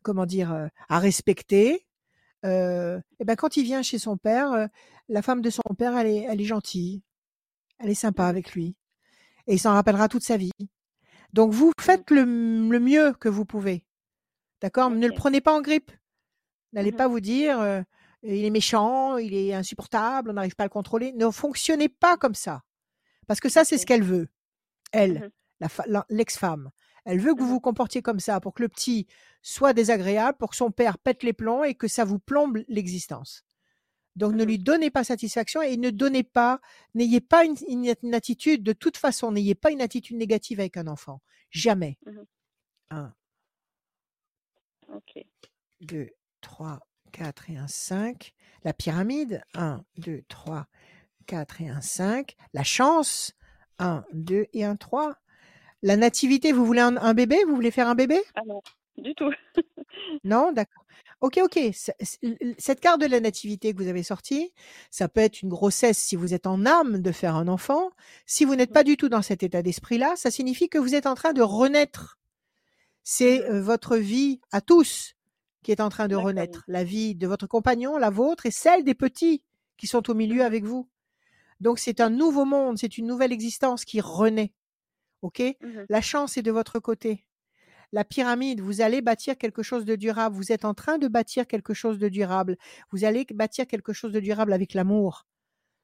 comment dire, à respecter... Euh, et ben quand il vient chez son père, euh, la femme de son père, elle est, elle est gentille, elle est sympa avec lui, et il s'en rappellera toute sa vie. Donc vous faites le, le mieux que vous pouvez, d'accord ? Okay. Ne le prenez pas en grippe. N'allez mm-hmm. pas vous dire euh, il est méchant, il est insupportable, on n'arrive pas à le contrôler. Ne fonctionnez pas comme ça, parce que ça c'est okay. ce qu'elle veut, elle, mm-hmm. la fa- la, l'ex-femme. Elle veut que vous vous comportiez comme ça pour que le petit soit désagréable, pour que son père pète les plombs et que ça vous plombe l'existence. Donc, ne lui donnez pas satisfaction et ne donnez pas, n'ayez pas une, une attitude, de toute façon, n'ayez pas une attitude négative avec un enfant. Jamais. un, deux, trois, quatre et un, cinq. La pyramide. un, deux, trois, quatre et un, cinq. La chance. un, deux et un, trois. La nativité, vous voulez un, un bébé ? Vous voulez faire un bébé ? Ah non, du tout. Non, d'accord. Ok, ok. C'est, c'est, cette carte de la nativité que vous avez sortie, ça peut être une grossesse si vous êtes en âme de faire un enfant. Si vous n'êtes pas du tout dans cet état d'esprit-là, ça signifie que vous êtes en train de renaître. C'est euh, votre vie à tous qui est en train de d'accord. renaître. La vie de votre compagnon, la vôtre et celle des petits qui sont au milieu avec vous. Donc, c'est un nouveau monde, c'est une nouvelle existence qui renaît. Okay ? Mmh. La chance est de votre côté. La pyramide, vous allez bâtir quelque chose de durable. Vous êtes en train de bâtir quelque chose de durable. Vous allez bâtir quelque chose de durable avec l'amour,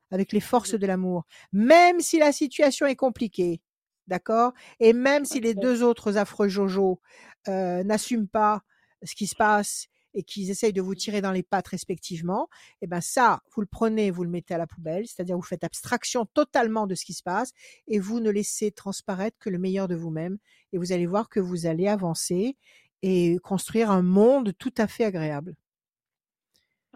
avec les forces mmh. de l'amour. Même si la situation est compliquée, d'accord ? Et même si okay. les deux autres affreux jojo euh, n'assument pas ce qui se passe et qu'ils essayent de vous tirer dans les pattes respectivement, eh ben ça, vous le prenez, vous le mettez à la poubelle, c'est-à-dire vous faites abstraction totalement de ce qui se passe et vous ne laissez transparaître que le meilleur de vous-même et vous allez voir que vous allez avancer et construire un monde tout à fait agréable.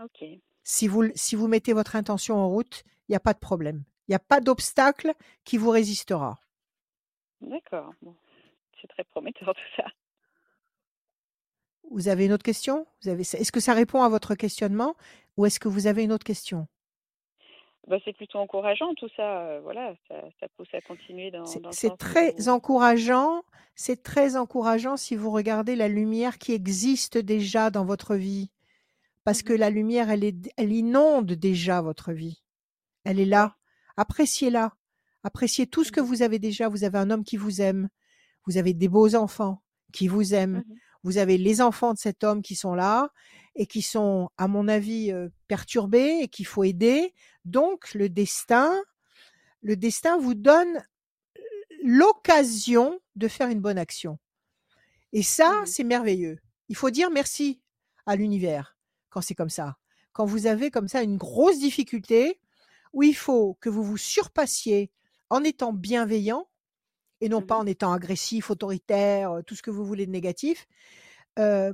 Ok. Si vous, si vous mettez votre intention en route, il n'y a pas de problème. Il n'y a pas d'obstacle qui vous résistera. D'accord. Bon. C'est très prometteur tout ça. Vous avez une autre question ? Vous avez... Est-ce que ça répond à votre questionnement ou est-ce que vous avez une autre question ? Bah, c'est plutôt encourageant tout ça. Euh, voilà, ça, ça pousse à continuer dans, c'est, dans le c'est sens très où... encourageant. C'est très encourageant si vous regardez la lumière qui existe déjà dans votre vie. Parce mmh. que la lumière, elle, est, elle inonde déjà votre vie. Elle est là. Appréciez-la. Appréciez tout ce que vous avez déjà. Vous avez un homme qui vous aime. Vous avez des beaux enfants qui vous aiment. Mmh. Vous avez les enfants de cet homme qui sont là et qui sont, à mon avis, euh, perturbés et qu'il faut aider. Donc, le destin, le destin vous donne l'occasion de faire une bonne action. Et ça, mmh. c'est merveilleux. Il faut dire merci à l'univers quand c'est comme ça. Quand vous avez comme ça une grosse difficulté où il faut que vous vous surpassiez en étant bienveillant et non mmh. pas en étant agressif, autoritaire, tout ce que vous voulez de négatif. Euh,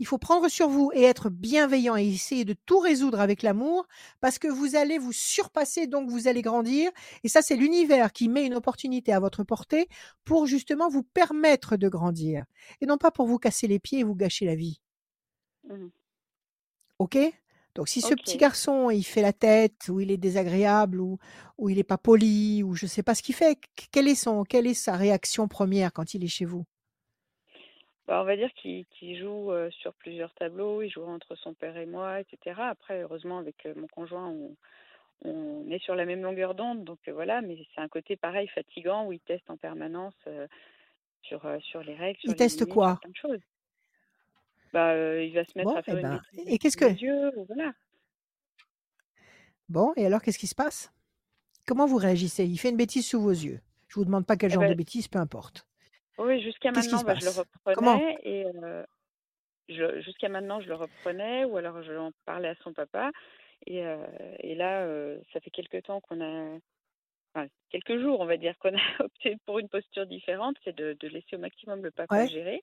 il faut prendre sur vous et être bienveillant et essayer de tout résoudre avec l'amour parce que vous allez vous surpasser, donc vous allez grandir. Et ça, c'est l'univers qui met une opportunité à votre portée pour justement vous permettre de grandir et non pas pour vous casser les pieds et vous gâcher la vie. Mmh. OK ? Donc, si okay. ce petit garçon, il fait la tête, ou il est désagréable, ou, ou il n'est pas poli, ou je ne sais pas ce qu'il fait, quelle est, son, quelle est sa réaction première quand il est chez vous ? Bah, on va dire qu'il, qu'il joue euh, sur plusieurs tableaux, il joue entre son père et moi, et cetera. Après, heureusement, avec euh, mon conjoint, on, on est sur la même longueur d'onde, donc euh, voilà, mais c'est un côté pareil, fatigant, où il teste en permanence euh, sur, euh, sur les règles, sur il les teste limites, quoi plein de choses. Bah, euh, il va se mettre bon, à faire et une maîtrise bah, et qu'est-ce que... yeux, voilà. Bon, et alors, qu'est-ce qui se passe ? Comment vous réagissez ? Il fait une bêtise sous vos yeux. Je ne vous demande pas quel et genre bah... de bêtise, peu importe. Oui, jusqu'à qu'est-ce maintenant, bah, je le reprenais. Comment et, euh, je, jusqu'à maintenant, je le reprenais ou alors je en parlais à son papa. Et, euh, et là, euh, ça fait quelques temps qu'on a... Enfin, quelques jours, on va dire, qu'on a opté pour une posture différente. C'est de, de laisser au maximum le papa ouais. gérer.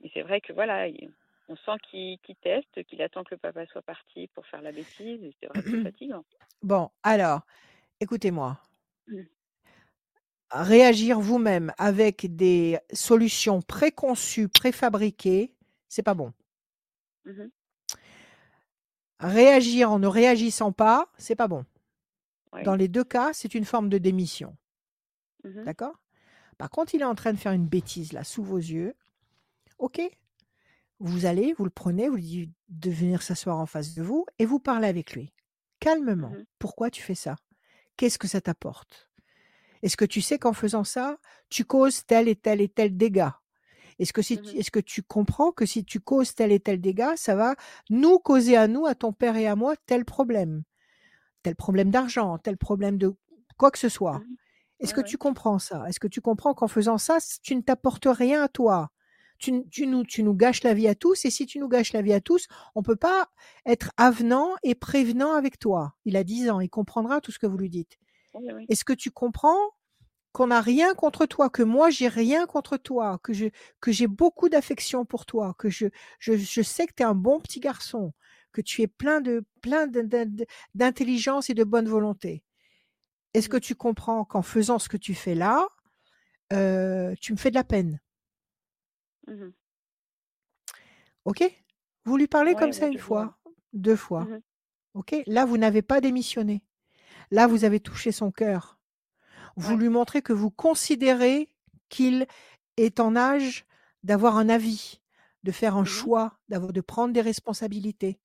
Mais c'est vrai que voilà... Il... On sent qu'il, qu'il teste, qu'il attend que le papa soit parti pour faire la bêtise. Et c'est vrai que c'est fatigant. Bon, alors, écoutez-moi. Mmh. Réagir vous-même avec des solutions préconçues, préfabriquées, c'est pas bon. Mmh. Réagir en ne réagissant pas, c'est pas bon. Oui. Dans les deux cas, c'est une forme de démission. Mmh. D'accord ? Par contre, il est en train de faire une bêtise, là, sous vos yeux. OK ? Vous allez, vous le prenez, vous lui dites de venir s'asseoir en face de vous et vous parlez avec lui. Calmement. Mmh. Pourquoi tu fais ça ? Qu'est-ce que ça t'apporte ? Est-ce que tu sais qu'en faisant ça, tu causes tel et tel et tel dégât ? Est-ce que, si mmh. tu, est-ce que tu comprends que si tu causes tel et tel dégât, ça va nous causer à nous, à ton père et à moi, tel problème ? Tel problème d'argent, tel problème de quoi que ce soit. Mmh. Est-ce ouais, que ouais. tu comprends ça ? Est-ce que tu comprends qu'en faisant ça, tu ne t'apportes rien à toi ? Tu, tu, nous, tu nous gâches la vie à tous et si tu nous gâches la vie à tous, on ne peut pas être avenant et prévenant avec toi. Il a dix ans, il comprendra tout ce que vous lui dites. Oui, oui. Est-ce que tu comprends qu'on n'a rien contre toi, que moi, j'ai rien contre toi, que, je, que j'ai beaucoup d'affection pour toi, que je, je, je sais que tu es un bon petit garçon, que tu es plein, de, plein de, de, d'intelligence et de bonne volonté. Est-ce oui. que tu comprends qu'en faisant ce que tu fais là, euh, tu me fais de la peine ? Mmh. Ok, vous lui parlez ouais, comme ça une fois, vois. deux fois. Mmh. Ok, là vous n'avez pas démissionné. Là vous avez touché son cœur. Vous ouais. lui montrez que vous considérez qu'il est en âge d'avoir un avis, de faire un mmh. choix, d'avoir, de prendre des responsabilités.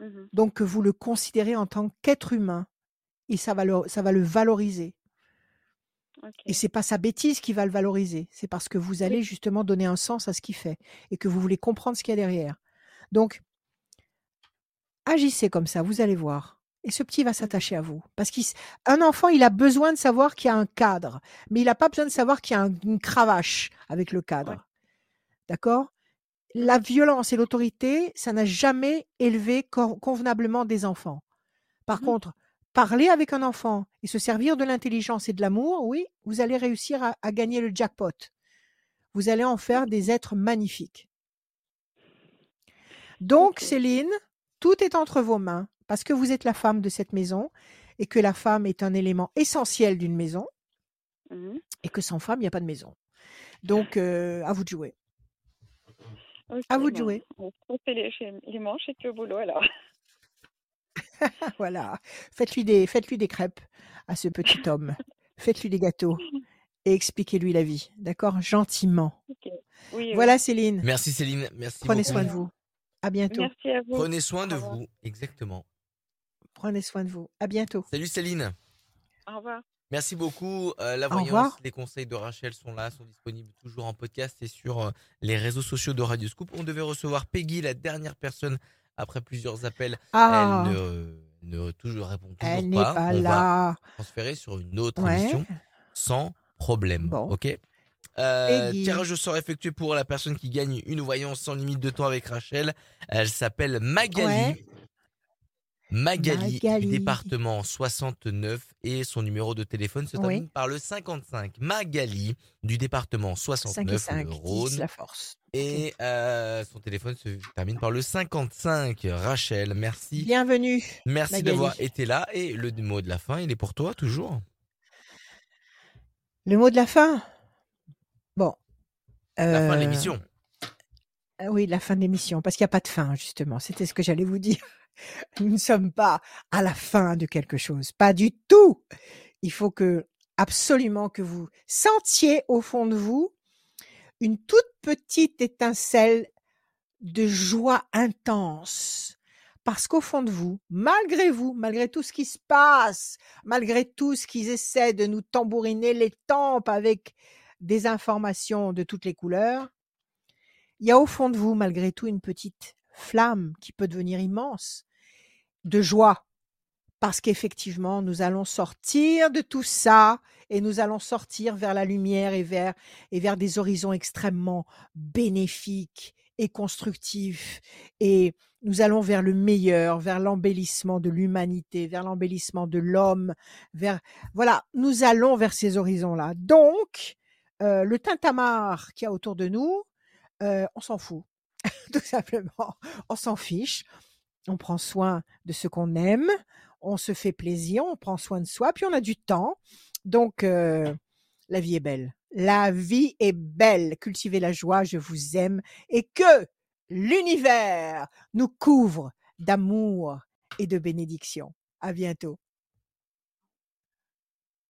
Mmh. Donc que vous le considérez en tant qu'être humain et ça va le, ça va le valoriser. Okay. Et c'est pas sa bêtise qui va le valoriser, c'est parce que vous allez justement donner un sens à ce qu'il fait et que vous voulez comprendre ce qu'il y a derrière. Donc, agissez comme ça, vous allez voir. Et ce petit va s'attacher à vous. Parce qu'un enfant, il a besoin de savoir qu'il y a un cadre, mais il n'a pas besoin de savoir qu'il y a un, une cravache avec le cadre. Ouais. D'accord ? La violence et l'autorité, ça n'a jamais élevé cor- convenablement des enfants. Par mmh. contre, parler avec un enfant et se servir de l'intelligence et de l'amour, oui, vous allez réussir à, à gagner le jackpot. Vous allez en faire des êtres magnifiques. Donc, okay. Céline, tout est entre vos mains parce que vous êtes la femme de cette maison et que la femme est un élément essentiel d'une maison mmh. et que sans femme, il n'y a pas de maison. Donc, euh, à vous de jouer. Okay, à vous de jouer. On fait les, les manches et puis au boulot alors. Voilà, faites-lui des, faites-lui des crêpes à ce petit homme, faites-lui des gâteaux et expliquez-lui la vie, d'accord ? Gentiment. Okay. Oui, voilà oui. Céline. Merci Céline, merci Prenez beaucoup. Soin de vous, à bientôt. Merci à vous. Prenez soin de vous, exactement. Prenez soin de vous. À bientôt. Salut Céline. Au revoir. Merci beaucoup. Euh, la Voyance, les conseils de Rachel sont là, sont disponibles toujours en podcast et sur euh, les réseaux sociaux de Radio Scoop. On devait recevoir Peggy, la dernière personne, après plusieurs appels. Ah. Elle ne, euh, ne toujours répond toujours elle pas. Elle n'est pas on là. On va transférer sur une autre ouais. émission sans problème. Bon. OK. Euh, tirage au sort effectué pour la personne qui gagne une voyance sans limite de temps avec Rachel. Elle s'appelle Magali. Ouais. Magali, Magali du département soixante-neuf et son numéro de téléphone se termine oui. par le cinquante-cinq. Magali du département soixante-neuf, cinq et cinq, le Rhône, dix, la force. Et okay. euh, son téléphone se termine par le cinquante-cinq. Rachel, merci. Bienvenue. Merci Magali. D'avoir été là. Et le mot de la fin, il est pour toi toujours. Le mot de la fin. Bon. Euh... La fin de l'émission. Oui, la fin de l'émission, parce qu'il n'y a pas de fin justement. C'était ce que j'allais vous dire. Nous ne sommes pas à la fin de quelque chose, pas du tout. Il faut que, absolument que vous sentiez au fond de vous une toute petite étincelle de joie intense. Parce qu'au fond de vous, malgré vous, malgré tout ce qui se passe, malgré tout ce qu'ils essaient de nous tambouriner les tempes avec des informations de toutes les couleurs, il y a au fond de vous, malgré tout, une petite flamme qui peut devenir immense, de joie, parce qu'effectivement, nous allons sortir de tout ça et nous allons sortir vers la lumière et vers, et vers des horizons extrêmement bénéfiques et constructifs. Et nous allons vers le meilleur, vers l'embellissement de l'humanité, vers l'embellissement de l'homme, vers, voilà, nous allons vers ces horizons-là. Donc, euh, le tintamarre qu'il y a autour de nous, euh, on s'en fout. Tout simplement, on s'en fiche, on prend soin de ce qu'on aime, on se fait plaisir, on prend soin de soi, puis on a du temps. Donc, euh, la vie est belle. La vie est belle. Cultivez la joie, je vous aime, et que l'univers nous couvre d'amour et de bénédiction. À bientôt.